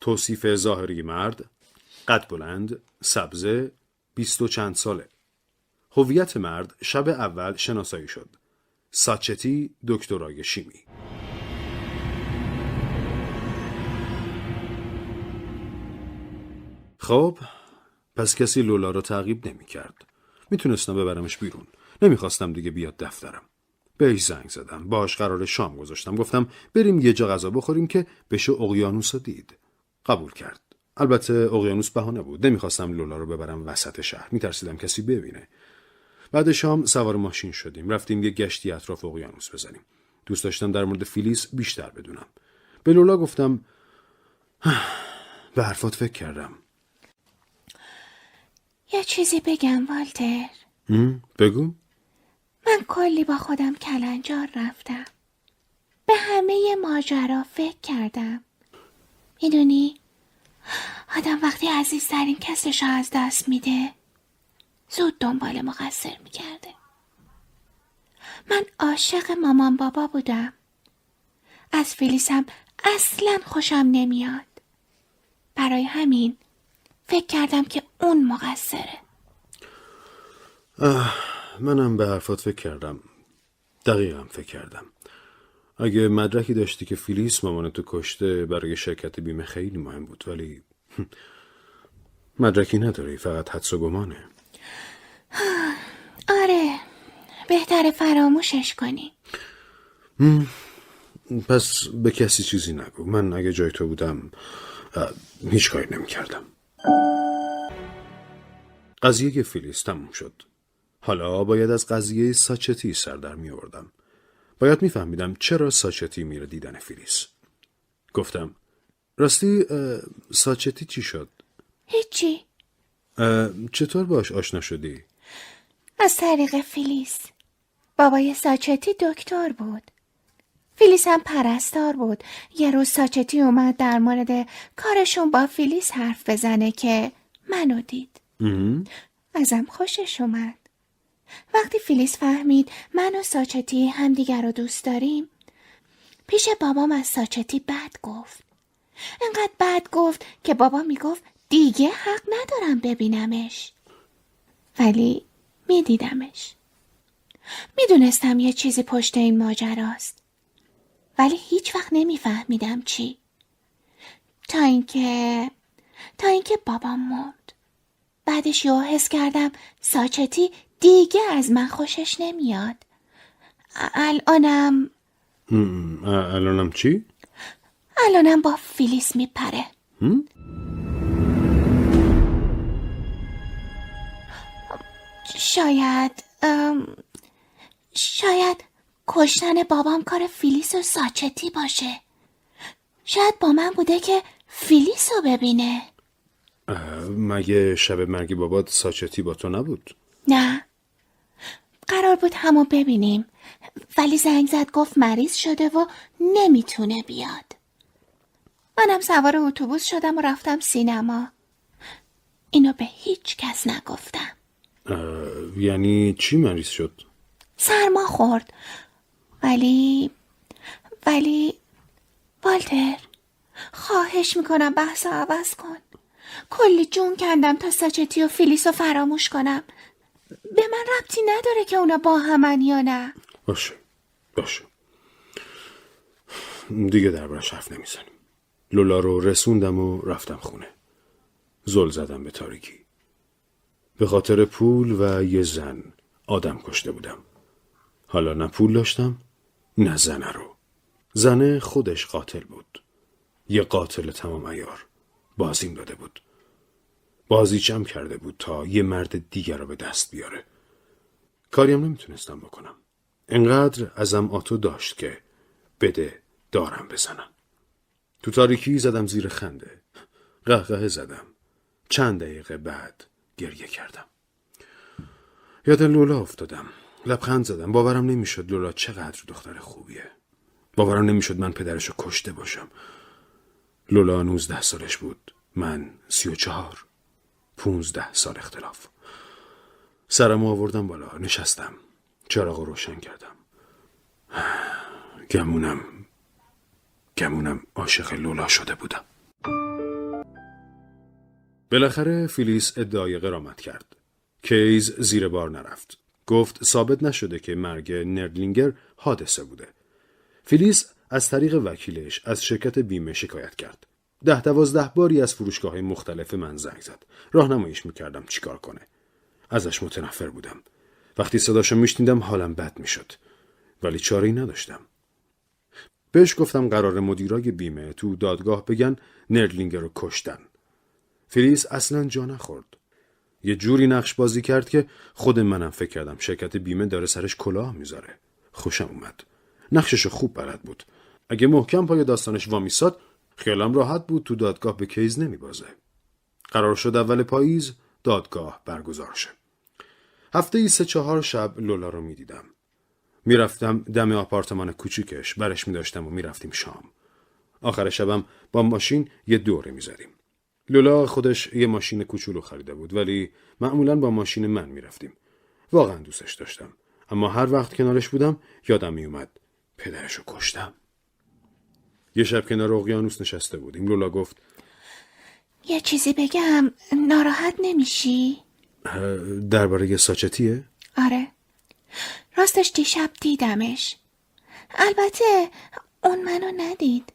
توصیف ظاهری مرد: قد بلند، سبزه، 20 و چند ساله. هویت مرد شب اول شناسایی شد. ساچتی، دکترای شیمی. خب، پس کسی لولا را تعقیب نمی کرد. می تونستم ببرمش بیرون. نمیخواستم دیگه بیاد دفترم. بهش زنگ زدم. باش قرار شام گذاشتم. گفتم بریم یه جا غذا بخوریم که بشه اقیانوس رو دید. قبول کرد. البته اقیانوس بهانه بود. نمیخواستم لولا رو ببرم وسط شهر. میترسیدم کسی ببینه. بعد شام سوار ماشین شدیم. رفتیم یه گشتی اطراف اقیانوس بزنیم. دوست داشتم در مورد فیلیس بیشتر بدونم. به لولا گفتم به حرفات فکر کردم. یه چیزی بگم والتر. بگو. من کلی با خودم کلنجار رفتم. به همه ماجرا فکر کردم. میدونی؟ آدم وقتی عزیزترین کسش از دست میده زود دنبال مقصر میکرده. من عاشق مامان بابا بودم. از فیلیسم اصلا خوشم نمیاد. برای همین فکر کردم که اون مقصره. منم به حرفات فکر کردم. دقیقاً فکر کردم. اگه مدرکی داشتی که فیلیس مامانتو کشته برای شرکت بیمه خیلی مهم بود، ولی مدرکی نداری، فقط حدس و گمانه. آره، بهتره فراموشش کنی. پس به کسی چیزی نگو. من اگه جای تو بودم هیچ کاری نمی کردم. قضیه فیلیس تموم شد. حالا باید از قضیه ساچتی سر در می آوردم. باید می فهمیدم چرا ساچتی میره دیدن فیلیس. گفتم راستی ساچتی چی شد؟ هیچی. چطور باش آشنا شدی؟ از طریق فیلیس. بابای ساچتی دکتر بود. فیلیس هم پرستار بود. یه روز ساچتی اومد در مورد کارشون با فیلیس حرف بزنه که منو دید. ازم خوشش اومد. وقتی فیلیس فهمید من و ساچتی هم دیگر رو دوست داریم، پیش بابام از ساچتی بد گفت. انقدر بد گفت که بابا میگفت دیگه حق ندارم ببینمش. ولی میدیدمش. میدونستم یه چیزی پشت این ماجراست، ولی هیچ وقت نمیفهمیدم چی. تا اینکه بابام مرد. بعدش یهو حس کردم ساچتی دیگه از من خوشش نمیاد. الانم چی؟ الانم با فیلیس میپره. شاید کشتن بابام کار فیلیس و ساچتی باشه. شاید با من بوده که فیلیس رو ببینه. مگه شب مرگ بابات ساچتی با تو نبود؟ نه، قرار بود همو ببینیم، ولی زنگ زد گفت مریض شده و نمیتونه بیاد. منم سوار اتوبوس شدم و رفتم سینما. اینو به هیچ کس نگفتم. یعنی چی مریض شد؟ سرما خورد. ولی والتر، خواهش میکنم بحث عوض کن. کلی جون کندم تا ساچتی و فیلیس رو فراموش کنم. به من ربطی نداره که اونا با همن یا نه. باشه. باشه. دیگه دربارش حرف نمیزنیم. لولا رو رسوندم و رفتم خونه. زل زدم به تاریکی. به خاطر پول و یه زن آدم کشته بودم. حالا نه پول داشتم نه زنه رو. زنه خودش قاتل بود. یه قاتل تمام عیار. بازیم داده بود. بازیچم کرده بود تا یه مرد دیگر رو به دست بیاره. کاریم نمیتونستم بکنم. انقدر ازم آتو داشت که بده دارم بزنم. تو تاریکی زدم زیر خنده. قهقه زدم. چند دقیقه بعد گریه کردم. یاد لولا افتادم. لبخند زدم. باورم نمیشد لولا چقدر دختر خوبیه. باورم نمیشد من پدرشو کشته باشم. لولا 19 سالش بود. من 34. 15 سال اختلاف. سرمو آوردم بالا. نشستم. چراغو روشن کردم. گمونم عاشق لولا شده بودم. بالاخره فیلیس ادعای غرامت کرد. کیز زیر بار نرفت. گفت ثابت نشده که مرگ نردلینگر حادثه بوده. فیلیس از طریق وکیلش از شرکت بیمه شکایت کرد. 10-12 باری از فروشگاه‌های مختلف من زنگ زد. راهنماییش می‌کردم چیکار کنه. ازش متنفر بودم. وقتی صداشو میشنیدم حالم بد میشد. ولی چاره‌ای نداشتم. بهش گفتم قرار مدیرای بیمه تو دادگاه بگن نردلینگر رو کشتن. فیلیس اصلا جا نخورد. یه جوری نقش بازی کرد که خود منم فکر کردم شرکت بیمه داره سرش کلاه میذاره. خوشم اومد. نقشش خوب بلد بود. اگه محکم پای داستانش وامیساد خیالم راحت بود تو دادگاه به کیز نمیبازه. قرار شد اول پاییز دادگاه برگزار شه. هفته‌ای 3-4 شب لولا رو میدیدم. میرفتم دم آپارتمان کوچیکش برش میداشتم و میرفتیم شام. آخر شبم با ماشین یه دوره میزدیم. لولا خودش یه ماشین کوچولو خریده بود ولی معمولاً با ماشین من میرفتیم. واقعاً دوستش داشتم. اما هر وقت کنارش بودم یادم میومد پدرشو کشتم. یه شب کنار اقیانوس نشسته بودیم. لولا گفت یه چیزی بگم ناراحت نمیشی؟ درباره ساچتیه؟ آره. راستش دیشب دیدمش. البته اون منو ندید.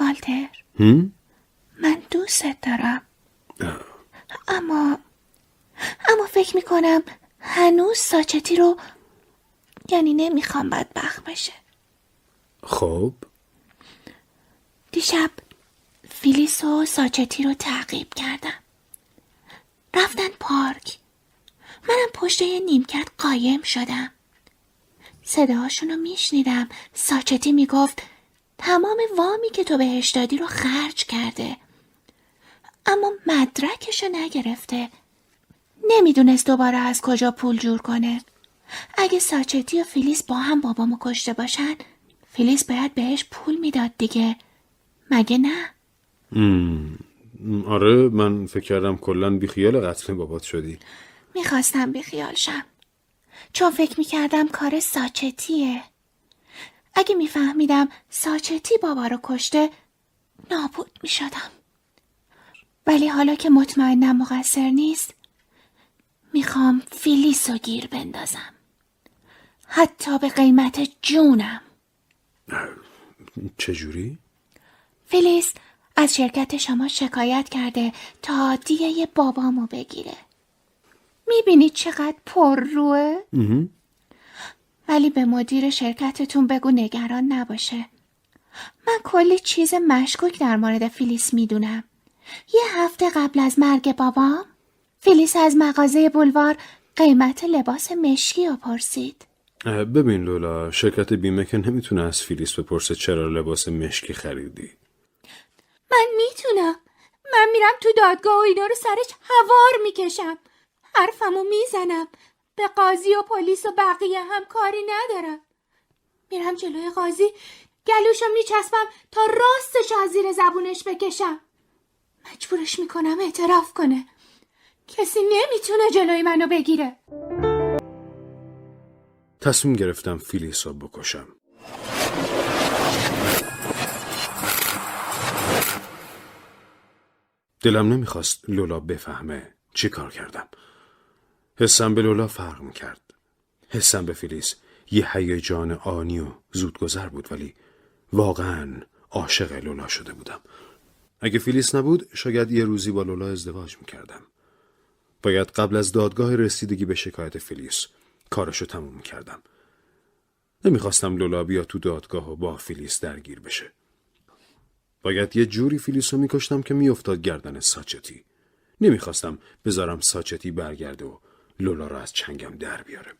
والتر من دوستت دارم. اما فکر میکنم هنوز ساچتی رو یعنی نمیخوام بدبخت بشه. خب دیشب فیلیس و ساچتی رو تعقیب کردم. رفتن پارک. منم پشت یه نیمکت قایم شدم. صداهاشون رو میشنیدم. ساچتی میگفت تمام وامی که تو بهش دادی رو خرج کرده اما مدرکش رو نگرفته. نمیدونست دوباره از کجا پول جور کنه. اگه ساچتی و فیلیس با هم بابامو کشته باشن فیلیس باید بهش پول میداد دیگه. مگه نه؟ آره من فکر کردم کلن بیخیال قتل بابات شدی. میخواستم بیخیال شم چون فکر میکردم کار ساچتیه. اگه میفهمیدم ساچتی بابا رو کشته نابود میشدم. ولی حالا که مطمئنم مقصر نیست میخوام فیلیس رو گیر بندازم. حتی به قیمت جونم. چجوری؟ فیلیس از شرکت شما شکایت کرده تا دیه بابامو بگیره. میبینی چقدر پر روه؟ ولی به مدیر شرکتتون بگو نگران نباشه. من کلی چیز مشکوک در مورد فیلیس میدونم. یه هفته قبل از مرگ بابام فیلیس از مغازه بولوار قیمت لباس مشکی رو پرسید. ببین لولا شرکت بیمه که نمیتونه از فیلیس بپرسه چرا لباس مشکی خریدی. من میتونم. من میرم تو دادگاه و اینا رو سرش هوار میکشم. حرفمو میزنم. به قاضی و پلیس و بقیه هم کاری ندارم. میرم جلوی قاضی گلوشو میچسبم تا راستش از زیر زبونش بکشم. مجبورش میکنم اعتراف کنه. کسی نمیتونه جلوی منو بگیره. تصمیم گرفتم فیلیس رو بکشم. دلم نمیخواست لولا بفهمه چی کار کردم. حسم به لولا فرق میکرد. حسم به فیلیس یه هیجان آنی و زودگذر بود، ولی واقعاً عاشق لولا شده بودم. اگه فیلیس نبود شاید یه روزی با لولا ازدواج میکردم. باید قبل از دادگاه رسیدگی به شکایت فیلیس کارشو تموم میکردم. نمیخواستم لولا بیا تو دادگاه و با فیلیس درگیر بشه. باید یه جوری فیلیسو میکشتم که میافتاد گردن ساچتی. نمیخواستم بذارم ساچتی برگرده و لولا را از چنگم در بیاره.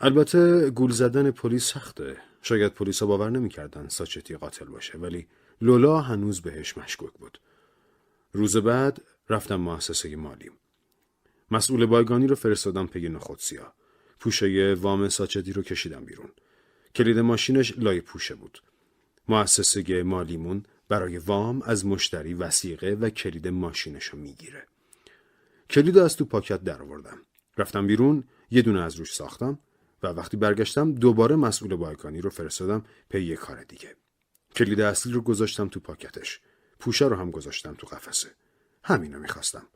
البته گول زدن پلیس سخته. شاید پلیسا باور نمیکردن ساچتی قاتل باشه، ولی لولا هنوز بهش مشکوک بود. روز بعد رفتم مؤسسه مالی. مسئول بایگانی رو فرستادم پی نخودسیا. پوشه وام ساچتی رو کشیدم بیرون. کلید ماشینش لای پوشه بود. مؤسسه مالیمون برای وام از مشتری وثیقه و کلید ماشینشو میگیره. کلید از تو پاکت در آوردم. رفتم بیرون، یه دونه از روش ساختم و وقتی برگشتم دوباره مسئول بایگانی رو فرستادم پی یه کار دیگه. کلید اصلی رو گذاشتم تو پاکتش. پوشه رو هم گذاشتم تو قفسه. همینو میخواستم.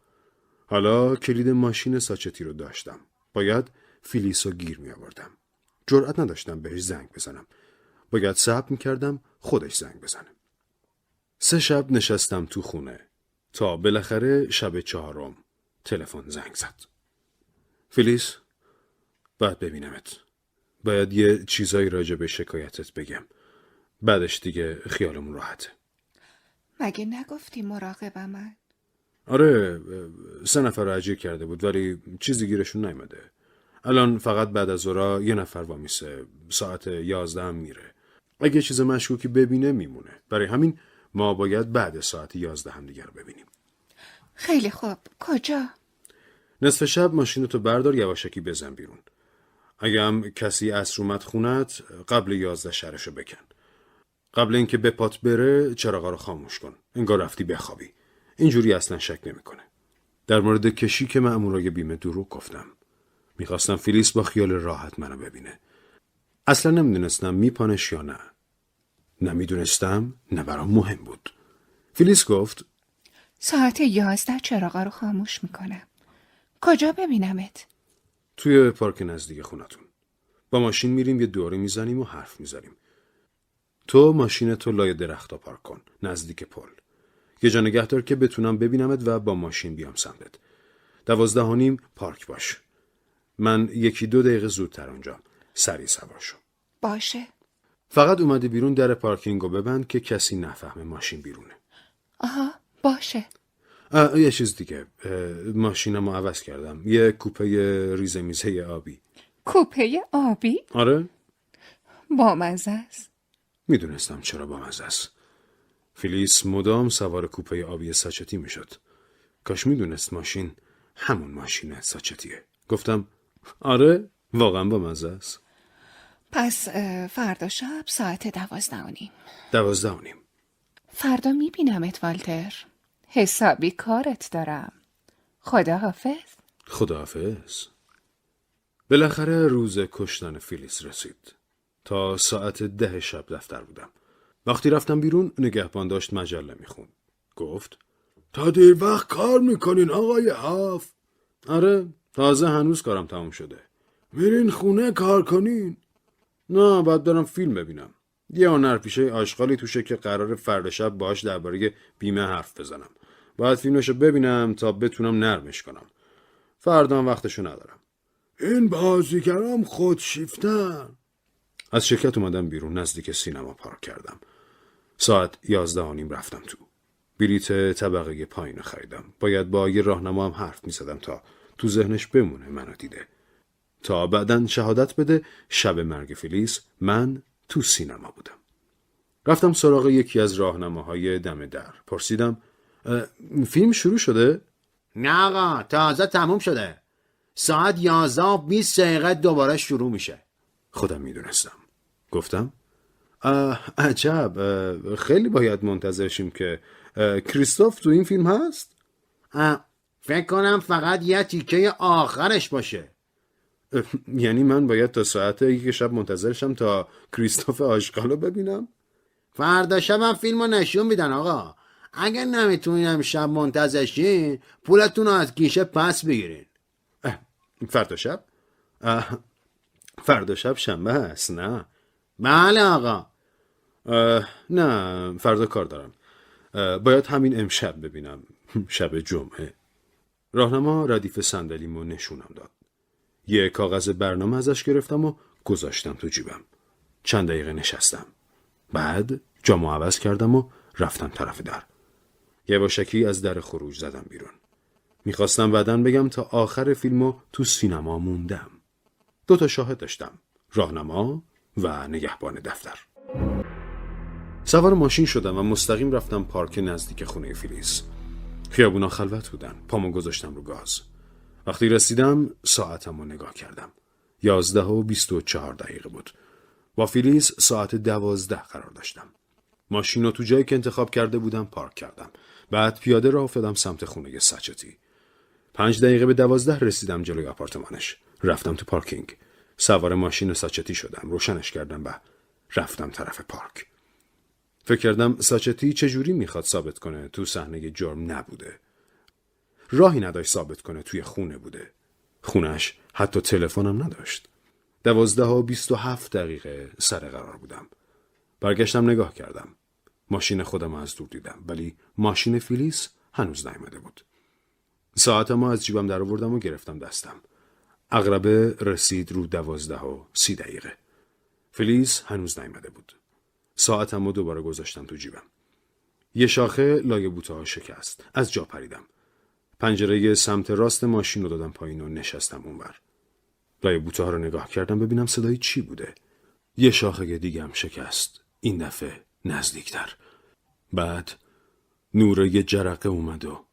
حالا کلید ماشین ساچتی رو داشتم. باید فیلیسو گیر میآوردم. جرئت نداشتم بهش زنگ بزنم. باید صبر میکردم خودش زنگ بزنه. 3 شب نشستم تو خونه تا بالاخره شب 4م تلفن زنگ زد. فیلیس، باید ببینمت. باید یه چیزایی راجع به شکایتت بگم. بعدش دیگه خیالمون راحته. مگه نگفتی مراقب من؟ آره، 3 نفر اجیر کرده بود ولی چیزی گیرشون نیومده. الان فقط بعد از ظهر یه نفر وامیسه. ساعت 11 هم میره. اگه چیز مشکوکی ببینه میمونه. برای همین ما باید بعد ساعت 11 هم دیگر ببینیم. خیلی خوب. کجا؟ نصف شب ماشینتو بردار یواشکی بزن بیرون. اگه هم کسی عصر اومد خونت قبل 11 شرشو بکن. قبل اینکه بپات بره چراغا رو خاموش کن. انگار رفتی بخوابی. اینجوری اصلا شک نمیکنه. در مورد کشیک مأمورای بیمه دروغ گفتم. میخواستم فیلیس با خیال راحت منو ببینه. اصلا نمیدونستم میپانش یا نه. نمیدونستم، نه برام مهم بود. فیلیس گفت ساعت 11 چراغا رو خاموش میکنم. کجا ببینمت؟ توی پارک نزدیک خونتون. با ماشین میریم یه دوره میزنیم و حرف میزنیم. تو ماشینتو لای درختا پارک کن، نزدیک پل. یه جا نگه دار که بتونم ببینمت و با ماشین بیام سمتت. 12:30 پارک باش. من 1-2 دقیقه زودتر اونجام. سریع سوار شو. باشه. فقط اومده بیرون در پارکینگو ببند که کسی نفهمه ماشین بیرونه. آها، باشه. یه چیز دیگه، ماشینمو عوض کردم. یه کوپه ریزمیزه آبی. کوپه آبی؟ آره. بامزه است. میدونستم چرا بامزه است. فیلیس مدام سوار کوپه آبی ساچتی میشد. کاش میدونست ماشین همون ماشین ساچتیه. گفتم آره، واقعا بامزه است. پس فردا شب ساعت 12:30. 12:30. فردا میبینمت والتر. حسابی کارت دارم. خداحافظ. خداحافظ. بالاخره روز کشتن فیلیس رسید. تا ساعت 10 شب دفتر بودم. وقتی رفتم بیرون نگهبان داشت مجله میخوند. گفت تا دیر وقت کار میکنین آقای هاف؟ آره، تازه هنوز کارم تموم شده. میرین خونه کار کنین؟ نه، بعد دارم فیلم ببینم. یه هنرپیشه آشغالی توشه که قراره فردا شب باهاش درباره بیمه حرف بزنم. باید فیلمشو ببینم تا بتونم نرمش کنم. فردا هم وقتشو ندارم. این بازیگرام خودشیفتن. از شرکت اومدم بیرون، نزدیک سینما پارک کردم. ساعت 11:30 رفتم تو. بلیت طبقه پایین خریدم. باید با یه راهنما هم حرف می‌زدم تا تو ذهنش بمونه منو دیده. تا بعدن شهادت بده شب مرگ فیلیس من تو سینما بودم. رفتم سراغ یکی از راهنماهای دم در. پرسیدم فیلم شروع شده؟ نه آقا، تازه تموم شده. ساعت 11:20 دوباره شروع میشه. خودم میدونستم. گفتم عجب، خیلی باید منتظرشیم که کریستوف تو این فیلم هست؟ فکر کنم فقط یه تیکه آخرش باشه. یعنی من باید تا ساعت 1 شب منتظرشم تا کریستوف آشغالو ببینم؟ فردا شبم فیلمو نشون میدن آقا. اگه نمیتونین امشب منتظرشین پولتون رو از گیشه پس بگیرین. فردا شب؟ فردا شب شنبه هست نه؟ بله آقا. نه فردا کار دارم، باید همین امشب ببینم، شب جمعه. راهنما ردیف صندلیمو نشونم داد. یه کاغذ برنامه ازش گرفتم و گذاشتم تو جیبم. چند دقیقه نشستم، بعد جامو عوض کردم و رفتم طرف در. یواشکی از در خروج زدم بیرون. میخواستم بعدن بگم تا آخر فیلمو تو سینما موندم. دوتا شاهد داشتم، راهنما و نگهبان دفتر. سوار ماشین شدم و مستقیم رفتم پارک نزدیک خونه فیلیس. خیابونا خلوت بودن. پامو گذاشتم رو گاز. وقتی رسیدم ساعتمو نگاه کردم. 11:24 بود. با فیلیس ساعت 12 قرار داشتم. ماشین رو تو جایی که انتخاب کرده بودم پارک کردم. بعد پیاده راه افتادم سمت خونه ساچتی. 5 دقیقه به 12 رسیدم جلوی آپارتمانش. رفتم تو پارکینگ. سوار ماشین ساچتی شدم. روشنش کردم و رفتم طرف پارک. فکر کردم ساچتی چجوری میخواد ثابت کنه تو صحنه جرم نبوده. راهی نداشت ثابت کنه توی خونه بوده. خونش حتی تلفنم نداشت. 12:27 سر قرار بودم. برگشتم نگاه کردم. ماشین خودم از دور دیدم، ولی ماشین فیلیس هنوز نیامده بود. ساعتم از جیبم در آوردم و گرفتم دستم. عقربه رسید رو 12:30. فیلیس هنوز نیامده بود. ساعتم رو دوباره گذاشتم تو جیبم. یه شاخه لای بوته‌ها شکست. از جا پریدم. پنجره سمت راست ماشین رو دادم پایین و نشستم اونور. لای بوته‌ها رو نگاه کردم ببینم صدای چی بوده. یه شاخه دیگه هم شکست. این دفعه نزدیکتر. بعد نور یه جرقه اومد و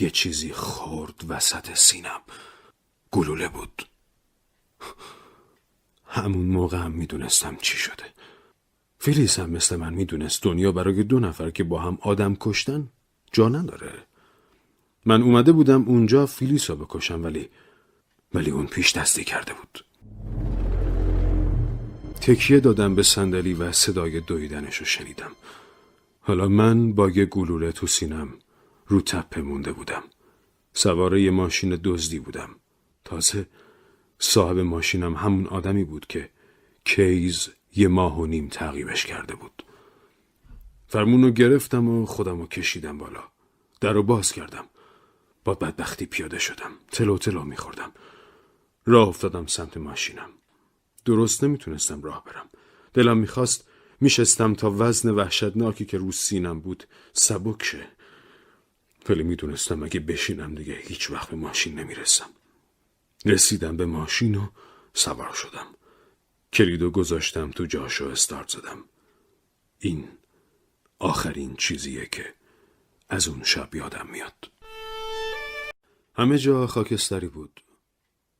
یه چیزی خورد وسط سینم. گلوله بود. همون موقع هم میدونستم چی شده. فیلیس هم مثل من میدونست دنیا برای 2 نفر که با هم آدم کشتن جا نداره. من اومده بودم اونجا فیلیس رو بکشم، ولی اون پیش دستی کرده بود. تکیه دادم به صندلی و صدای دویدنش رو شنیدم. حالا من با یه گلوله تو سینم رو تپه مونده بودم. سواره یه ماشین دزدی بودم. تازه صاحب ماشینم همون آدمی بود که کیز 1.5 ماه تعقیبش کرده بود. فرمون رو گرفتم و خودم رو کشیدم بالا. در رو باز کردم. با بدبختی پیاده شدم. تلو میخوردم. راه افتادم سمت ماشینم. درست نمیتونستم راه برم. دلم میخواست میشستم تا وزن وحشتناکی که رو سینم بود سبک شه. ولی میدونستم اگه بشینم دیگه هیچ وقت به ماشین نمیرسم. رسیدم به ماشین و سوار شدم. کلیدو گذاشتم تو جاش و استارت زدم. این آخرین چیزیه که از اون شب یادم میاد. همه جا خاکستری بود.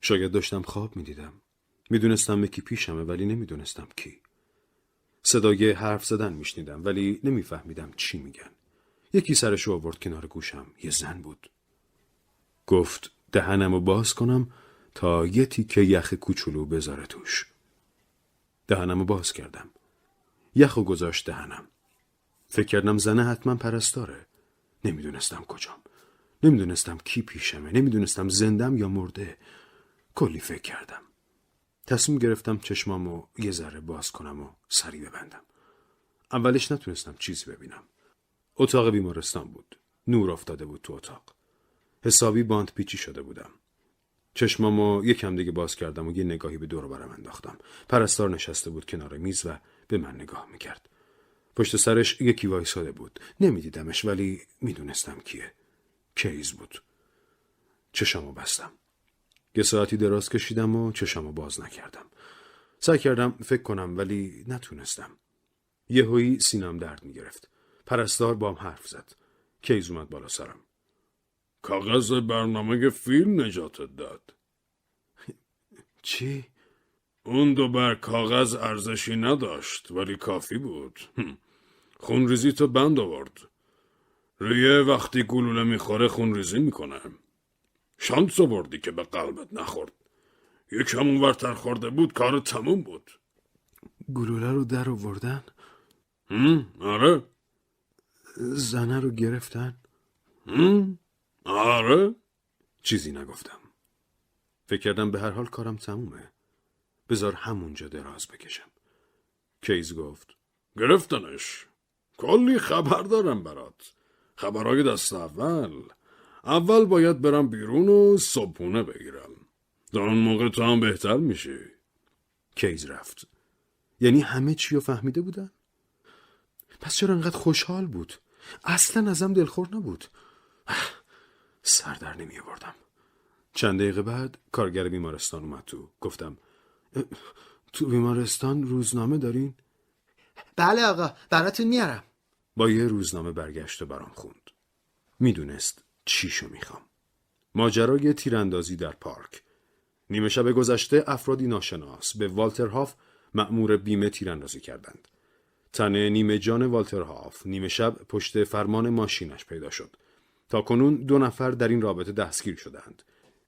شاید داشتم خواب میدیدم. میدونستم یکی پیشمه، ولی نمیدونستم کی. صدای حرف زدن میشنیدم، ولی نمیفهمیدم چی میگن. یکی سرشو آورد کنار گوشم. یه زن بود. گفت دهنمو باز کنم تا یه تیکه یخ کوچولو بذاره توش. دهنمو باز کردم. یخو گذاشت دهنم. فکر کردم زنه حتما پرستاره. نمیدونستم کجام. نمیدونستم کی پیشمه. نمیدونستم زندم یا مرده. کلی فکر کردم. تصمیم گرفتم چشمامو یه ذره باز کنم و سری ببندم. اولش نتونستم چیزی ببینم. اتاق بیمارستان بود. نور افتاده بود تو اتاق. حسابی باند پیچی شده بودم. چشمامو یکم دیگه باز کردم و یه نگاهی به دور و برم انداختم. پرستار نشسته بود کنار میز و به من نگاه میکرد. پشت سرش یکی وایساده بود. نمیدیدمش، ولی میدونستم کیه. کیز بود. چشمامو بستم. یه ساعتی دراز کشیدم و چشمامو باز نکردم. سعی کردم فکر کنم، ولی نتونستم. یهویی سینم درد میگرفت. پرستار بام حرف زد. کیز اومد بالا سرم. کاغذ برنامه فیلم نجاتت داد. چی؟ اون 2 بر کاغذ ارزشی نداشت، ولی کافی بود. خونریزی تو بند آورد. ریه وقتی گلوله میخوره خونریزی میکنه. شانس آوردی که به قلبت نخورد. یکم اونورتر خورده بود کار تموم بود. گلوله رو در آوردن؟ آره. زنه رو گرفتن؟ آره. چیزی نگفتم. فکر کردم به هر حال کارم تمومه. بذار همونجا دراز بکشم. کیز گفت گرفتنش، کلی خبر دارم برات، خبرهای دست اول باید برم بیرون و صبحونه بگیرم، در اون موقع تو هم بهتر میشی. کیز رفت. یعنی همه چی رو فهمیده بودن؟ پس چرا انقدر خوشحال بود؟ اصلا ازم دلخور نبود. سر در نمی آوردم. چند دقیقه بعد کارگر بیمارستان اومد تو. گفتم تو بیمارستان روزنامه دارین؟ بله آقا، براتون میارم. با یه روزنامه برگشت و برام خوند. میدونست چیشو میخوام. ماجرای تیراندازی در پارک. نیمه شب گذشته افرادی ناشناس به والتر هاف مأمور بیمه تیراندازی کردند. تن نیمه جان والتر هاف نیمه شب پشت فرمان ماشینش پیدا شد. تا کنون 2 نفر در این رابطه دستگیر شدند.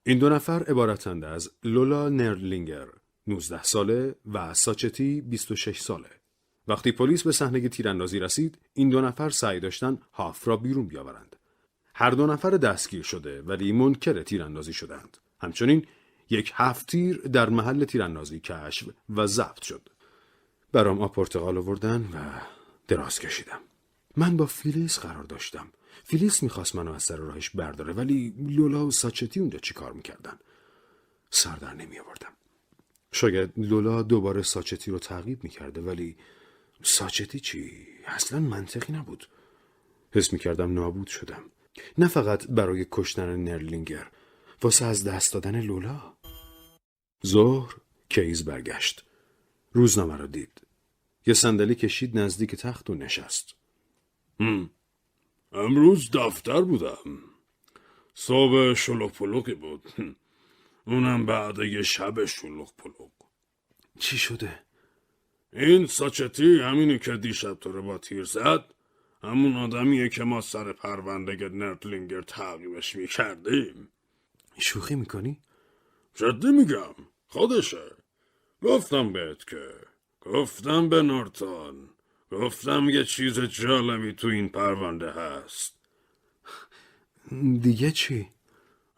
این 2 نفر عبارتند از لولا نردلینگر 19 ساله و ساچتی 26 ساله. وقتی پلیس به صحنه تیراندازی رسید، این 2 نفر سعی داشتند هاف را بیرون بیاورند. هر 2 نفر دستگیر شده ولی منکر تیراندازی شدند. همچنین یک 7 تیر در محل تیراندازی کشف و ضبط شد. برام آب پرتقال آوردن و دراز کشیدم. من با فیلیس قرار داشتم. فیلیس میخواست منو از سر راهش برداره، ولی لولا و ساچتی اونجا چی کار میکردن؟ سر در نمی آوردم. شاید لولا دوباره ساچتی رو تعقیب میکرده، ولی ساچتی چی؟ اصلا منطقی نبود. حس میکردم نابود شدم. نه فقط برای کشتن نردلینگر، واسه از دست دادن لولا. ظهر کیز برگشت. روزنامه رو دید. یه صندلی کشید نزدیک تخت و نشست. امروز دفتر بودم. صبح شلوغ پلوغی بود. اونم بعد یه شب شلوغ پلوغ. چی شده؟ این ساچتی همینی که دیشب تو رو با تیر زد، همون آدمیه که ما سر پرونده نردلینگر تعقیبش میکردیم. شوخی میکنی؟ جدی میگم، خودشه. گفتم بهت که، گفتم به نورتون، گفتم یه چیز جالبی تو این پرونده هست. دیگه چی؟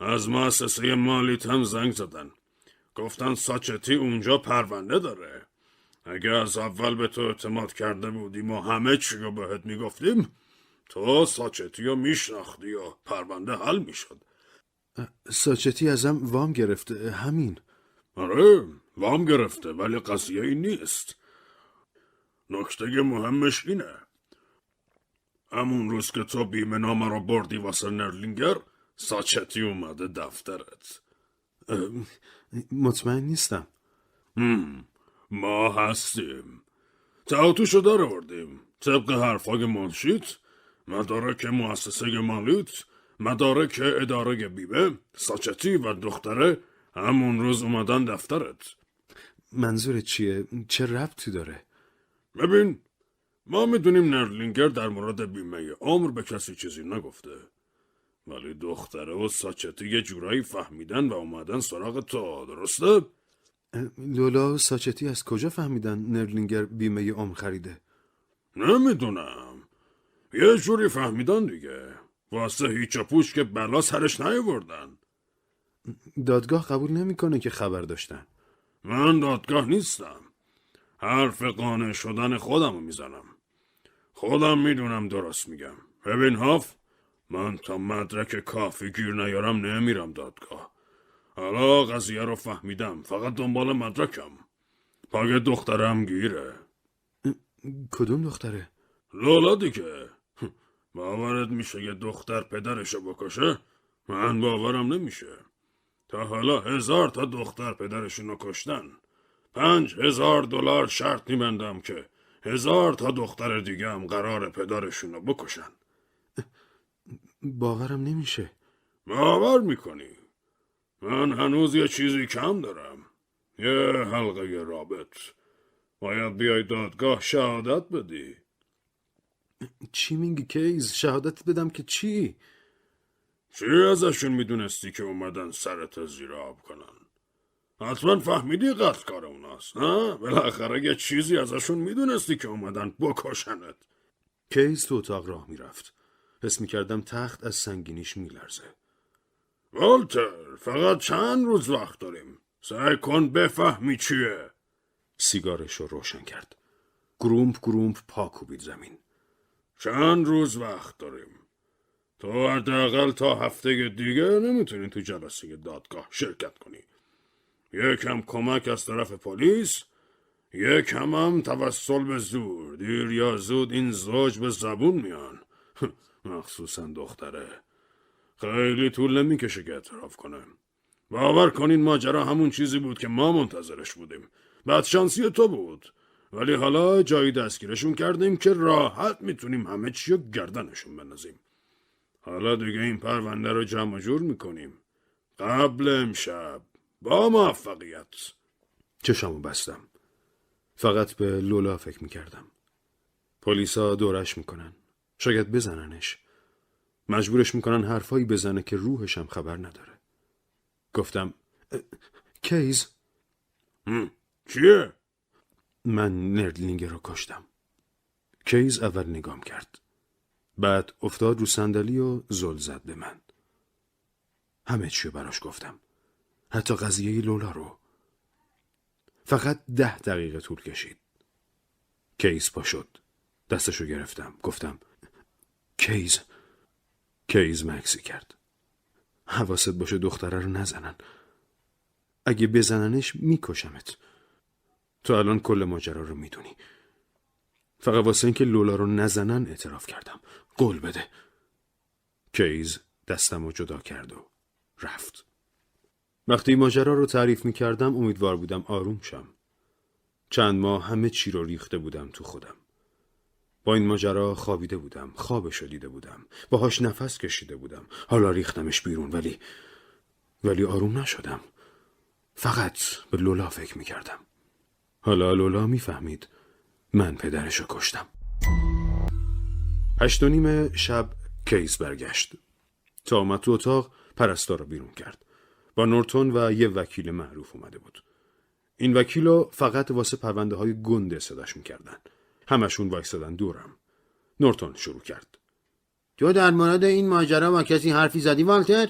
از مؤسسه مالیت هم زنگ زدن، گفتن ساچتی اونجا پرونده داره. اگه از اول به تو اعتماد کرده بودیم و همه چی رو بهت میگفتیم، تو ساچتی رو میشناختی و پرونده حل میشد. ساچتی ازم وام گرفته، همین. آره، وام گرفته، ولی قضیه این نیست. نکته مهمش اینه، همون روز که تو بیمه نامه رو بردی واسه نردلینگر، ساچتی اومده دفترت. مطمئن نیستم. ما هستیم. تعاطوشو داره بردیم. طبق حرفای منشیت، مدارک مؤسسه مالیت، مدارک اداره بیمه، ساچتی و دختره همون روز اومدن دفترت. منظورت چیه؟ چه ربطی داره؟ ببین، ما میدونیم نردلینگر در مورد بیمه عمر به کسی چیزی نگفته، ولی دختره و ساچتی یه جورایی فهمیدن و اومدن سراغ تو، درسته؟ لولا و ساچتی از کجا فهمیدن نردلینگر بیمه عمر خریده؟ نمیدونم، یه جوری فهمیدن دیگه، واسه هیچ پوش که بلا سرش نیاوردن. دادگاه قبول نمیکنه که خبر داشتن. من دادگاه نیستم، حرف قانع شدن خودمو میزنم. خودم میدونم درست میگم. ببین هاف، من تا مدرک کافی گیر نیارم نمیرم دادگاه. حالا قضیه رو فهمیدم، فقط دنبال مدرکم. پای دخترم گیره. کدوم دختره؟ لولا دیگه. باورت میشه یه دختر پدرشو بکشه؟ من باورم نمیشه. تا حالا 1000 تا دختر پدرشونو کشتن. $5000 شرط میبندم که 1000 تا دختر دیگه هم قرار پدرشونو بکشن. باورم نمیشه. باور میکنی. من هنوز یه چیزی کم دارم، یه حلقه رابط. باید بیای دادگاه شهادت بدی. چی میگی کیز؟ شهادت بدم که چی؟ چی ازشون میدونستی که اومدن سرت زیر آب کنن؟ حتما فهمیدی قتل کار اوناست، نه؟ بالاخره یه چیزی ازشون میدونستی که اومدن بکشنت. کیز تو اتاق راه میرفت. حس میکردم تخت از سنگینیش میلرزه. والتر، فقط چند روز وقت داریم. سعی کن بفهمی چیه. سیگارش رو روشن کرد. گرومپ گرومپ پا کوبید زمین. چند روز وقت داریم. تو حداقل تا هفته دیگه نمیتونی تو جلسه دادگاه شرکت کنی. یکم کمک از طرف پلیس، یکم هم توسل به زور. دیر یا زود این زوج به زبون میان، مخصوصا دختره. خیلی طول نمیکشه که اعتراف کنه. باور کنین ماجرا همون چیزی بود که ما منتظرش بودیم. بدشانسی تو بود، ولی حالا جایی دستگیرشون کردیم که راحت میتونیم همه چی رو گردنشون بندازیم. حالا دیگه این پرونده رو جمع جور میکنیم. قبل امشب با موفقیت. چشمو بستم. فقط به لولا فکر میکردم. پلیسا دورش میکنن، شاید بزننش، مجبورش میکنن حرفایی بزنه که روحش هم خبر نداره. گفتم کیز. چیه؟ من نردلینگر رو کشتم. کیز اول نگام کرد، بعد افتاد رو صندلی و زل زد به من. همه چیو براش گفتم، حتی قضیه لولا رو. فقط 10 دقیقه طول کشید. کیز پا شد. دستشو گرفتم. گفتم کیز. کیز مکسی کرد. حواست باشه دختره رو نزنن. اگه بزننش میکشمت. تو الان کل ماجرا رو میدونی. فقط واسه این که لولا رو نزنن اعتراف کردم. قول بده. کیز دستمو جدا کرد و رفت. وقتی ماجرا رو تعریف می کردم امیدوار بودم آروم شم. چند ماه همه چی رو ریخته بودم تو خودم. با این ماجرا خوابیده بودم، خوابش رو دیده بودم، باهاش نفس کشیده بودم. حالا ریختمش بیرون، ولی آروم نشدم. فقط به لولا فکر می کردم. حالا لولا می فهمید من پدرش رو کشتم. 8:30 شب کیس برگشت. تا آمد تو اتاق پرستار رو بیرون کرد. با نورتون و یه وکیل معروف اومده بود. این وکیلو فقط واسه پرونده های گنده صداش میکردن. همشون وایسادن دورم. نورتون شروع کرد. تو در مورد این ماجرا با کسی حرفی زدی والتر؟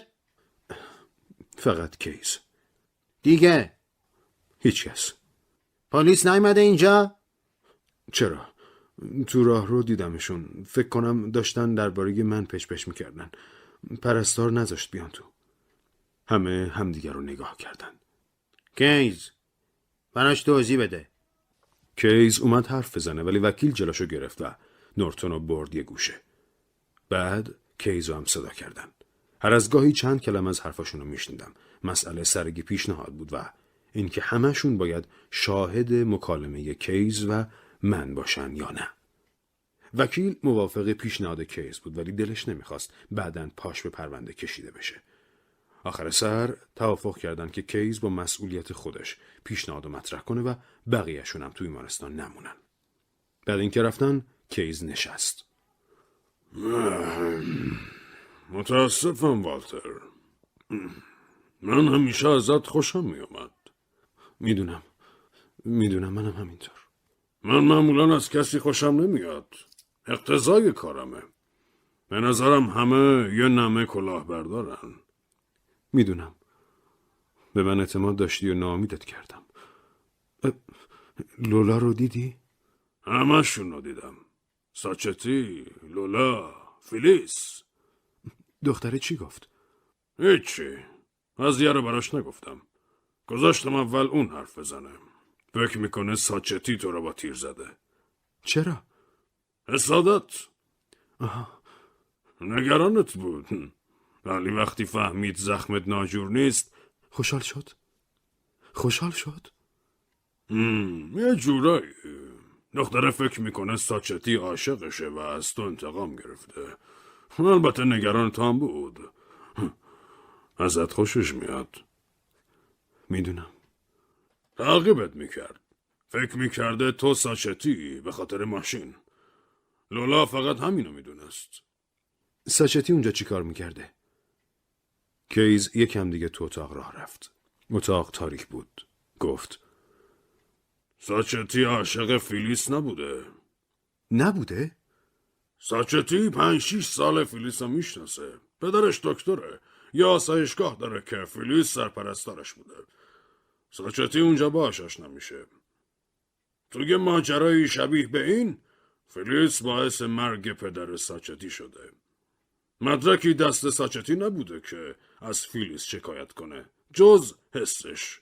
فقط کیس. دیگه؟ هیچکس. پلیس نیومده اینجا؟ چرا؟ تو راه رو دیدمشون. فکر کنم داشتن درباره من پچ‌پچ میکردن. پرستار نذاشت بیان تو. همه همدیگر رو نگاه کردن. کیز براش توضیح بده. کیز اومد حرف بزنه ولی وکیل جلاشو گرفت و نورتون رو برد یه گوشه. بعد کیز رو هم صدا کردن. هر از گاهی چند کلمه از حرفاشون رو میشنیدم. مسئله سرگی پیشنهاد بود و اینکه همشون باید شاهد مکالمه کیز و من باشن یا نه. وکیل موافق پیشنهاد کیز بود ولی دلش نمیخواست بعدن پاش به پرونده کشیده بشه. آخر سر توافق کردن که کیز با مسئولیت خودش پیشنهاد مطرح کنه و بقیه‌شون هم توی بیمارستان نمونن. بعد اینکه رفتن کیز نشست. متاسفم والتر. من همیشه ازت خوشم میومد. میدونم منم همینطور. من معمولا از کسی خوشم نمیاد. اقتضای کارمه. به نظرم همه یه نمه کلاه بردارن. میدونم. به من اعتماد داشتی و ناامیدت کردم. لولا رو دیدی؟ همشون رو دیدم. ساچتی، لولا، فیلیس. دختره چی گفت؟ هیچی. قضیه رو براش نگفتم. گذاشتم اول اون حرف بزنه. فکر میکنه ساچتی تو رو با تیر زده. چرا؟ حسادت. آها. نگرانت بود. ولی وقتی فهمید زخمت ناجور نیست خوشحال شد؟ یه جورایی. دختره فکر میکنه ساچتی عاشقشه و از تو انتقام گرفته. البته نگران تام بود. ازت خوشش میاد. میدونم. تعقیبت میکرد. فکر میکرده تو ساچتی به خاطر ماشین. لولا فقط همینو میدونست. ساچتی اونجا چی کار میکرده؟ کیز یکم دیگه تو اتاق راه رفت. اتاق تاریک بود. گفت ساچتی عاشق فیلیس نبوده؟ ساچتی 5-6 سال فیلیس رو میشناسه. پدرش دکتره. یه آسایشگاه داره که فیلیس سرپرستارش بوده. ساچتی اونجا باهاش آشنا نمیشه. توی ماجرایی شبیه به این، فلیس باعث مرگ پدر ساچتی شده. مدرکی دست ساچتی نبوده که از فیلیس شکایت کنه، جز حسش.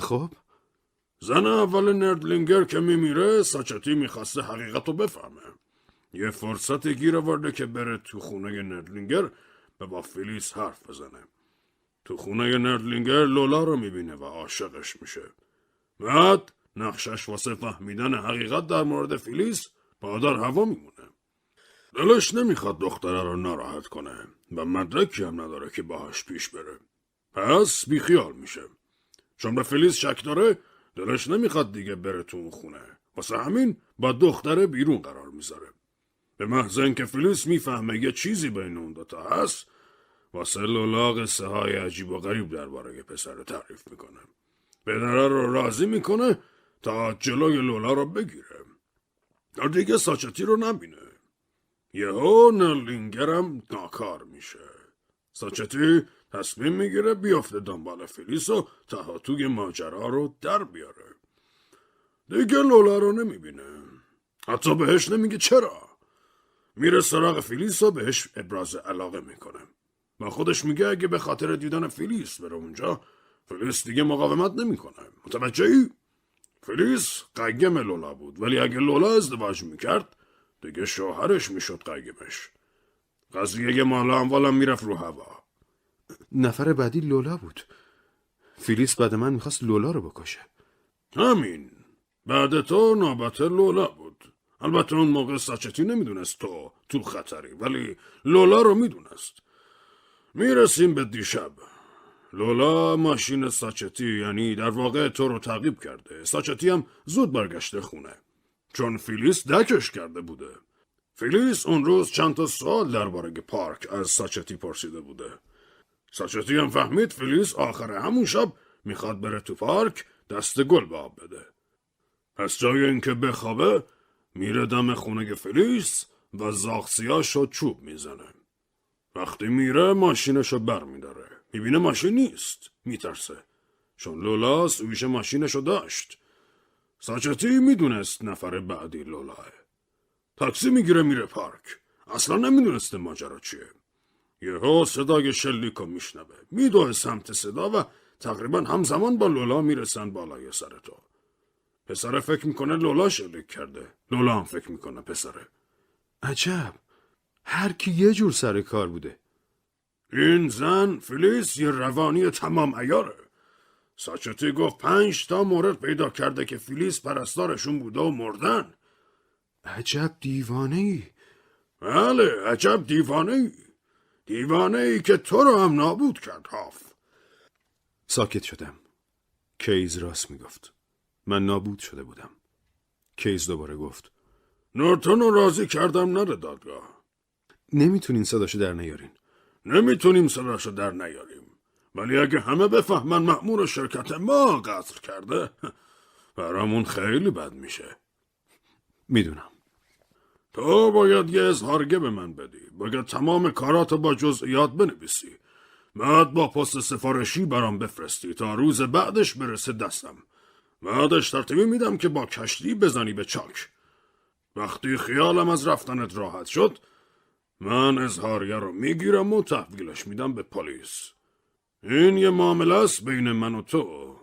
خب؟ زن اول نردلینگر که میمیره، ساچتی میخواسته حقیقت رو بفهمه. یه فرصت گیر آورده که بره تو خونه نردلینگر و با فیلیس حرف بزنه. تو خونه نردلینگر لولا رو میبینه و عاشقش میشه. بعد نقشش واسه فهمیدن حقیقت در مورد فیلیس پادر هوا میمونه. دلش نمیخواد دختره رو ناراحت کنه و مدرکی هم نداره که باهاش پیش بره. پس بیخیال میشه. چون به فیلیس شک داره، دلش نمیخواد دیگه بره تو اون خونه. واسه همین با دختره بیرون قرار میذاره. به محض اینکه فیلیس میفهمه یه چیزی بین اون دوتا هست، واسه لولا قصه های عجیب و غریب درباره پسر رو تعریف میکنه. پدره رو راضی میکنه تا جلوی لولا رو بگیره. در دیگه ساچتی رو نبینه. یهو نرلینگرم ناکار میشه. ساچتی تصمیم میگیره بیافته دنبال فیلیس و تهاتوی ماجرا رو در بیاره. دیگه لولا رو نمیبینه. حتی بهش نمیگه چرا. میره سراغ فیلیس و بهش ابراز علاقه میکنه. با خودش میگه اگه به خاطر دیدن فیلیس بره اونجا، فیلیس دیگه مقاومت نمیکنه. متوجهی؟ فیلیس قیم لولا بود، ولی اگه لولا ازدواج میکرد دیگه شوهرش میشد قیمش. قضیه مال و اموالم میرفت رو هوا. نفر بعدی لولا بود. فیلیس بعد من میخواست لولا رو بکشه. همین. بعد تو نوبت لولا بود. البته اون موقع ساچتی نمیدونست تو خطری، ولی لولا رو میدونست. میرسیم به دیشب. لولا ماشین ساچتی، یعنی در واقع تو رو تعقیب کرده. ساچتی هم زود برگشته خونه، چون فیلیس دکش کرده بوده. فیلیس اون روز چند تا سوال درباره پارک از ساچتی پرسیده بوده. ساچتی هم فهمید فیلیس آخر همون شب میخواد بره تو پارک دست گل به آب بده. پس جای اینکه بخوابه میره دم خونه فیلیس و زاغ سیاشو چوب میزنه. وقتی میره ماشینشو بر میداره. میبینه ماشین نیست. میترسه، چون لولا سویش ماشینشو داشت. ساچتی میدونست نفر بعدی لولاه. تاکسی میگیره میره پارک. اصلا نمیدونسته ماجرا چیه. یهو صدای شلیکو میشنوه. میدوه سمت صدا و تقریبا همزمان با لولا میرسن بالای سر تو. پسره فکر میکنه لولا شلیک کرده. لولا هم فکر میکنه پسره. عجب. هر کی یه جور سر کار بوده. این زن فیلیس یه روانی تمام عیاره. ساچتی گفت 5 تا مورد پیدا کرده که فیلیس پرستارشون بوده و مردن. عجب دیوانه‌ای. بله، عجب دیوانه‌ای. دیوانه‌ای که تو رو هم نابود کرد، هاف. ساکت شدم. کیز راست میگفت. من نابود شده بودم. کیز دوباره گفت نورتون رو راضی کردم نره دادگاه. نمیتونین صداشو در نیارین. نمیتونیم صداشو در نیاریم، ولی اگه همه بفهمن مأمور شرکت ما قتل کرده، برامون خیلی بد میشه. میدونم. تو باید یه اظهارگه به من بدی. باید تمام کاراتو با جزئیات بنویسی. بعد با پست سفارشی برام بفرستی تا روز بعدش برسه دستم. بعدش ترتیبی میدم که با کشتی بزنی به چاک. وقتی خیالم از رفتنت راحت شد، من اظهاریه رو میگیرم و تحویلش میدم به پلیس. این یه معامله است بین من و تو.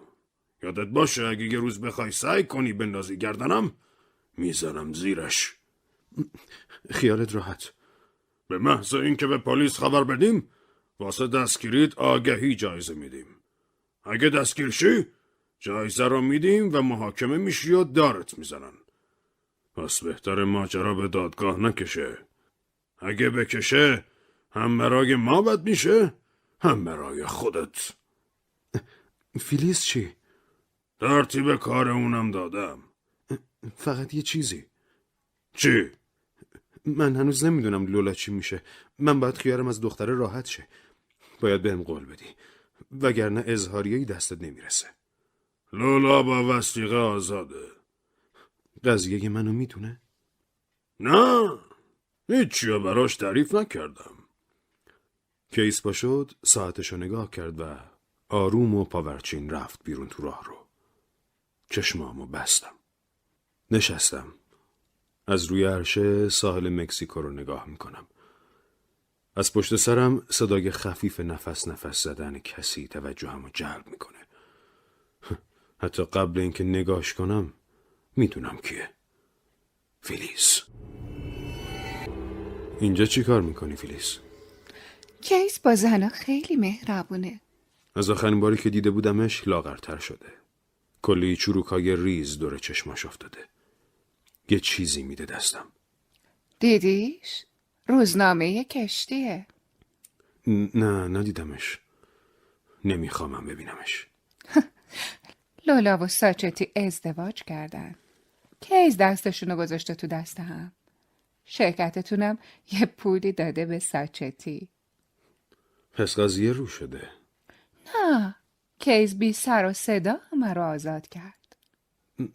یادت باشه اگه یه روز بخوای سعی کنی بندازی گردنم، میزنم زیرش. خیالت راحت. به محض این که به پلیس خبر بدیم، واسه دستگیریت آگهی جایزه میدیم. اگه دستگیر شی، جایزه رو میدیم و محاکمه میشی و دارت میزنن. پس بهتر ماجرا به دادگاه نکشه. اگه بکشه، هم برای ما بد میشه، هم برای خودت. فیلیس چی؟ ترتیب کار اونم دادم. فقط یه چیزی. چی؟ من هنوز نمیدونم لولا چی میشه. من باید خیالم از دختره راحت شه. باید بهم قول بدی، وگرنه اظهاریه‌ای دستت نمیرسه. لولا با وثیقه آزاده. قضیه منو میدونه؟ نه، هیچیو براش تعریف نکردم. کیس پا شد، ساعتشو نگاه کرد و آروم و پاورچین رفت بیرون تو راه رو. چشمامو بستم. نشستم. از روی عرشه ساحل مکزیکو رو نگاه میکنم. از پشت سرم صدای خفیف نفس نفس زدن کسی توجهمو جلب میکنه. حتی قبل اینکه نگاش کنم میدونم کیه. فیلیس. اینجا چی کار میکنی فیلیس؟ کیس با زنا خیلی مهربونه. از آخرین باری که دیده بودمش لاغرتر شده. کلی چروکای ریز دور چشماش افتاده. یه چیزی میده دستم. دیدیش؟ روزنامه کشتیه. نه ندیدمش. نمیخوامم ببینمش. لولا و ساچتی ازدواج کردن. کیس دستشونو گذاشته تو دست هم. شرکتتونم یه پولی داده به ساچتی. پس قضیه رو شده. نه کیس بی سر و صدا همه رو آزاد کرد.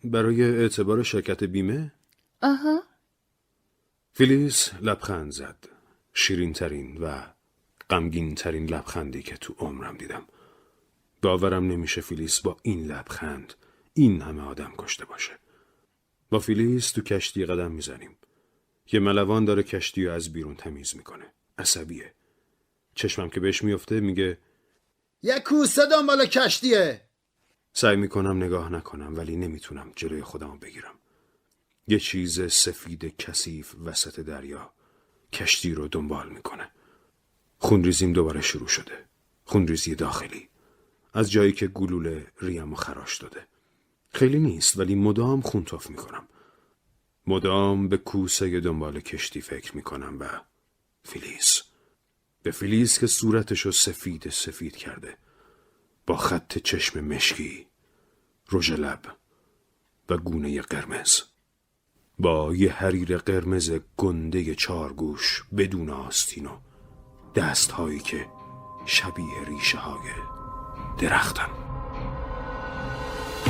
برای اعتبار شرکت بیمه؟ آها. فیلیس لبخند زد. شیرین ترین و غمگین ترین لبخندی که تو عمرم دیدم. باورم نمیشه فیلیس با این لبخند این همه آدم کشته باشه. با فیلیس تو کشتی قدم میزنیم. یه ملوان داره کشتی رو از بیرون تمیز میکنه. عصبیه. چشمم که بهش میفته میگه یک کوسه دنبال کشتیه. سعی میکنم نگاه نکنم ولی نمیتونم جلوی خودمو بگیرم. یه چیز سفید کثیف وسط دریا کشتی رو دنبال میکنه. خونریزیم دوباره شروع شده. خونریزی داخلی. از جایی که گلوله ریمو خراش داده. خیلی نیست ولی مدام خون تف میکنم. مدام به کوسه دنبال کشتی فکر میکنم و فیلیس. به فیلیس که صورتشو سفید سفید کرده با خط چشم مشکی، رژ لب و گونه قرمز، با یه حریر قرمز گنده چارگوش بدون آستین و دست‌هایی که شبیه ریشه های درختن.